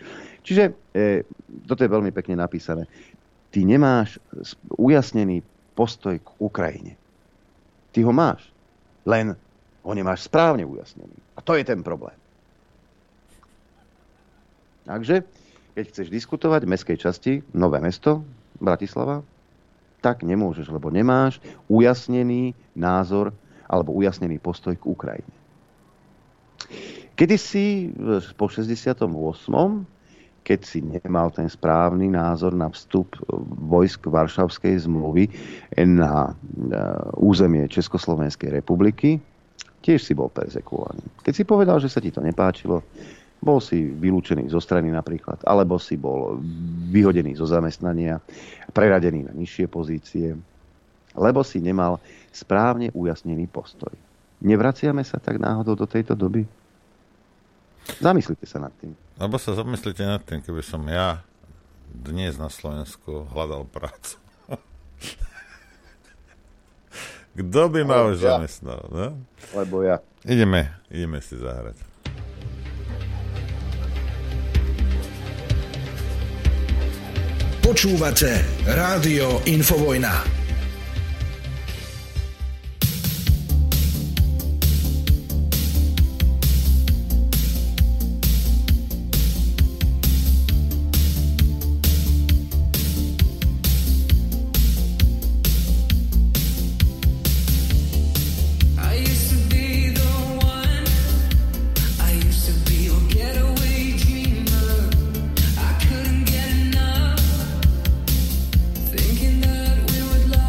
Čiže toto je veľmi pekne napísané. Ty nemáš ujasnený postoj k Ukrajine. Ty ho máš, len ho nemáš správne ujasnený. A to je ten problém. Takže, keď chceš diskutovať v mestskej časti Nové Mesto, Bratislava, tak nemôžeš, lebo nemáš ujasnený názor alebo ujasnený postoj k Ukrajine. Kedysi po 68. keď si nemal ten správny názor na vstup vojsk Varšavskej zmluvy na územie Československej republiky, tiež si bol perzekvovaný. Keď si povedal, že sa ti to nepáčilo, bol si vylúčený zo strany napríklad, alebo si bol vyhodený zo zamestnania, preradený na nižšie pozície, lebo si nemal správne ujasnený postoj. Nevraciame sa tak náhodou do tejto doby? Zamyslite sa nad tým. Alebo sa zamyslite nad tým, keby som ja dnes na Slovensku hľadal prácu. Kto by ma už zamestnal? No? Lebo ja. Ideme si zahrať. Počúvate Rádio Infovojna. Thinking that we would love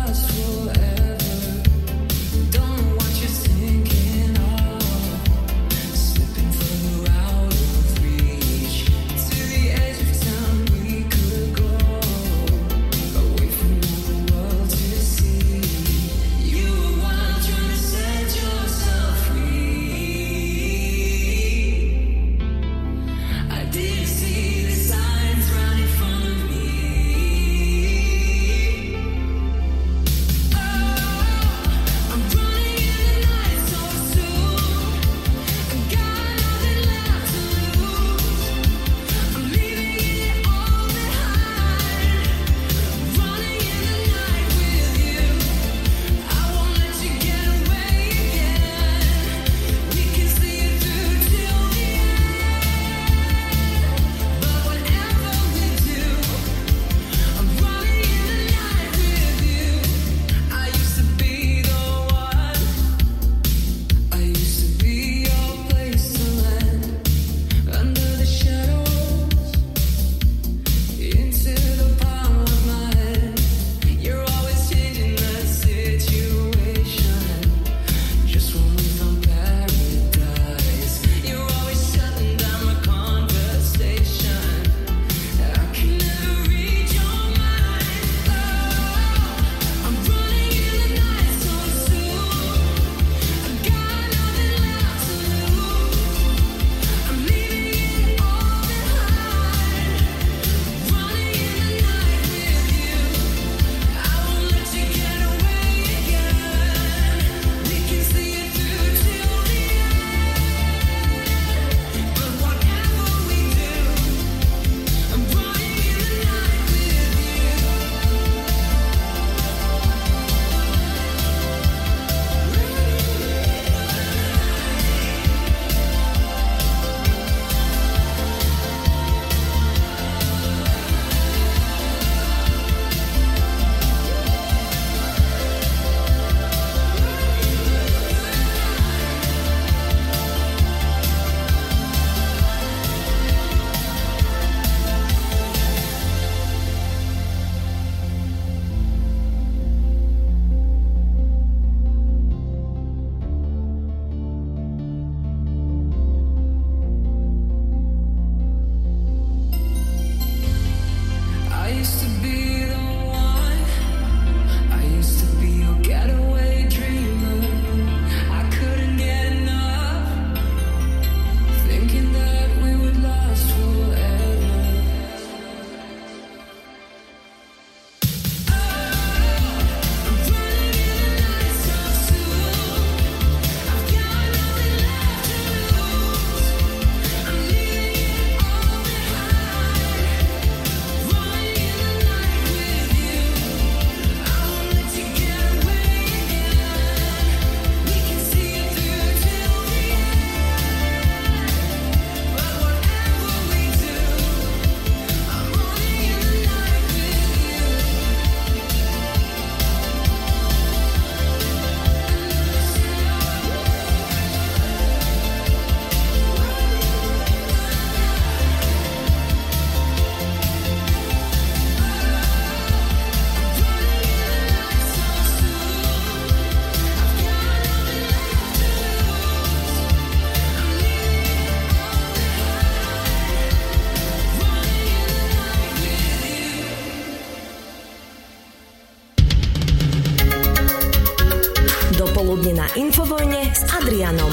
popoludne na Infovojne s Adriánom.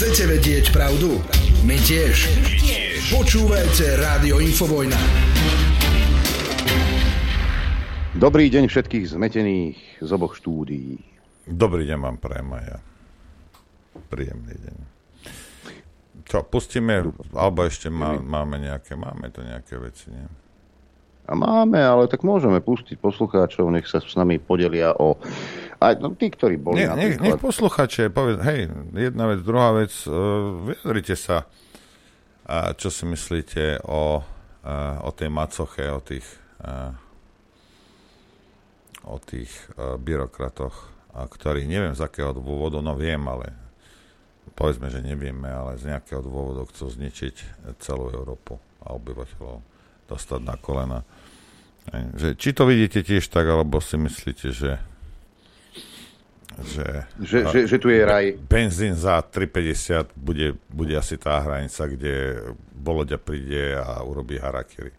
Chcete vedieť pravdu? My tiež. Počúvajte Rádio Infovojna. Dobrý deň všetkých zmetených z oboch štúdií. Dobrý deň vám prajem aj ja. Príjemný deň. Čo, pustíme, alebo ešte máme tu nejaké veci, nie? A máme, ale tak môžeme pustiť poslucháčov, nech sa s nami podelia o... Aj no, tí, ktorí boli na príklad... Nech poslucháče, povedz, hej, jedna vec, druhá vec, vyjadrite sa, čo si myslíte o tej macoche, o tých byrokratoch, ktorých neviem z akého dôvodu, no viem, ale povedzme, že nevieme, ale z nejakého dôvodu chcú zničiť celú Európu a obyvateľov, dostať na kolena. Že, či to vidíte tiež tak, alebo si myslíte, že tu je raj. Benzín za 3,50 bude asi tá hranica, kde Boloďa príde a urobí harakiri.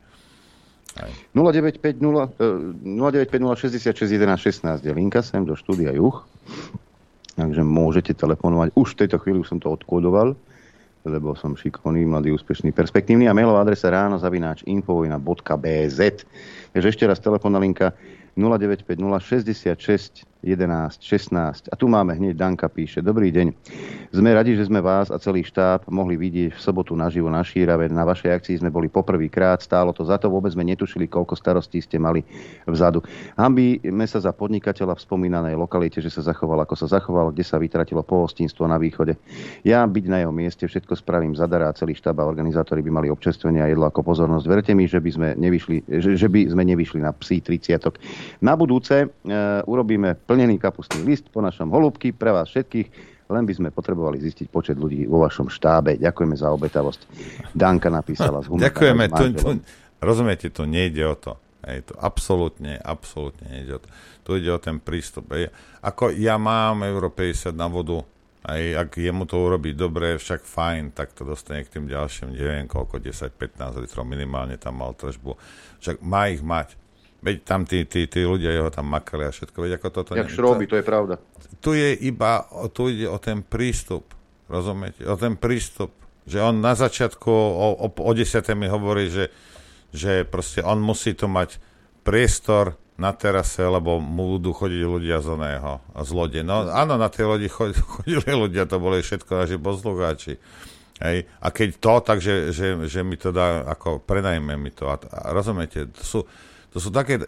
0950 66 11 16 je linka sem do štúdia Juh. Takže môžete telefonovať. Už v tejto chvíli som to odkódoval, lebo som šikovný, mladý, úspešný, perspektívny, a mailová adresa ráno@infovojna.bz. Takže ešte raz telefónna linka 0950 66 11 16. A tu máme hneď, Danka píše: Dobrý deň. Sme radi, že sme vás a celý štáb mohli vidieť v sobotu naživo na Šírave. Na vašej akcii sme boli poprvýkrát, stálo to za to, vôbec sme netušili, koľko starostí ste mali vzadu. Hanbíme sa za podnikateľa v spomínanej lokalite, že sa zachoval, ako sa zachoval, kde sa vytratilo pohostinstvo na východe. Ja byť na jeho mieste všetko spravím zadará, celý štáb a organizátori by mali občerstvenie a jedlo ako pozornosť. Verte mi, že by sme nevyšli na psí 30. Na budúce urobíme plnený kapustný list po našom holúbky pre vás všetkých, len by sme potrebovali zistiť počet ľudí vo vašom štábe. Ďakujeme za obetavosť. Danka napísala z Humenného. Ďakujeme. Rozumiete, to nejde o to. To absolútne nejde o to. Tu ide o ten prístup. Ako ja mám €50 na vodu, ak jemu to urobí dobre, však fajn, tak to dostane k tým ďalším, neviem koľko, 10-15 litrov minimálne tam mal tržbu. Však má ich mať. Veď tam tí ľudia jeho tam makali a všetko. Veď ako toto... Jak šroby, to je pravda. Tu ide o ten prístup, rozumiete? O ten prístup, že on na začiatku o 10. mi hovorí, že proste on musí tu mať priestor na terase, lebo mu budú chodiť ľudia z oného, z lode. No áno, na tej lodi chodili ľudia, to boli všetko naši poslucháči. Hej. A keď to, takže že mi to dá, ako prenajme mi to. A rozumiete, to sú také, tu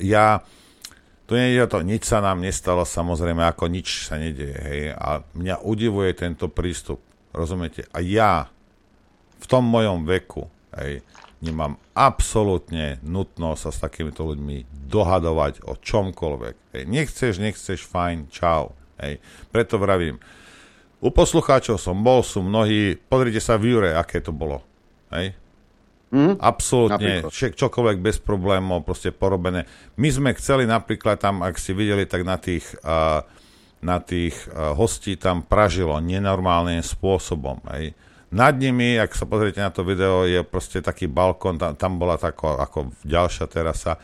nie je to, nič sa nám nestalo, samozrejme, ako nič sa nedieje, hej, a mňa udivuje tento prístup, rozumiete, a ja v tom mojom veku, hej, nemám absolútne nutnosť sa s takýmito ľuďmi dohadovať o čomkoľvek, hej, nechceš, fajn, čau, hej, preto vravím, u poslucháčov som bol, sú mnohí, pozrite sa v Jure, aké to bolo, hej. Absolútne, čokoľvek bez problémov, proste porobené. My sme chceli napríklad tam, ak si videli, tak na tých hostí tam pražilo nenormálnym spôsobom. Hej. Nad nimi, ak sa pozriete na to video, je proste taký balkón, tam bola taká ako ďalšia terasa.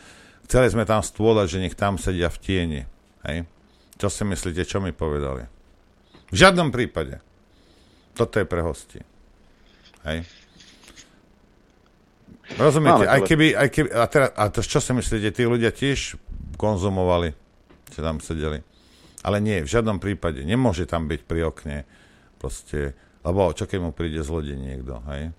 Chceli sme tam stôľať, že nech tam sedia v tieni. Hej. Čo si myslíte, čo mi povedali? V žiadnom prípade. Toto je pre hostí. Hej. Rozumiete, aj keby a teraz, a to, čo si myslíte, tí ľudia tiež konzumovali, čo tam sedeli. Ale nie, v žiadnom prípade, nemôže tam byť pri okne, proste, lebo čo keď mu príde zlodej niekto, hej.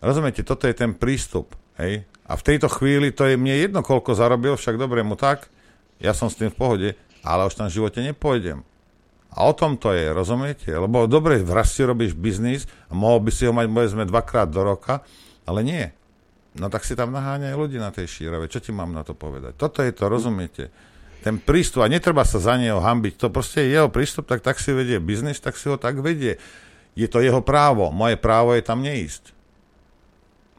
Rozumiete, toto je ten prístup, hej. A v tejto chvíli to je mne jedno, koľko zarobil, však dobre mu tak, ja som s tým v pohode, ale už tam v živote nepôjdem. A o tom to je, rozumiete? Lebo dobre, raz si robíš biznis a mohol by si ho mať, povedzme, dvakrát do roka, ale nie. No tak si tam naháňajú ľudí na tej Šírave. Čo ti mám na to povedať? Toto je to, rozumiete? Ten prístup, a netreba sa za neho hanbiť, to proste je jeho prístup, tak si vedie biznis, tak si ho tak vedie. Je to jeho právo. Moje právo je tam neísť.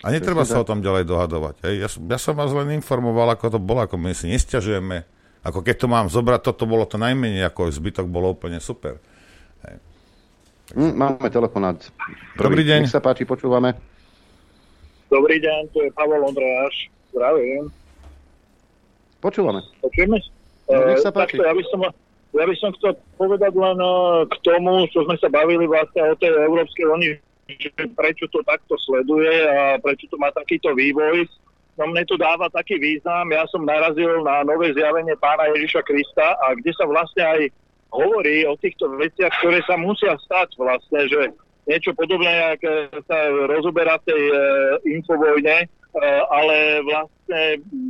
A netreba sa o tom ďalej dohadovať. Ja som vás len informoval, ako to bolo, ako my si nesťažujeme. Ako keď to mám zobrať, toto bolo to najmenej, ako zbytok bolo úplne super. Hej. Máme telefonát. Dobrý deň. Nech sa páči, počúvame. Dobrý deň, tu je Pavel Ondráš. Zdravím. Počúvame. Počujeme? Nech sa páči. Takto, ja by som chcel povedať len k tomu, čo sme sa bavili vlastne o tej Európskej únii, prečo to takto sleduje a prečo to má takýto vývoj. No mne to dáva taký význam. Ja som narazil na nové zjavenie pána Ježiša Krista, a kde sa vlastne aj hovorí o týchto veciach, ktoré sa musia stať vlastne, že niečo podobné, ak sa rozoberá tej infovojne, ale vlastne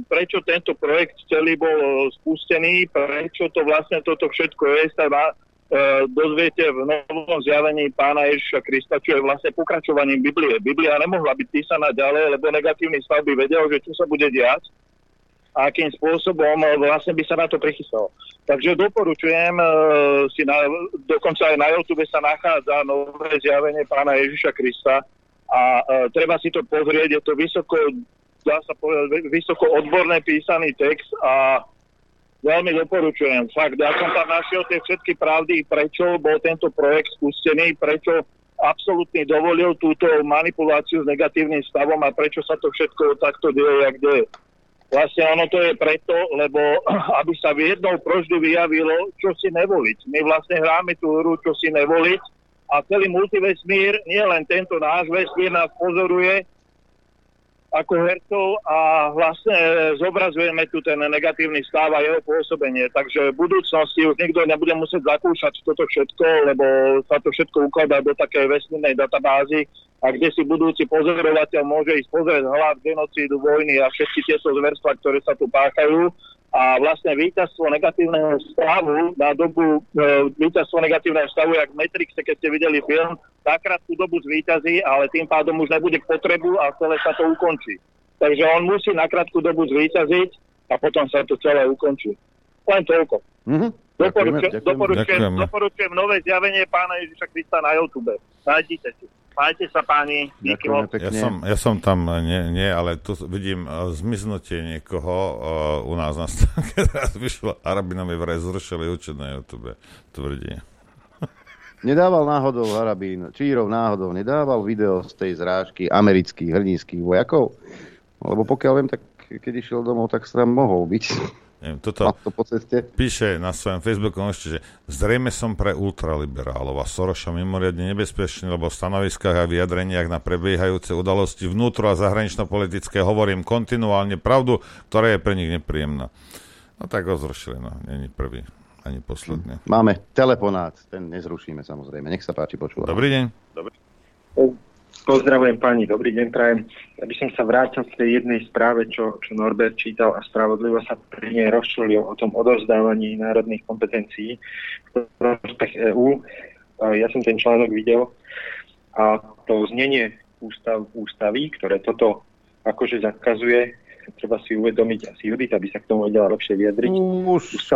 prečo tento projekt celý bol spustený, prečo to vlastne toto všetko je, sa dozviete v novom zjavení pána Ježiša Krista, čo je vlastne pokračovaním Biblie. Biblia nemohla byť písaná ďalej, lebo negatívny stav by vedel, že čo sa bude diať a akým spôsobom vlastne by sa na to prichysalo. Takže doporučujem, dokonca aj na YouTube sa nachádza nové zjavenie pána Ježiša Krista a treba si to pozrieť, je to vysoko, dá sa povedať, vysoko odborne písaný text a veľmi doporučujem. Fakt, ja som tam našiel tie všetky pravdy, prečo bol tento projekt spustený, prečo absolútne dovolil túto manipuláciu s negatívnym stavom a prečo sa to všetko takto deje, jak deje. Vlastne ono to je preto, lebo aby sa v jednou proždu vyjavilo, čo si nevoliť. My vlastne hráme tú hru, čo si nevoliť a celý multivesmír, nie len tento náš vesmír, nás pozoruje ako hercov a vlastne zobrazujeme tu ten negatívny stav a jeho pôsobenie. Takže v budúcnosti už nikto nebude musieť zakúšať toto všetko, lebo sa to všetko ukladá do takej vesmírnej databázy, a kde si budúci pozorovateľ môže ísť pozrieť hlad genocídu, vojny a všetky tieto zverstva, ktoré sa tu páchajú. A vlastne víťazstvo negatívneho stavu na dobu, víťazstvo negatívneho stavu, jak v Matrixe, keď ste videli film, na krátku dobu zvíťazí, ale tým pádom už nebude potrebu a celé sa to ukončí. Takže on musí na krátku dobu zvíťaziť a potom sa to celé ukončí. Len toľko. Mhm. Doporučujem nové zjavenie pána Ježiša Krista na YouTube. Nájdite si. Majte sa, páni. Ja som tam, nie, ale tu vidím zmiznutie niekoho u nás na stránke. Teraz vyšlo, Arabinovi vraj zrušili účet na YouTube, tvrdí. Nedával náhodou Arabín, Čírov náhodou nedával video z tej zrážky amerických hrdinských vojakov? Lebo pokiaľ viem, tak keď išiel domov, tak sa tam mohol byť. Neviem, toto píše na svojom Facebooku ešte, že zrejme som pre ultraliberálov a Soroša mimoriadne nebezpečný, lebo v stanoviskách a vyjadreniach na prebiehajúce udalosti vnútro a zahranično-politické hovorím kontinuálne pravdu, ktorá je pre nich nepríjemná. No tak ho zrušili, no, nie je prvý, ani posledný. Máme telefonát, ten nezrušíme samozrejme, nech sa páči, počúva. Dobrý deň. Dobrý. Pozdravujem pani, dobrý deň, prajem. Ja by som sa vrátil k tej jednej správe, čo Norbert čítal a spravodlivo sa pri nej rozčulil o tom odovzdávaní národných kompetencií v prospech EÚ. Ja som ten článok videl a to znenie ústavy, ktoré toto akože zakazuje, treba si uvedomiť, asi Judita by sa k tomu vedela lepšie vyjadriť. Už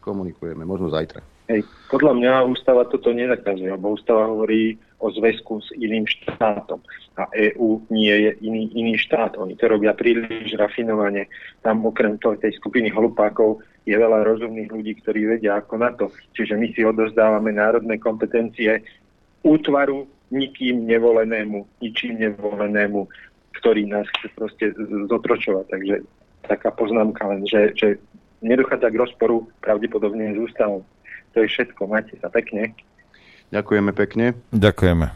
komunikujeme, možno zajtra. Hej, podľa mňa ústava toto nezakazuje, lebo ústava hovorí o zväzku s iným štátom. A EÚ nie je iný štát. Oni to robia príliš rafinovane. Tam okrem toho tej skupiny hlupákov je veľa rozumných ľudí, ktorí vedia ako na to. Čiže my si odovzdávame národné kompetencie útvaru ničím nevolenému, ktorý nás chce proste zotročovať. Takže taká poznámka len, že nedochádza k rozporu pravdepodobne s ústavou. To je všetko. Majte sa pekne. Ďakujeme pekne. Ďakujeme.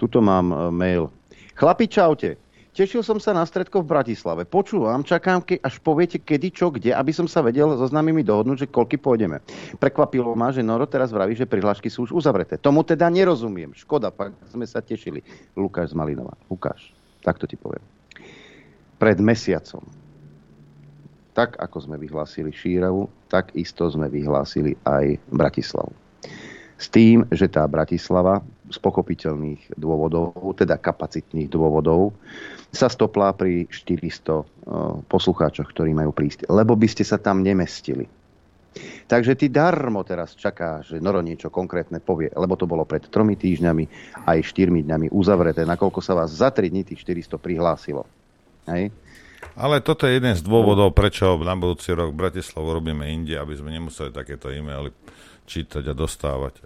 Tuto mám mail. Chlapi, čaute. Tešil som sa na stredko v Bratislave. Počúvam, čakám, až poviete kedy, čo, kde, aby som sa vedel so známymi dohodnúť, že koľky pôjdeme. Prekvapilo ma, že Noro teraz vraví, že prihlášky sú už uzavreté. Tomu teda nerozumiem. Škoda, fakt sme sa tešili. Lukáš z Malinova. Lukáš, tak to ti poviem. Pred mesiacom, tak ako sme vyhlásili Šíravu, tak isto sme vyhlásili aj Bratislavu. S tým, že tá Bratislava z pochopiteľných dôvodov, teda kapacitných dôvodov, sa stoplá pri 400 poslucháčoch, ktorí majú prísť. Lebo by ste sa tam nemestili. Takže ty darmo teraz čakáš, že Noro niečo konkrétne povie. Lebo to bolo pred 3 týždňami aj 4 dňami uzavreté. Nakoľko sa vás za 3 dní tých 400 prihlásilo. Hej? Ale toto je jeden z dôvodov, prečo na budúci rok Bratislavu robíme inde, aby sme nemuseli takéto e-maily čítať a dostávať.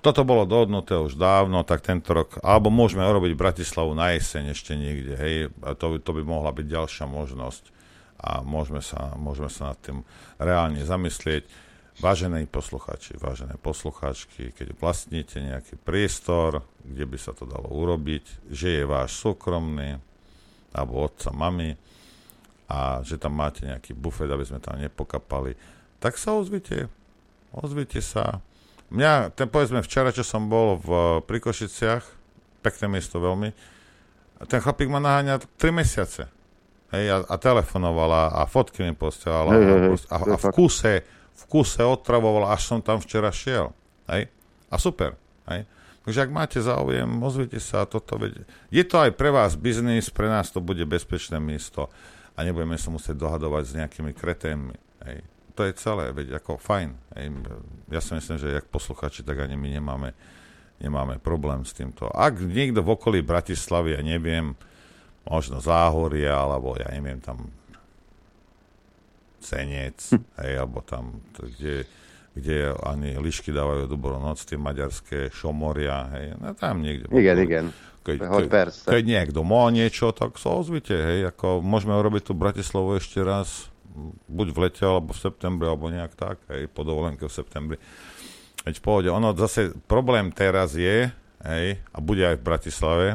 Toto bolo dohodnuté už dávno, tak tento rok, alebo môžeme urobiť Bratislavu na jeseň ešte niekde, hej, a to by mohla byť ďalšia možnosť a môžeme sa nad tým reálne zamyslieť. Vážení poslucháči, vážené poslucháčky, keď vlastníte nejaký priestor, kde by sa to dalo urobiť, že je váš súkromný, alebo otca, mami, a že tam máte nejaký bufet, aby sme tam nepokapali, tak sa ozvite sa, Mňa, ten povedzme včera, čo som bol pri Košiciach, pekné miesto veľmi, ten chlapík ma naháňa 3 mesiace. Hej, a telefonovala a fotky mi posielala a v kuse otravovala, až som tam včera šiel. Hej? A super. Hej? Takže ak máte záujem, ozvite sa, toto vedieť. Je to aj pre vás biznis, pre nás to bude bezpečné miesto a nebudeme sa musieť dohadovať s nejakými kreténmi. Hej? To je celé, veď ako fajn. Hej? Ja si myslím, že jak posluchači, tak ani my nemáme problém s týmto. Ak niekto v okolí Bratislavy, ja neviem, možno Záhorie, alebo ja neviem, tam Senec, hej, alebo tam, kde ani lišky dávajú dobrú noc, tie maďarské šomoria, hej, no tam niekde. Igen. Keď niekto má niečo, tak sa ozvite, hej, ako môžeme urobiť tú Bratislavu ešte raz, buď v lete, alebo v septembri, alebo nejak tak, hej, po dovolenke v septembri. Veď v pohode, ono zase, problém teraz je, hej, a bude aj v Bratislave,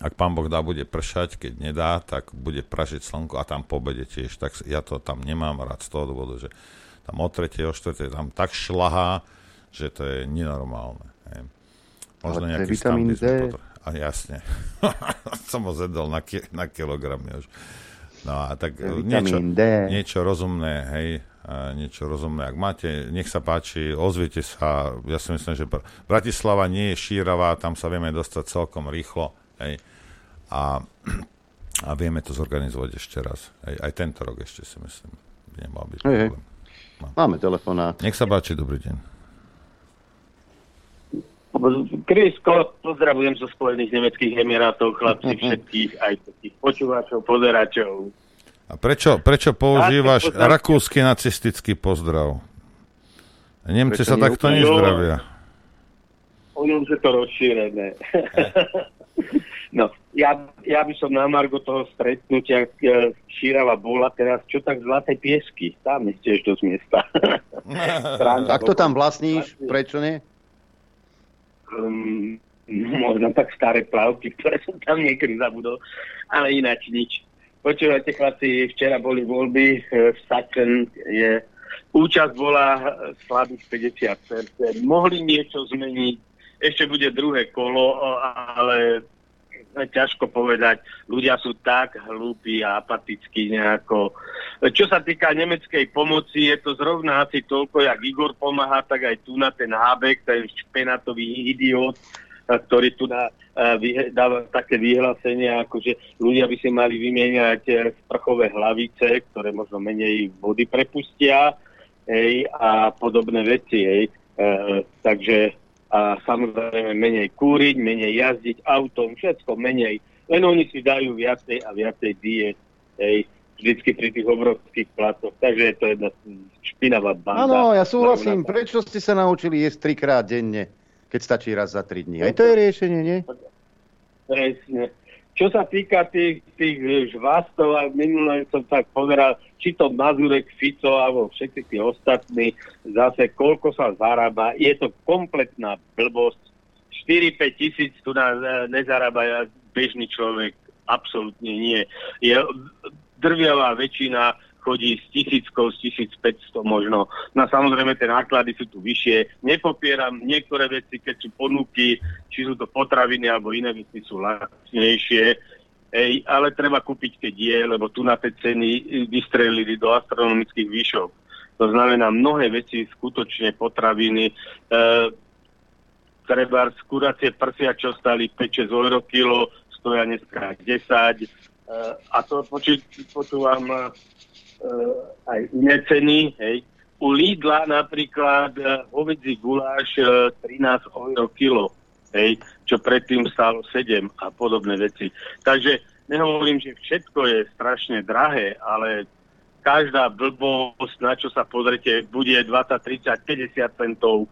ak pán Boh dá, bude pršať, keď nedá, tak bude pražiť slnko a tam pobede tiež. Tak ja to tam nemám rád z toho dôvodu, že tam o 3. o 4. tam tak šlahá, že to je nenormálne. Hej. Možno ale nejaký stampizm. A jasne. Som ho zjedol na kilogramy už. No a tak niečo rozumné, hej. Niečo rozumné. Ak máte, nech sa páči, ozvite sa. Ja si myslím, že Bratislava nie je šíravá, tam sa vieme dostať celkom rýchlo. Hej. A vieme to zorganizovať ešte raz. Hej. Aj tento rok ešte si myslím. Nemal byť problém. No. Máme telefonát. Nech sa páči, dobrý deň. Krysko, pozdravujem zo Spojených nemeckých emirátov, chlapci všetkých, aj tých počúvačov, pozeračov. A prečo používaš rakúsky nacistický pozdrav? Nemci sa takto nezdravia. Oni už je to rozšírené. No, ja by som na margo toho stretnutia Šírava bola teraz, čo tak Zlaté piesky, tam je tiež dosť miesta. Ak to tam vlastníš, prečo nie? Možno tak staré plavky, ktoré som tam niekedy zabudol, ale ináč nič. Počúvajte, chlapci, včera boli voľby, v Saken je účasť bola slabých 50%, mohli niečo zmeniť, ešte bude druhé kolo, ale ťažko povedať, ľudia sú tak hlúpi a apatickí nejako. Čo sa týka nemeckej pomoci, je to zrovna asi toľko, jak Igor pomáha, tak aj tu na ten Hábek, ten špenátový idiot, ktorý tu dáva také vyhlásenia, akože ľudia by si mali vymieňať sprchové hlavice, ktoré možno menej vody prepustia, hej, a podobné veci. Hej. Takže a samozrejme menej kúriť, menej jazdiť autom, všetko menej. Len oni si dajú viacej a viacej diet, hej, vždycky pri tých obrovských platoch. Takže je to jedna špinavá banda. Áno, ja súhlasím. Prečo ste sa naučili jesť 3-krát denne, keď stačí raz za 3 dní? Aj to je riešenie, nie? Presne. Čo sa týka tých žvástov, a minulé som tak povedal, či to Mazurek, Fico alebo všetci tí ostatní, zase koľko sa zarába, je to kompletná blbosť. 4-5 tisíc tu nezarába bežný človek, absolútne nie. Je drviavá väčšina chodí s 1000, s 1500 možno. No samozrejme, tie náklady sú tu vyššie. Nepopieram niektoré veci, keď sú ponuky, či sú to potraviny alebo iné veci sú lacnejšie. Ej, ale treba kúpiť, keď je, lebo tu na tie ceny vystrelili do astronomických výšok. To znamená, mnohé veci, skutočne potraviny, treba skúracie prsia, čo stali 5-6 euro kilo, stoja dneska 10. A to počúvam aj iné ceny. Hej. U Lidla napríklad hovädzí guláš 13 euro kilo. Hej, čo predtým stálo 7 a podobné veci. Takže nehovorím, že všetko je strašne drahé, ale každá blbosť, na čo sa pozrite, bude 20, 30, 50 centov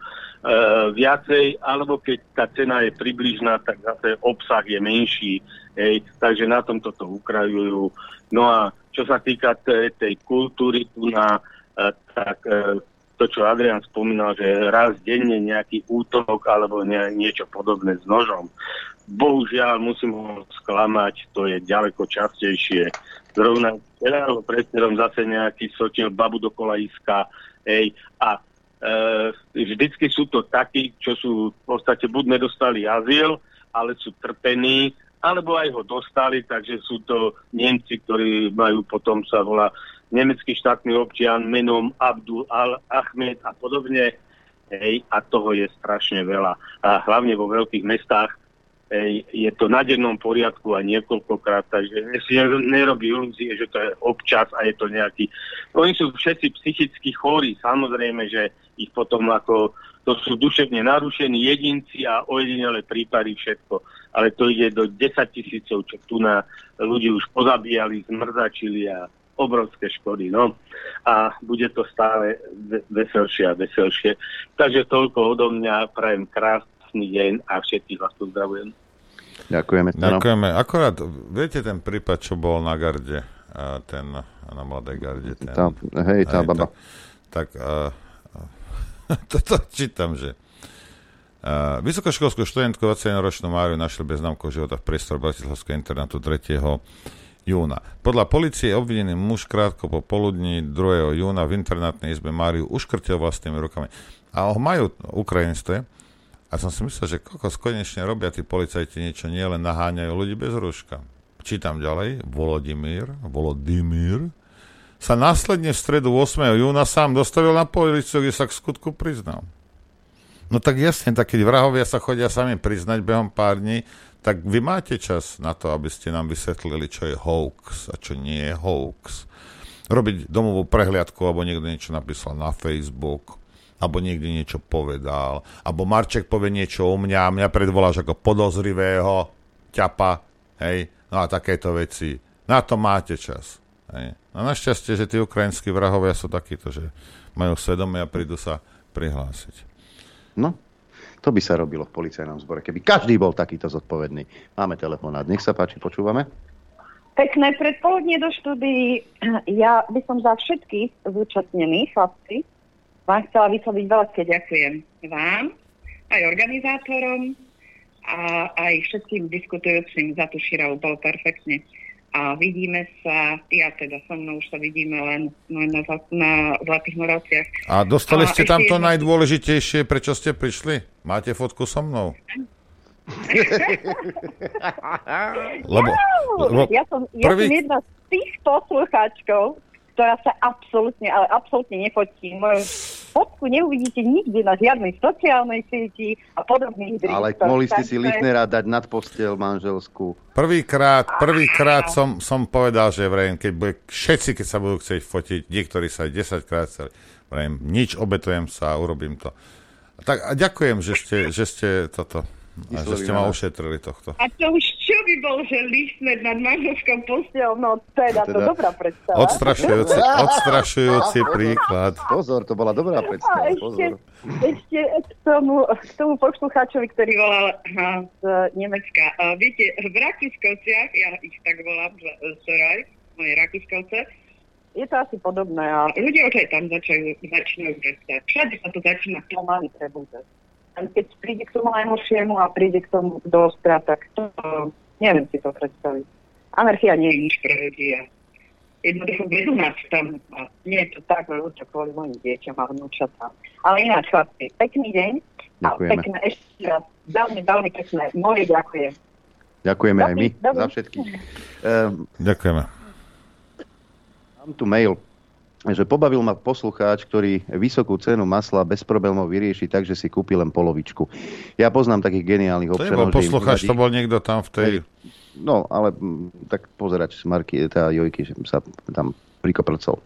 viacej, alebo keď tá cena je približná, tak zase obsah je menší. Hej, takže na tom toto ukrajujú. No a čo sa týka tej kultúry tu na tak... to, čo Adrián spomínal, že raz denne nejaký útok alebo niečo podobné s nožom. Bohužiaľ, musím ho sklamať, to je ďaleko častejšie. Zrovna, predtým zase nejaký sotil babu do kolaiska, hej, a Vždycky sú to takí, čo sú v podstate buď nedostali azyl, ale sú trpení, alebo aj ho dostali, takže sú to Nemci, ktorí majú potom sa volá nemecký štátny občian menom Abdul Al-Ahmed a podobne. Hej, a toho je strašne veľa. A hlavne vo veľkých mestách je to na dennom poriadku a niekoľkokrát, takže si nerobí ilúzie, že to je občas a je to nejaký... Oni sú všetci psychicky chorí, samozrejme, že ich potom ako... To sú duševne narušení jedinci a ojedinelé prípady všetko. Ale to ide do 10 000, čo tu na ľudí už pozabíjali, zmrzačili a obrovské škody, no. A bude to stále veselšie a veselšie. Takže toľko odo mňa, prajem krásny deň a všetkých vás pozdravujem. Ďakujeme. Ďakujeme. Akorát, viete ten prípad, čo bol na garde? Ten, na Mladej garde. Ten, tá baba. Tak... Toto čítam, že vysokoškolskú študentku 21-ročnú Máriu našli bez známkov života v priestore bratislavského internátu 3. júna. Podľa polície obvinený muž krátko po poludní 2. júna v internátnej izbe Máriu uškrtil vlastnými rukami. A ho majú Ukrajince. A som si myslel, že kokos, konečne robia tí policajti niečo, nie len naháňajú ľudí bez rúška. Čítam ďalej. Volodymyr sa následne v stredu 8. júna sám dostavil na políciu, kde sa k skutku priznal. No tak jasne, tak keď vrahovia sa chodia sami priznať behom pár dní, tak vy máte čas na to, aby ste nám vysvetlili, čo je hoax a čo nie je hoax. Robiť domovú prehliadku, alebo niekto niečo napísal na Facebook, alebo niekde niečo povedal, alebo Marček povie niečo o mňa, a mňa predvoláš ako podozrivého, ťapa, hej, no a takéto veci. Na to máte čas. Hej. A našťastie, že tí ukrajinskí vrahovia sú takíto, že majú svedomie a prídu sa prihlásiť. No, to by sa robilo v policajnom zbore, keby každý bol takýto zodpovedný. Máme telefonát, nech sa páči, počúvame. Pekné predpoludne do štúdií. Ja by som za všetkých zúčastnených, chlapci, vám chcela vysloviť veľké ďakujem vám, aj organizátorom a aj všetkým diskutujúcim za tú širou, bol perfektne. A vidíme sa, ja teda so mnou už sa vidíme len na Zlatých Moravciach. A dostali ste tam to najdôležitejšie, prečo ste prišli? Máte fotku so mnou? lebo ja som jedna z tých poslucháčkov, ktorá sa absolútne nefotí. Moju fotku neuvidíte nikdy na žiadnej sociálnej sieti a podobných dristov. Ale mohli ste si Lichtnera dať nad posteľ manželskú. Prvýkrát som povedal, že vrejme, keď sa budú chcieť fotiť, niektorí sa aj 10-krát chceli, vrejme, nič, obetujem sa, urobím to. Tak a ďakujem, že ste toto... A že ste ma ušetrili tohto. A to už čo by bol, že Lichtner nad manželskou posteľou, no teda to dobrá predstava. Odstrašujúci príklad. Pozor, to bola dobrá predstava. Ešte k tomu poslucháčovi, ktorý volal z Nemecka. Viete, v Rakúskovciach, ja ich tak volám, Soraj, moje Rakúskovce, je to asi podobné. A ľudia už aj tam začnú predstavať. Všade sa to začína pomaly prebúdať. Keď príde k tomu najhoršiemu a príde k tomu do ostra, tak to neviem si to predstaviť. Anarchia nie je nič pre ľudí. Jednoducho bez nás tam. Nie je to tak, ľudia kvôli mojim dieťam a vnúčatám. Ale ináč, chlapci, pekný deň. Ďakujeme. A pekné ešte raz. Veľmi, veľmi pekné. Moje ďakujem. Ďakujeme aj my za všetkých. Ďakujeme. Mám tu mail, že pobavil ma poslucháč, ktorý vysokú cenu masla bez problémov vyrieši tak, že si kúpi len polovičku. Ja poznám takých geniálnych občanov. To bol poslucháč, to bol niekto tam v tej... No, ale tak pozerač z Marky, tá Jojky, že sa tam prikoprcol.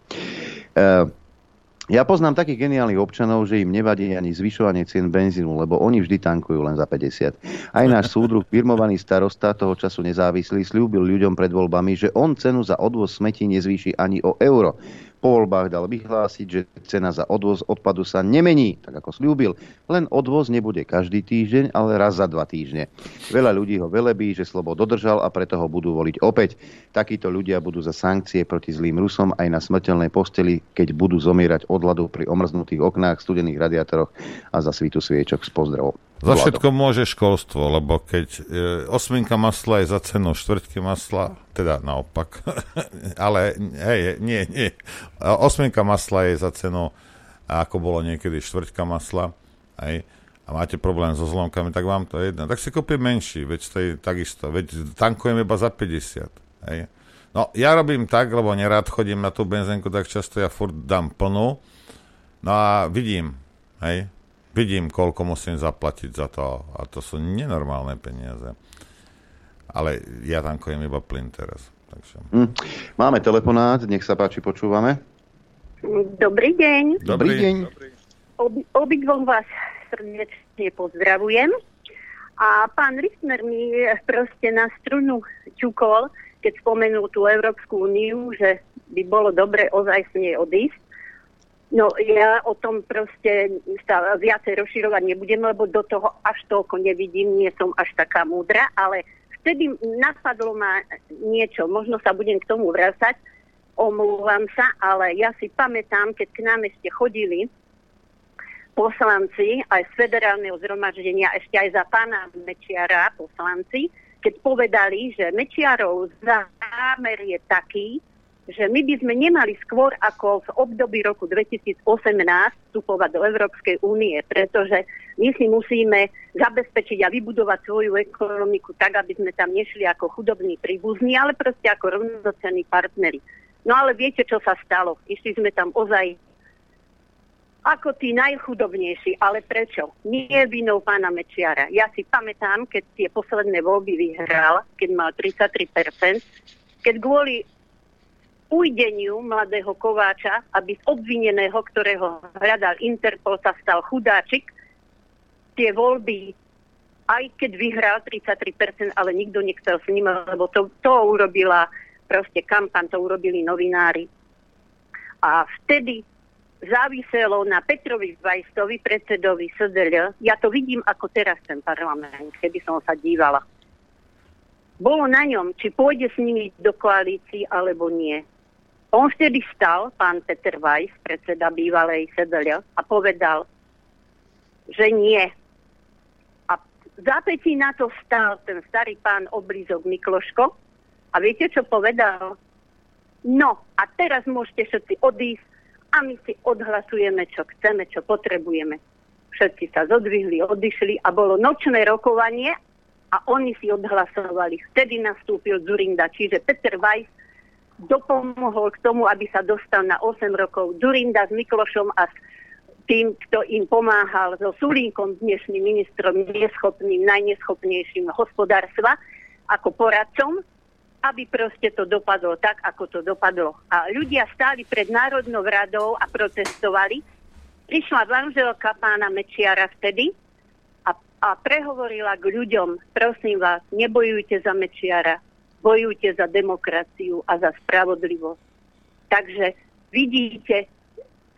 Ja poznám takých geniálnych občanov, že im nevadí ani zvyšovanie cien benzínu, lebo oni vždy tankujú len za 50. Aj náš súdruh, firmovaný starosta, toho času nezávislý, slúbil ľuďom pred voľbami, že on cenu za odvoz smetí nezvýši ani o euro. Po voľbách dal vyhlásiť, že cena za odvoz odpadu sa nemení, tak ako sľúbil. Len odvoz nebude každý týždeň, ale raz za 2 týždne. Veľa ľudí ho velebí, že slovo dodržal a preto ho budú voliť opäť. Takíto ľudia budú za sankcie proti zlým Rusom aj na smrteľnej posteli, keď budú zomierať od hladu pri omrznutých oknách, studených radiátoroch a za svitu sviečok. S pozdravom. Za všetko môže školstvo, lebo keď osminka masla je za cenu štvrťky masla, teda naopak, ale hej, nie. Osminka masla je za cenu a ako bolo niekedy štvrťka masla, hej, a máte problém so zlomkami, tak vám to je jedno. Tak si kúpim menší, veď to je takisto, veď tankujem iba za 50. Hej. No, ja robím tak, lebo nerád chodím na tú benzínku, tak často ja furt dám plnú, no a vidím, hej, vidím, koľko musím zaplatiť za to, a to sú nenormálne peniaze. Ale ja tankujem iba plyn teraz. Takže. Máme telefonát, nech sa páči, počúvame. Dobrý deň. Dobrý deň. Obidvom vás srdečne pozdravujem. A pán Richtner mi proste na strunu ťukol, keď spomenul tú Európsku úniu, že by bolo dobre ozaj s nej odísť. No ja o tom proste sa viacej rozširovať nebudem, lebo do toho až toľko nevidím, nie som až taká múdra, ale vtedy napadlo ma niečo, možno sa budem k tomu vracať, omlúvam sa, ale ja si pamätám, keď k nám ešte chodili poslanci aj z federálneho zhromaždenia, ešte aj za pána Mečiara poslanci, keď povedali, že Mečiarov zámer je taký, že my by sme nemali skôr ako v období roku 2018 vstupovať do Európskej únie, pretože my si musíme zabezpečiť a vybudovať svoju ekonomiku tak, aby sme tam nešli ako chudobní príbuzní, ale proste ako rovnocenní partneri. No ale viete, čo sa stalo? Išli sme tam ozaj ako tí najchudobnejší, ale prečo? Nie je vinou pána Mečiara. Ja si pamätám, keď tie posledné voľby vyhral, keď mal 33%, keď kvôli ujdeniu mladého Kováča, aby z obvineného, ktorého hľadal Interpol, sa stal chudáčik. Tie voľby, aj keď vyhral 33%, ale nikto nechcel s ním, lebo to urobila proste kampaň, to urobili novinári. A vtedy záviselo na Petrovi Vajstovi, predsedovi SDĽ. Ja to vidím ako teraz ten parlament, keby som sa dívala. Bolo na ňom, či pôjde s nimi do koalícií, alebo nie. On vtedy stal, pán Peter Weiss, predseda bývalej SDĽ, a povedal, že nie. A zápätí na to stal ten starý pán Oblízok Mikloško a viete, čo povedal? No, a teraz môžete všetci odísť a my si odhlasujeme, čo chceme, čo potrebujeme. Všetci sa zodvihli, odišli a bolo nočné rokovanie a oni si odhlasovali. Vtedy nastúpil Dzurinda, čiže Peter Weiss dopomohol k tomu, aby sa dostal na 8 rokov Dzurinda s Miklošom a s tým, kto im pomáhal, so Sulíkom, dnešným ministrom, neschopným, najneschopnejším hospodárstva, ako poradcom, aby proste to dopadlo tak, ako to dopadlo. A ľudia stáli pred Národnou radou a protestovali. Prišla manželka pána Mečiara vtedy a prehovorila k ľuďom, prosím vás, nebojujte za Mečiara, bojujte za demokraciu a za spravodlivosť. Takže vidíte,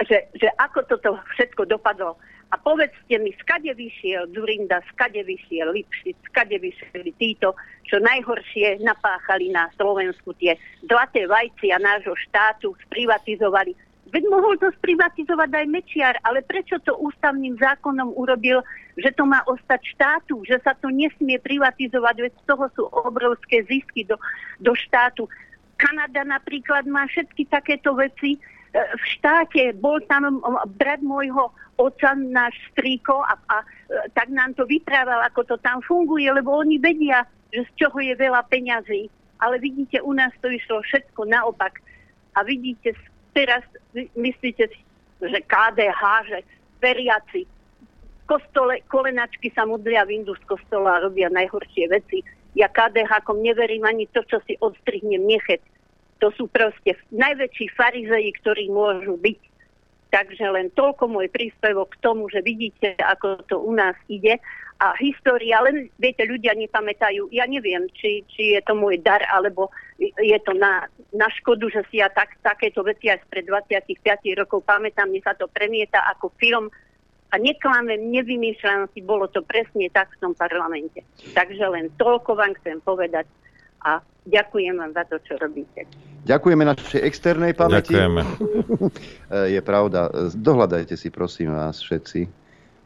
že ako toto všetko dopadlo. A povedzte mi, skade vyšiel Dzurinda, skade vyšiel Lipšic, skade vyšieli títo, čo najhoršie napáchali na Slovensku, tie zlaté vajcia nášho štátu sprivatizovali. Veď mohol to sprivatizovať aj Mečiar, ale prečo to ústavným zákonom urobil, že to má ostať štátu, že sa to nesmie privatizovať, veď z toho sú obrovské zisky do štátu. Kanada napríklad má všetky takéto veci v štáte. Bol tam brat môjho oca, náš strýko, a tak nám to vyprával, ako to tam funguje, lebo oni vedia, že z čoho je veľa peňazí. Ale vidíte, u nás to išlo všetko naopak. A vidíte, teraz myslíte si, že KDH, že veriaci v kostole, kolenačky sa modlia, vyjdú z kostola a robia najhoršie veci. Ja KDH-kom neverím ani to, čo si odstrihnem nechať. To sú proste najväčší farizeji, ktorí môžu byť. Takže len toľko môj príspevok k tomu, že vidíte, ako to u nás ide. A história, len viete, ľudia nepamätajú. Ja neviem, či je to môj dar, alebo je to na škodu, že si ja takéto veci aj spred 25 rokov pamätám. Mne sa to premieta ako film. A neklamem, nevymýšľam si, bolo to presne tak v tom parlamente. Takže len toľko vám chcem povedať. A ďakujem vám za to, čo robíte. Ďakujeme našej externej pamäti. Ďakujeme. Je pravda. Dohľadajte si, prosím vás všetci,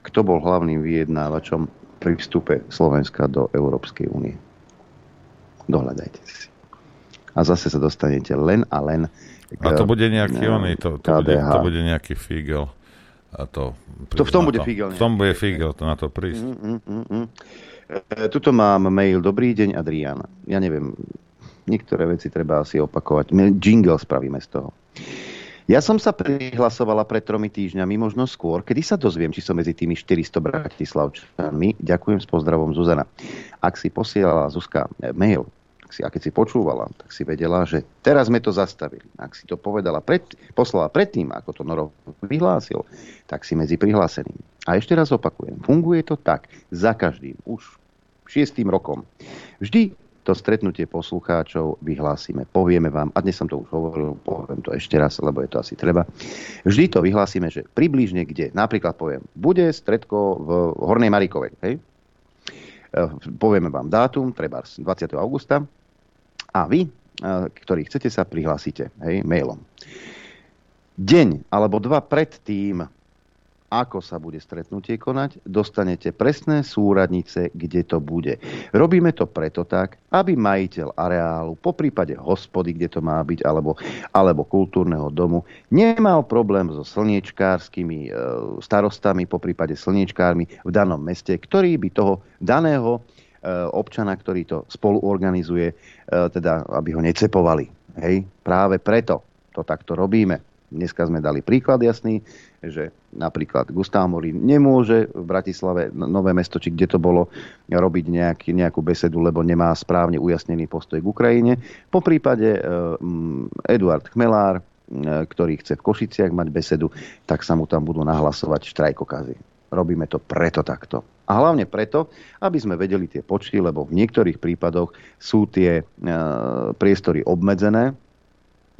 kto bol hlavným vyjednávačom pri vstupe Slovenska do Európskej únie. Dohľadajte si. A zase sa dostanete len a len. A to bude nejaký oný, to bude nejaký fígel. A to, to v tom bude fígel. V tom bude fígel, to na to prísť. Tuto mám mail. Dobrý deň, Adrián. Ja neviem, niektoré veci treba asi opakovať. My jingle spravíme z toho. Ja som sa prihlasovala pred 3 týždňami, možno skôr, kedy sa dozviem, či som medzi tými 400 bratislavčanmi. Ďakujem, s pozdravom, Zuzana. Ak si posielala, Zuzka, mail, a keď si počúvala, tak si vedela, že teraz sme to zastavili. Ak si to povedala poslala predtým, ako to Noro vyhlásil, tak si medzi prihlásenými. A ešte raz opakujem, funguje to tak za každým, už 6. rokom. Vždy to stretnutie poslucháčov vyhlásime. Povieme vám, a dnes som to už hovoril, poviem to ešte raz, lebo je to asi treba. Vždy to vyhlásime, že približne kde. Napríklad poviem, bude stretko v Hornej Marikovej. Hej? Povieme vám dátum, treba 20. augusta. A vy, ktorí chcete, sa prihlásite, hej, mailom. Deň alebo 2 pred tým, ako sa bude stretnutie konať, dostanete presné súradnice, kde to bude. Robíme to preto tak, aby majiteľ areálu, poprípade hospody, kde to má byť, alebo kultúrneho domu, nemal problém so slniečkárskymi starostami, poprípade slniečkármi v danom meste, ktorí by toho daného občana, ktorý to spolu organizuje, teda aby ho necepovali. Hej? Práve preto to takto robíme. Dneska sme dali príklad jasný, že napríklad Gustáv Morín nemôže v Bratislave, Nové Mesto, či kde to bolo, robiť nejakú besedu, lebo nemá správne ujasnený postoj k Ukrajine. Poprípade Eduard Chmelár, ktorý chce v Košiciach mať besedu, tak sa mu tam budú nahlasovať štrajkokazy. Robíme to preto takto. A hlavne preto, aby sme vedeli tie počty, lebo v niektorých prípadoch sú tie priestory obmedzené,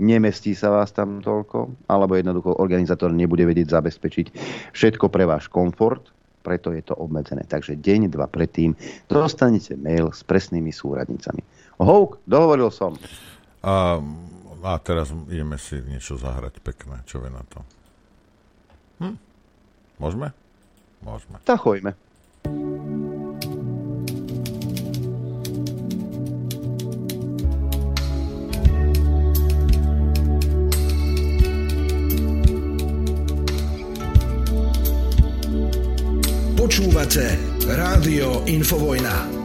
nemestí sa vás tam toľko, alebo jednoducho organizátor nebude vedieť zabezpečiť všetko pre váš komfort, preto je to obmedzené. Takže deň, 2 predtým dostanete mail s presnými súradnicami. Houk, dohovoril som. A teraz ideme si niečo zahrať pekné, čo je na to. Môžeme? Môžeme. Tak choďme. Počúvate Rádio Infovojna.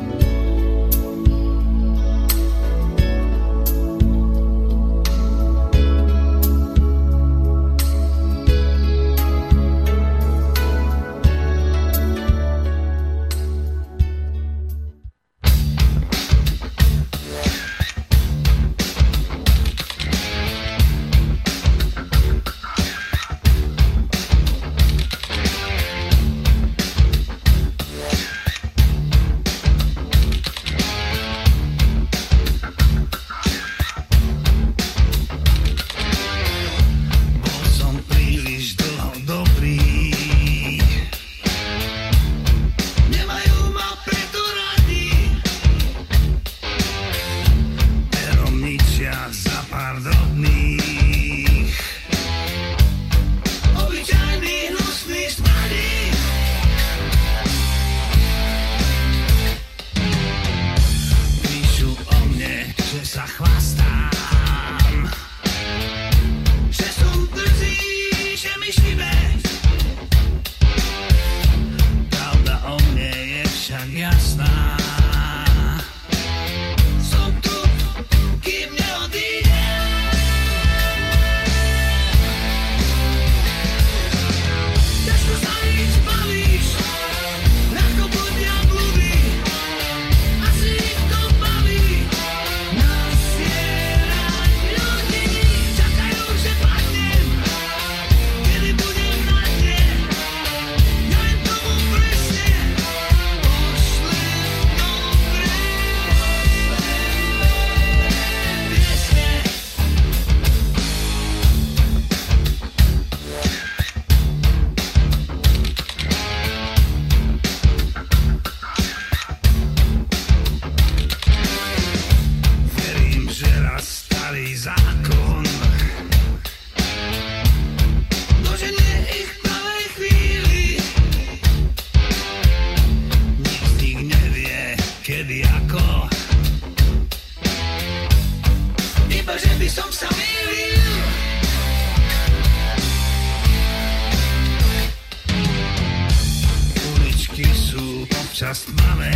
čas máme.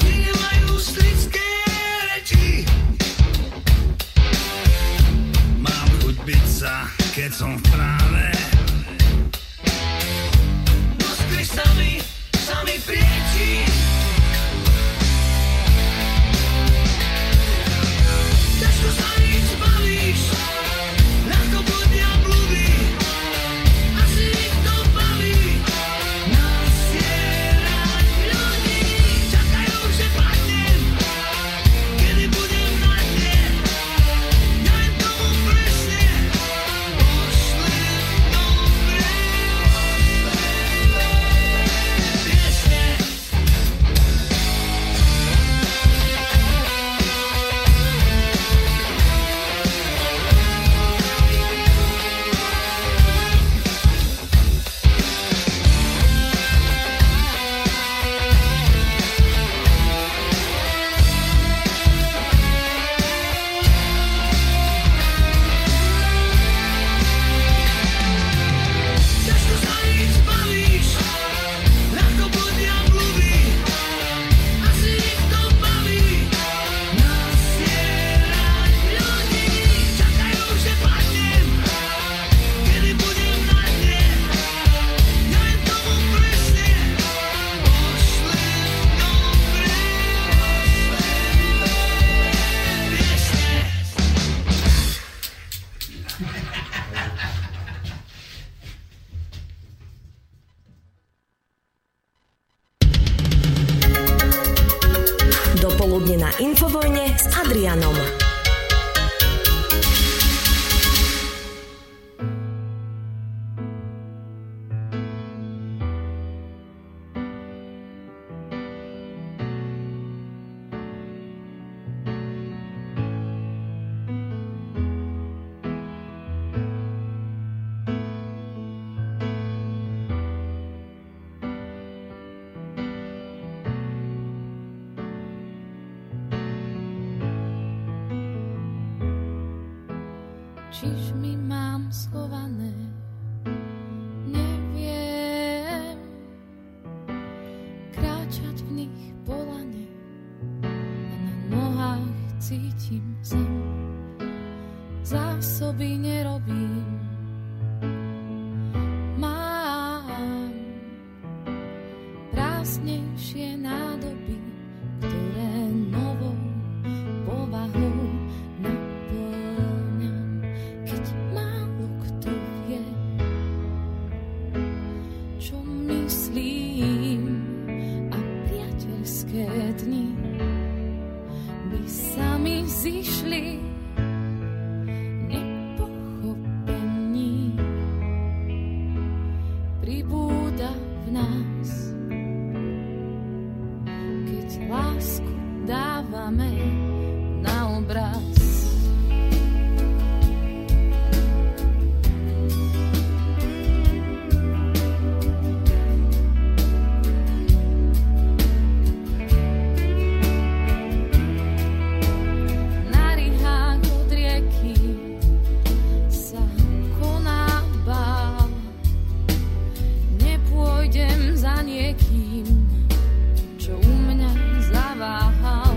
Ty nemajú slické reči. Mám chuť byť sa, keď som v práve. No skryš sa mi, sami prieči. Ťažko sa nič bavíš. Ľahko podia blúdy. Infovojne s Adriánom. Čo u mňa zaváhal.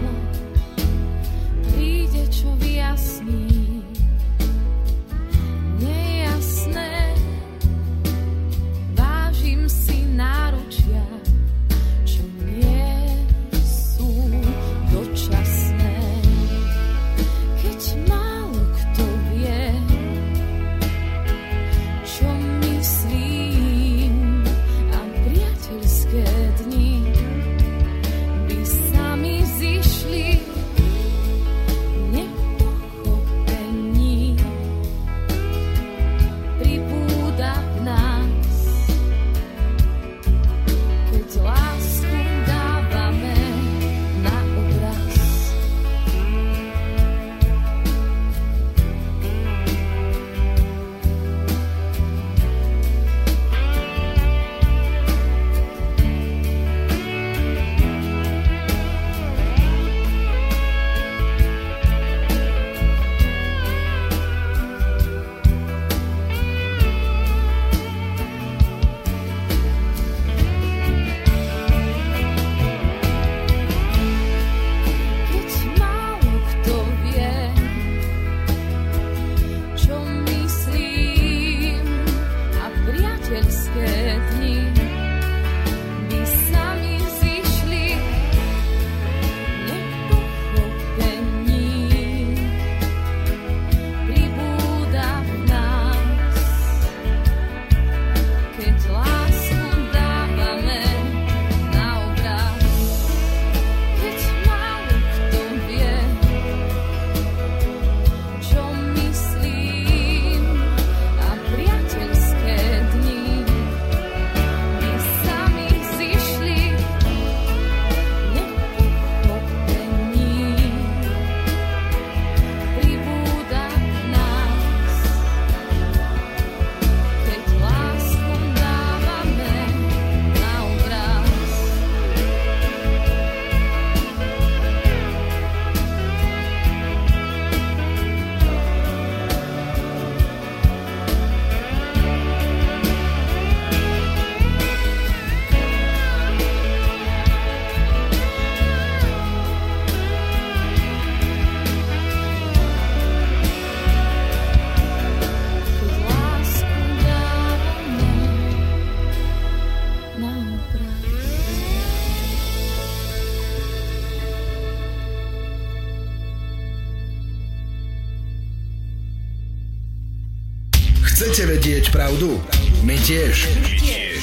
Chcete vedieť pravdu? My tiež.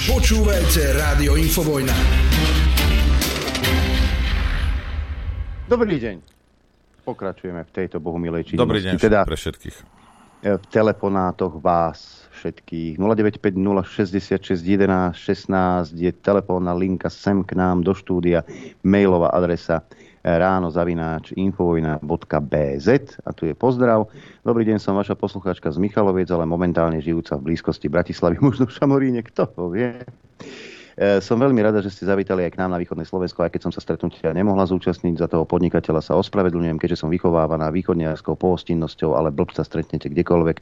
Počúvajte Rádio Infovojna. Dobrý deň. Pokračujeme v tejto bohumilej činnosti. Dobrý deň teda pre všetkých. V telefonátoch vás všetkých. 0950661116 je telefónna linka sem k nám do štúdia. Mailová adresa ráno@infovojna.bz a tu je pozdrav. Dobrý deň, som vaša poslucháčka z Michaloviec, ale momentálne žijúca v blízkosti Bratislavy, možno v Šamoríne, kto ho vie. Som veľmi rada, že ste zavítali aj k nám na východné Slovensko, aj keď som sa stretnutia nemohla zúčastniť, za toho podnikateľa sa ospravedlňujem, keďže som vychovávaná východniarskou pohostinnosťou, ale blbca stretnete kdekoľvek.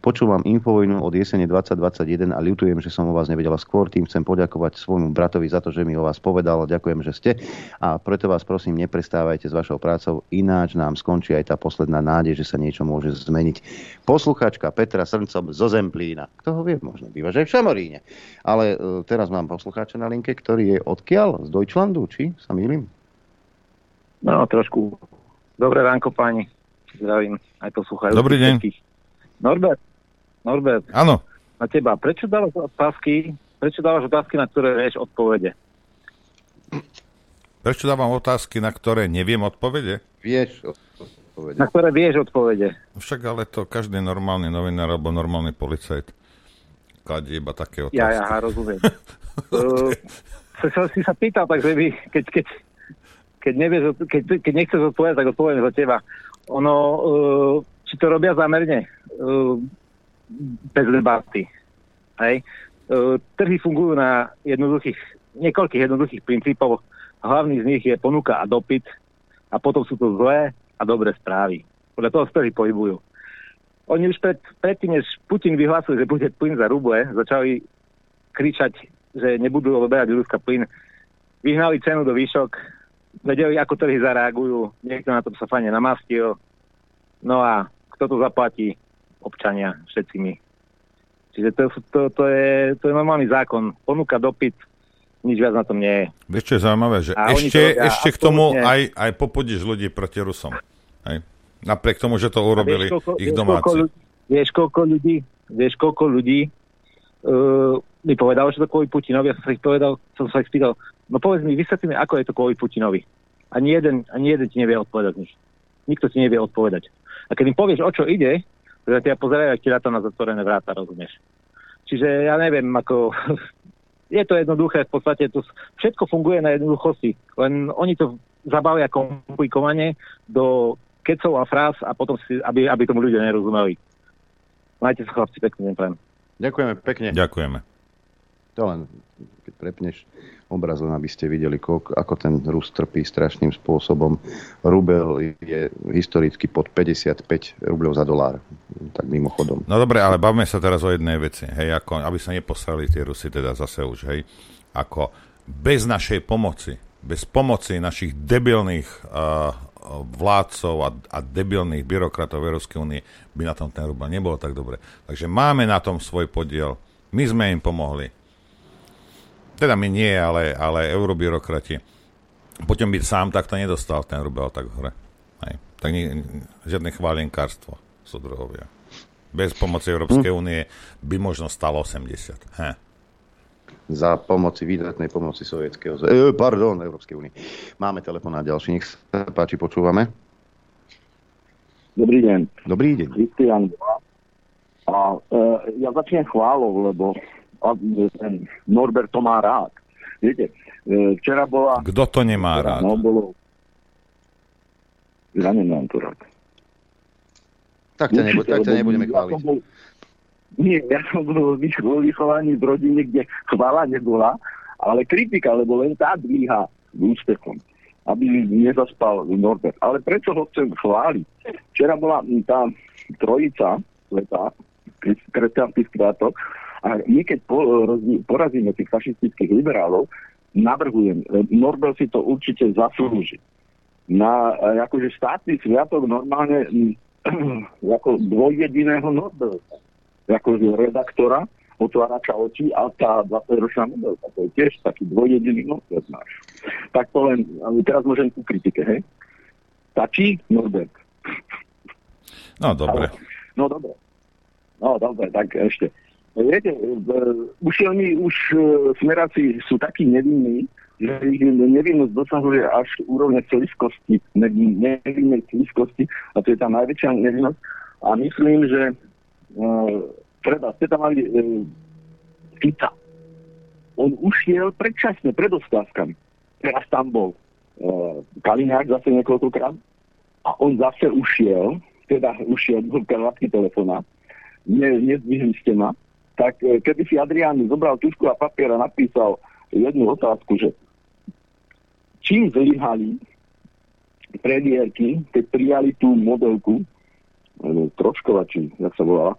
Počúvam Infovojnu od jesene 2021 a ľutujem, že som o vás nevedela skôr, tým chcem poďakovať svojmu bratovi za to, že mi o vás povedal, ďakujem, že ste, a preto vás prosím, neprestávajte s vašou prácou, ináč nám skončí aj tá posledná nádej, že sa niečo môže zmeniť. Poslucháčka Petra Srncom zo Zemplína. Kto ho vie, možno býva že v Šamoríne. Ale teraz mám poslucháča na linke, ktorý je odkiaľ? Z Deutschlandu, či sa mýlim? No, trošku. Dobré ránko, páni. Zdravím aj poslucháčov. Dobrý deň. Norbert. Áno. Na teba. Prečo dávaš otázky, na ktoré vieš odpovede? Prečo dávam otázky, na ktoré neviem odpovede? Vieš odpovede. Na ktoré vieš odpovede. Však ale to každý normálny novinár alebo normálny policajt kladie iba také otázky. Ja rozumiem. Si sa pýtal, takže keď nechceš odpovedať, tak odpoviem za teba. Ono, či to robia zámerne? Bez debaty. Hej? Trhy fungujú na niekoľkých jednoduchých princípov. Hlavný z nich je ponuka a dopyt a potom sú to zlé a dobré správy. Podľa toho trhy pohybujú. Oni už predtým, než Putin vyhlasil, že bude plyn za ruble, začali kričať, že nebudú odoberať Ruska plyn. Vyhnali cenu do výšok, vedeli, ako trhy zareagujú, niekto na tom sa fajne namastil. No a kto to zaplatí? Občania, všetci my. Čiže to je normálny zákon. Ponuka, dopyt, nič viac na tom nie je. Vieš, čo je zaujímavé, že ešte k tomu aj popudíš ľudí proti Rusom. Aj. Napriek tomu, že to urobili ich domáci. Vieš, koľko ľudí mi povedalo, že to kvôli Putinovi. Ja som sa ich spýtal, no povedz mi, vysvetli mi, ako je to kvôli Putinovi. Ani jeden ti nevie odpovedať. Nikto ti nevie odpovedať. A keď im povieš, o čo ide, teda ťa pozerajú, ak ti dáta na zatvorené vráta, rozumieš. Čiže ja neviem, ako... je to jednoduché, v podstate to všetko funguje na jednoduchosti. Len oni to zabavia komplikovane do kecov a fráz a potom si, aby tomu ľudia nerozumeli. Majte sa, chlapci, pekný deň prajem. Ďakujeme pekne. Ďakujeme. To len, keď prepneš obraz, len aby ste videli, ako ten Rus trpí strašným spôsobom. Rubel je historicky pod 55 rubľov za dolár. Tak mimochodom. No dobre, ale bavme sa teraz o jednej veci. Hej, ako, aby sa neposlali tie Rusy teda zase už, hej. Ako bez našej pomoci, bez pomoci našich debilných vládcov a debilných byrokratov Európskej únie by na tom ten rubel nebolo tak dobre. Takže máme na tom svoj podiel. My sme im pomohli. Teda my nie, ale eurobyrokrati. Potom by sám takto nedostal ten rubel tak hore. Hej. Tak žiadne chválenkárstvo, súdruhovia. Bez pomoci Európskej únie by možno stalo 80. Hej. Za pomoci, výdatnej pomoci Európskej únie. Máme telefonát ďalší, nech sa páči, počúvame. Dobrý deň. Kristián. Ja začnem chválou, lebo ten Norbert to má rád. Viete, včera bola... Kto to nemá rád? No, bolo... Ja nemám to rád. Tak ťa nebudeme chváliť. Nie, ja som bol vychovaný z rodiny, kde chvála nebola, ale kritika, lebo len tá dvíha úspechom, aby nezaspal Norbert. Ale prečo ho chcem chváliť? Včera bola tá trojica letá, kresťanských skrátok, a my keď porazíme tých fašistických liberálov, navrhujem, Norbert si to určite zaslúži. Na akože štátny sviatok normálne ako dvojjediného Norberta. Akože redaktora, otvárača očí a tá 20-ročná modelka, to je tiež taký dvojjediný Norbert náš. Tak to len, teraz môžem ku kritike, hej? Stačí Norbert. No, dobre. No, dobre, tak ešte. Viete, už oni, už smeráci sú takí nevinní, že ich nevinnosť dosahuje až úrovne celiskosti, nevinnej celiskosti, a to je tá najväčšia nevinnosť. A myslím, že treba, ste tam mali Fica. On ušiel predčasne, pred odstávkami. Teraz tam bol Kaliňák zase niekoľkokrát a on zase ušiel, teda ušiel do krátky telefóna. Nezdvihli ste ma. Tak keby si Adrián zobral tužku a papier a napísal jednu otázku, že čím zlyhali premiérky, keď prijali tú modelku Troškova, či jak sa volala,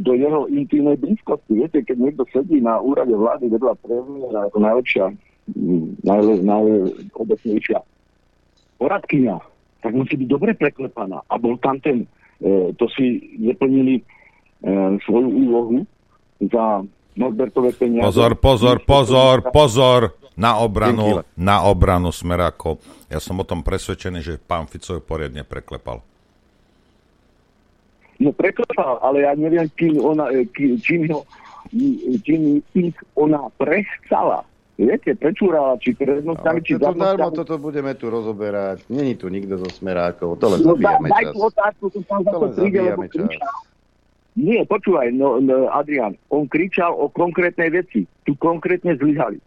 do jeho intimnej blízkosti. Viete, keď niekto sedí na úrade vlády vedľa premiéra ako najlepšia, najobecnejšia poradkyňa, tak musí byť dobre preklepaná. A bol tam ten, to si neplnili svoju úlohu za Norbertové peniaze. Pozor. Na obranu Smerákov. Ja som o tom presvedčený, že pán Fico ju poriadne preklepal. No preklepal, ale ja neviem, čím ich ona prechcala. Viete, prečúrala, či prednostami, či zadnostami. Darmo toto budeme tu rozoberať. Není tu nikto zo Smerákov. To len zabíjame čas. Daj tú otázku, tu tam za to príde, lebo kričal. Nie, počúvaj, Adrián, on kričal o konkrétnej veci. Tu konkrétne zlyhali.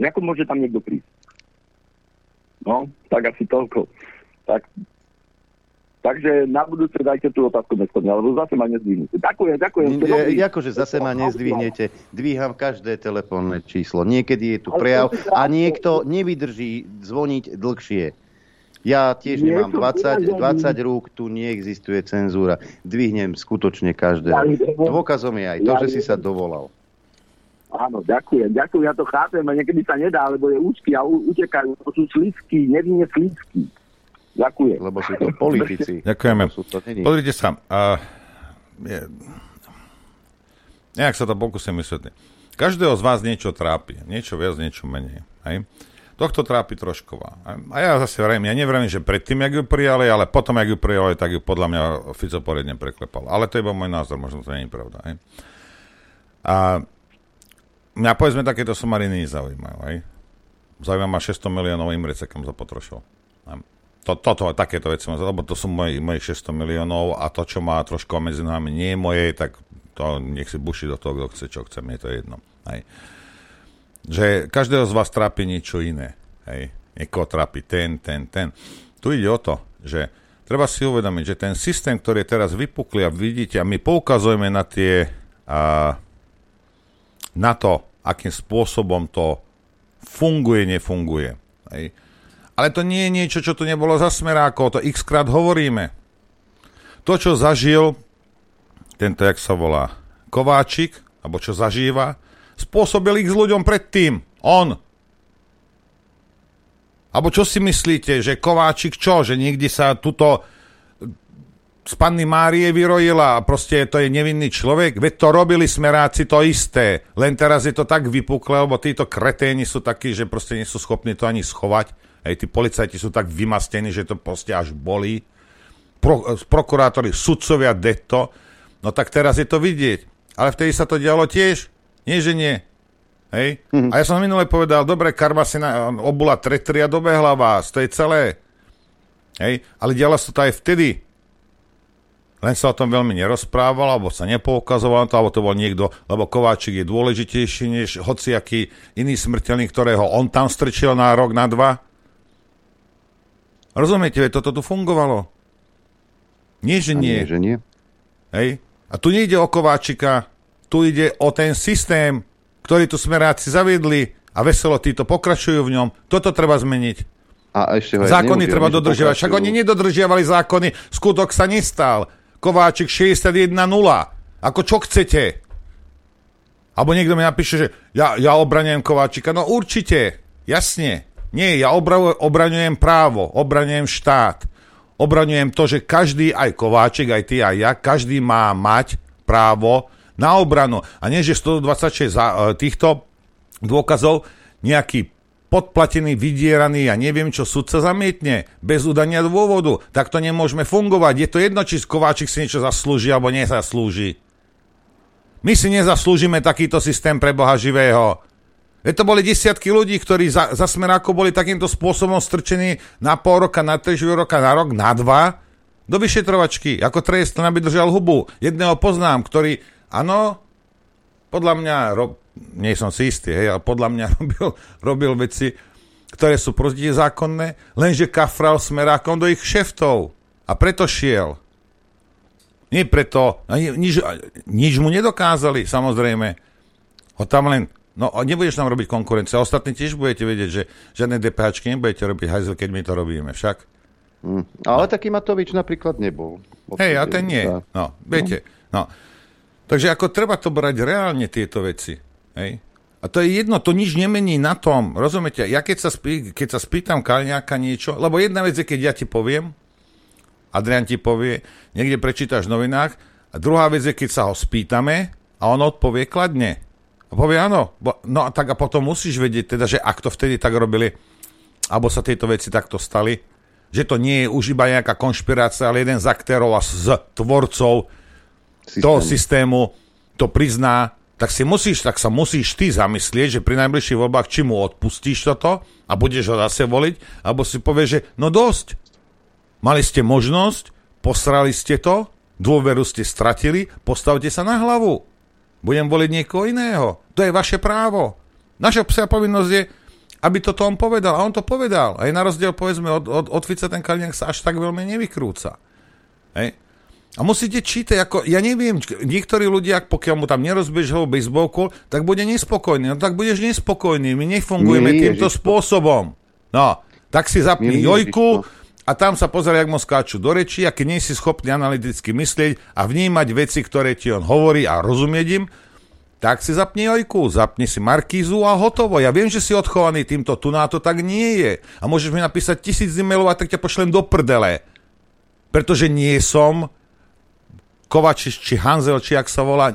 Ako môže tam niekto prísť? No, tak asi toľko. Takže na budúce dajte tú otázku bezpodne, alebo zase ma nezdvihnete. Ďakujem. Akože zase ma nezdvihnete. Dvíham každé telefónne číslo. Niekedy je tu prejav a niekto nevydrží zvoniť dlhšie. Ja tiež nemám 20 rúk, tu neexistuje cenzúra. Dvihnem skutočne každé. Dôkazom je aj to, že si sa dovolal. Áno, ďakujem, ja to chápem a niekedy sa nedá, lebo je úzky a utekajú. To sú slízky, nevinne slízky. Ďakujem. Lebo sú to politici. Ďakujeme. Pozrite sa. Nejak sa to pokúsim vysvetliť. Každého z vás niečo trápi. Niečo viac, niečo menej. Hej? Tohto trápi Trošková. A ja zase vrajím, ja nevravím, že predtým, jak ju prijali, ale potom, jak ju prijali, tak ju podľa mňa Fico poriadne preklepal. Ale to je iba môj názor, možno to nie je pravda. Hej? A mňa povedzme, takéto sumariny nezaujímajú. Hej? Zaujíma ma 600 miliónov Imre Cekom zapotrošil. Toto, takéto veci, lebo to sú mojich 600 miliónov a to, čo má trošku medzi nami, nie je moje, tak to nech si buši do toho, kto chce, čo chce, mne to je jedno. Hej. Že každého z vás trápi niečo iné. Hej. Niekoho trápi ten. Tu ide o to, že treba si uvedomiť, že ten systém, ktorý je teraz vypuklý a vidíte, a my poukazujeme na na to, akým spôsobom to funguje, nefunguje. Hej. Ale to nie je niečo, čo tu nebolo za Smerákov, to x-krát hovoríme. To, čo zažil tento, jak sa volá, Kováčik, alebo čo zažíva, spôsobil ich s ľuďom predtým. On. Alebo čo si myslíte, že Kováčik čo? Že niekde sa tuto z panny Márie vyrojila a proste to je nevinný človek? Veď to robili Smeráci to isté. Len teraz je to tak vypuklé, lebo títo kreténi sú takí, že proste nie sú schopní to ani schovať. Hej, tí policajti sú tak vymastení, že to proste až bolí. Prokurátori, sudcovia, detto. No tak teraz je to vidieť. Ale vtedy sa to dialo tiež. Nie, že nie. Hej? Mm-hmm. A ja som minule povedal, dobre, karma si obula tretri a dobehla vás. To je celé. Hej? Ale dialo sa to aj vtedy. Len sa o tom veľmi nerozprával, alebo sa nepoukazoval, alebo to bol niekto, lebo Kováčik je dôležitejší než hociaký iný smrteľný, ktorého on tam strčil na rok, na dva. Rozumiete, toto tu fungovalo. Nie, že nie. Hej? A tu nejde o Kováčika, tu ide o ten systém, ktorý tu Smeráci zaviedli a veselo títo pokračujú v ňom. Toto treba zmeniť. A ešte zákony treba dodržiavať. Však oni nedodržiavali zákony, skutok sa nestal. Kováčik 61-0. Ako čo chcete? Alebo niekto mi napíše, že ja obraňujem Kováčika. No určite, jasne. Nie, ja obraňujem právo, obraňujem štát. Obraňujem to, že každý, aj Kováčik, aj ty, aj ja, každý má mať právo na obranu. A nie, že 126 týchto dôkazov nejaký podplatený, vydieraný a neviem čo, sudca zamietne bez udania dôvodu, tak to nemôžeme fungovať. Je to jedno, či Kováčik si niečo zaslúži alebo nezaslúži. My si nezaslúžime takýto systém pre Boha živého. To boli desiatky ľudí, ktorí za Smerákov boli takýmto spôsobom strčení na pol roka, na 3 roka, na rok, na 2 do vyšetrovačky, ako trest, aby držal hubu. Jedného poznám, ktorý, áno, podľa mňa, nie som si istý, hej, ale podľa mňa robil veci, ktoré sú protizákonné, lenže kafral Smerákom do ich šeftov a preto šiel. Nie preto, nič mu nedokázali, samozrejme. Ho tam len, no nebudeš nám robiť konkurencia, ostatní tiež budete vedieť, že žiadne DPHčky nebudete robiť, hajzel, keď my to robíme, však. Ale no. Taký Matovič napríklad nebol. Hej, a ten nie, no, viete, no. Takže ako treba to brať reálne tieto veci, hej. A to je jedno, to nič nemení na tom, rozumiete? Ja keď sa spýtam Kaliňáka niečo, lebo jedna vec je, keď ja ti poviem, Adrián ti povie, niekde prečítaš v novinách, a druhá vec je, keď sa ho spýtame a on odpovie kladne. A povie áno, no a tak a potom musíš vedieť, teda, že ak to vtedy tak robili, alebo sa tieto veci takto stali, že to nie je už iba nejaká konšpirácia, ale jeden z aktérov a z tvorcov toho systému to prizná, tak sa musíš ty zamyslieť, že pri najbližších voľbách či mu odpustíš toto a budeš ho zase voliť, alebo si povieš, že no dosť. Mali ste možnosť, posrali ste to, dôveru ste stratili, postavte sa na hlavu. Budem voliť niekoho iného. To je vaše právo. Naša psa povinnosť je, aby toto on povedal. A on to povedal. Aj na rozdiel, povedzme, od Fica ten Kaliňák sa až tak veľmi nevykrúca. Hej? A musíte čítať, ako, ja neviem, niektorí ľudia, pokiaľ mu tam nerozbežal baseballku, tak bude nespokojný. No tak budeš nespokojný. My nefungujeme týmto spôsobom. No, tak si zapni jojku, a tam sa pozera, jak mu skáču do rečí, a keď nie si schopný analyticky myslieť a vnímať veci, ktoré ti on hovorí a rozumieť im, tak si zapni ojku, zapni si Markízu a hotovo. Ja viem, že si odchovaný týmto, tu na to tak nie je. A môžeš mi napísať 1000 e-mailov a tak ťa pošlem do prdele. Pretože nie som Kovačiš, či Hanzel, či jak sa volá,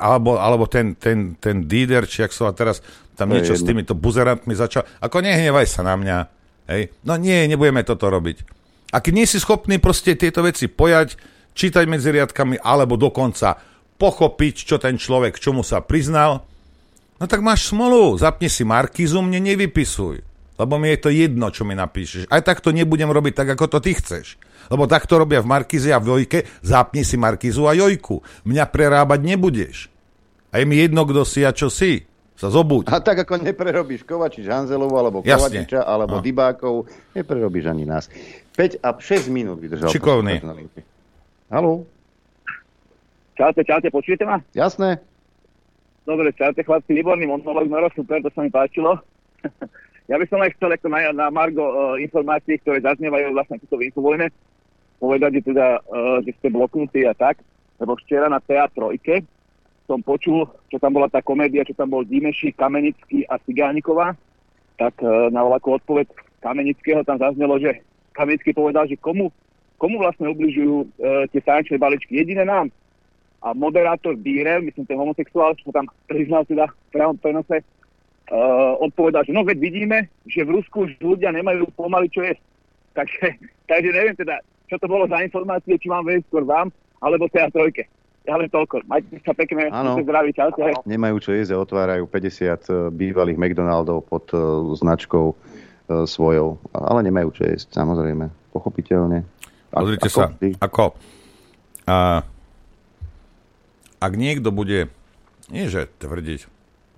alebo ten Díder, či jak sa volá teraz, tam to niečo s týmito buzerantmi začal. Ako nehnevaj sa na mňa. Hej. No nie, nebudeme toto robiť. A keď nie si schopný proste tieto veci pojať, čítať medzi riadkami, alebo dokonca pochopiť, čo ten človek, čomu sa priznal, no tak máš smolu, zapni si Markízu, mne nevypisuj. Lebo mi je to jedno, čo mi napíšeš. Aj tak to nebudem robiť tak, ako to ty chceš. Lebo tak to robia v Markíze a v Jojke, zapni si Markízu a Jojku. Mňa prerábať nebudeš. A je mi jedno, kto si a čo si. Sa zobuď. A tak ako neprerobíš Kovačič Hanzelovu, alebo Kovačiča, alebo Dybákov, neprerobíš ani nás. 5 a 6 minút vydržal. Šikovný. Haló. Čaute, počujete ma? Jasné. Dobre, čaute, chlapci, výborný monolog, Maro, super, to sa mi páčilo. Ja by som aj chcel ako na margo informácií, ktoré zaznievajú vlastne tuto v Infovojne, povedať, že teda, že ste bloknutí a tak, lebo včera na TA3 som počul, čo tam bola tá komédia, čo tam bol Dimeši, Kamenický a Cigániková, tak na voľakú odpoveď Kamenického tam zaznelo, že Kamenický povedal, že komu vlastne ubližujú tie sankčné balíčky, jedine nám. A moderátor Bírev, myslím, ten homosexuál, čo tam priznal teda v pravom prenose, odpovedal, že no veď vidíme, že v Rusku už ľudia nemajú pomaly čo jesť. Takže neviem teda, čo to bolo za informácie, či mám veriť skôr vám, alebo TA3. Ja len toľko. Majte sa pekne. Áno. Nemajú čo jesť a otvárajú 50 bývalých McDonaldov pod značkou svojou. Ale nemajú čo jesť, samozrejme. Pochopiteľne. Pozrite sa, ako ak niekto bude, nie že tvrdiť,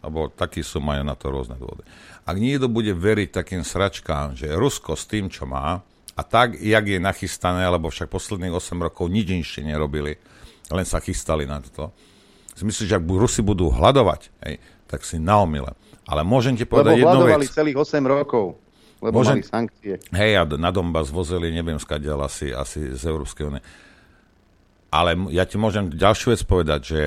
alebo takí sú, majú na to rôzne dôvody. Ak niekto bude veriť takým sračkám, že Rusko s tým, čo má, a tak, jak je nachystané, lebo však posledných 8 rokov nič inšie nerobili, len sa chystali na toto. Myslím, že ak Rusi budú hľadovať, hej, tak si naomile. Ale môžem ti povedať jednu vec. Lebo hľadovali celých 8 rokov, lebo mali sankcie. Hej, a na Donbas vozili, neviem, skadiaľ asi z Európskej únie. Ale ja ti môžem ďalšiu vec povedať, že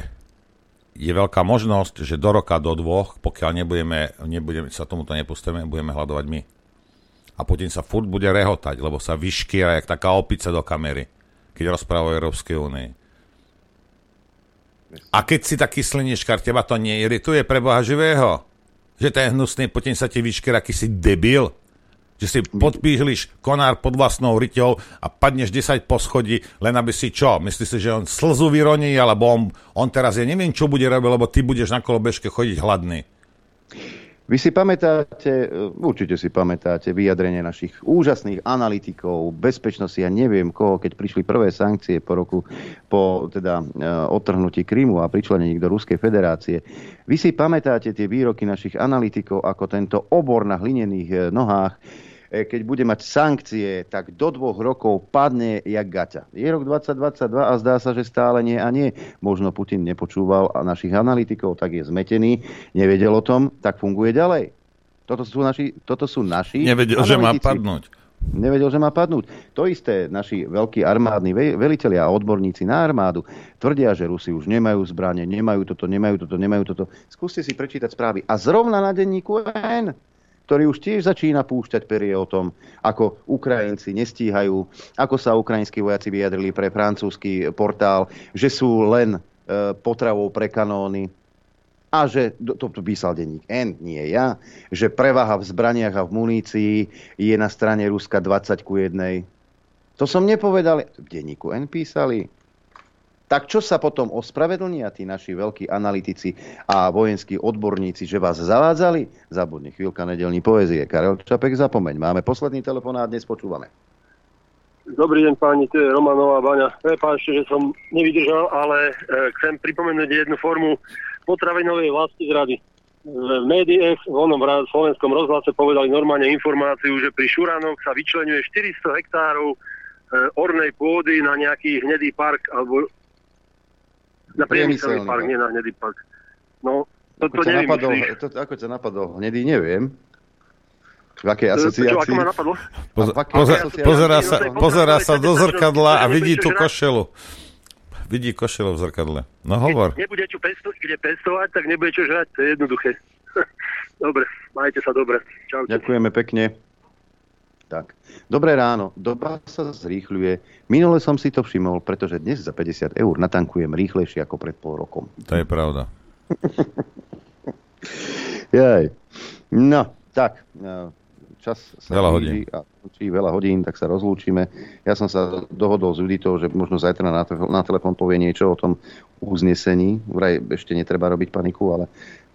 je veľká možnosť, že do roka, do 2, pokiaľ nebudeme sa tomuto nepustíme, budeme hľadovať my. A Putin sa furt bude rehotať, lebo sa vyškýra, jak taká opica do kamery, keď rozpráva o Európskej únii. A keď si taký sliniečkar, teba to neirituje pre Boha živého? Že ten hnusný Putin sa ti vyškerá, aký si debil? Že si podpíhliš konár pod vlastnou ryťou a padneš 10 poschodí, len aby si čo? Myslíš si, že on slzu vyroní, alebo on teraz, ja neviem, čo bude robiť, lebo ty budeš na kolobežke chodiť hladný. Vy si pamätáte, určite si pamätáte vyjadrenie našich úžasných analytikov, bezpečnosti, ja neviem koho, keď prišli prvé sankcie po odtrhnutí Krymu a pričlenení do Ruskej federácie. Vy si pamätáte tie výroky našich analytikov, ako tento obor na hlinených nohách, keď bude mať sankcie, tak do 2 rokov padne jak gaťa. Je rok 2022 a zdá sa, že stále nie a nie. Možno Putin nepočúval našich analytikov, tak je zmetený, nevedel o tom, tak funguje ďalej. Toto sú naši nevedel, analytici. Že má padnúť. Nevedel, že má padnúť. To isté naši veľkí armádni velitelia a odborníci na armádu tvrdia, že Rusi už nemajú zbrane, nemajú toto. Skúste si prečítať správy. A zrovna na denníku N, ktorý už tiež začína púšťať perie o tom, ako Ukrajinci nestíhajú, ako sa ukrajinskí vojaci vyjadrili pre francúzsky portál, že sú len potravou pre kanóny a že, to písal denník N, nie ja, že prevaha v zbraniach a v munícii je na strane Ruska 20:1. To som nepovedal, v denníku N písali. Tak čo sa potom ospravedlnia tí naši veľkí analytici a vojenskí odborníci, že vás zavádzali? Zabudni, chvíľka nedelní poezie. Karel Čapek, zapomeň. Máme posledný telefonát, dnes počúvame. Dobrý deň, páni, to je Romanová Baňa. Prepáčte, že som nevydržal, ale chcem pripomenúť jednu formu potravinovej vlastizrady. V médiách, v onom slovenskom rozhlase povedali normálne informáciu, že pri Šuranoch sa vyčlenuje 400 hektárov ornej pôdy na nejaký hnedý park alebo na priemyselný park, nie na hnedý park. No, to neviem. Ako ťa napadol hnedý, neviem. V akej asociácii? Ako ma napadlo? Pozerá sa do zrkadla a vidí tú košelu. Vidí košelu v zrkadle. No hovor. Nebude čo pestovať, tak nebude čo žrať. To je jednoduché. Dobre, majte sa dobre. Čaute. Ďakujeme pekne. Tak. Dobré ráno, doba sa zrýchľuje. Minule som si to všimol, pretože dnes za 50 € natankujem rýchlejšie ako pred pol rokom. To je pravda. Jej. No, tak. Čas sa blíži a končí veľa hodín, tak sa rozlúčime. Ja som sa dohodol s Juditou, že možno zajtra na telefón povie niečo o tom uznesení. Vraj ešte netreba robiť paniku, ale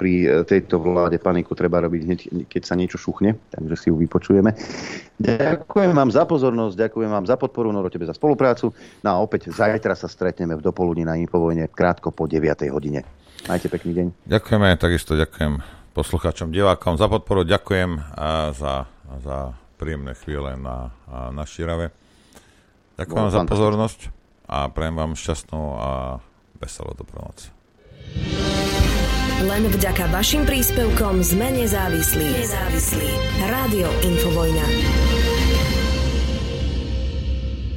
pri tejto vláde paniku treba robiť hneď, keď sa niečo šuchne, takže si ju vypočujeme. Ďakujem vám za pozornosť, ďakujem vám za podporu, Noro, tebe za spoluprácu. No a opäť zajtra sa stretneme v dopoludní na Infovojne krátko po 9:00. Majte pekný deň. Ďakujeme, takisto ďakujem poslucháčom, divákom za podporu, ďakujem za príjemné chvíle na Šírave. Ďakujem vám za pozornosť a prajem vám šťastnú a veselú dobrú noc. Len vďaka vašim príspevkom sme nezávislí. Rádio Infovojna.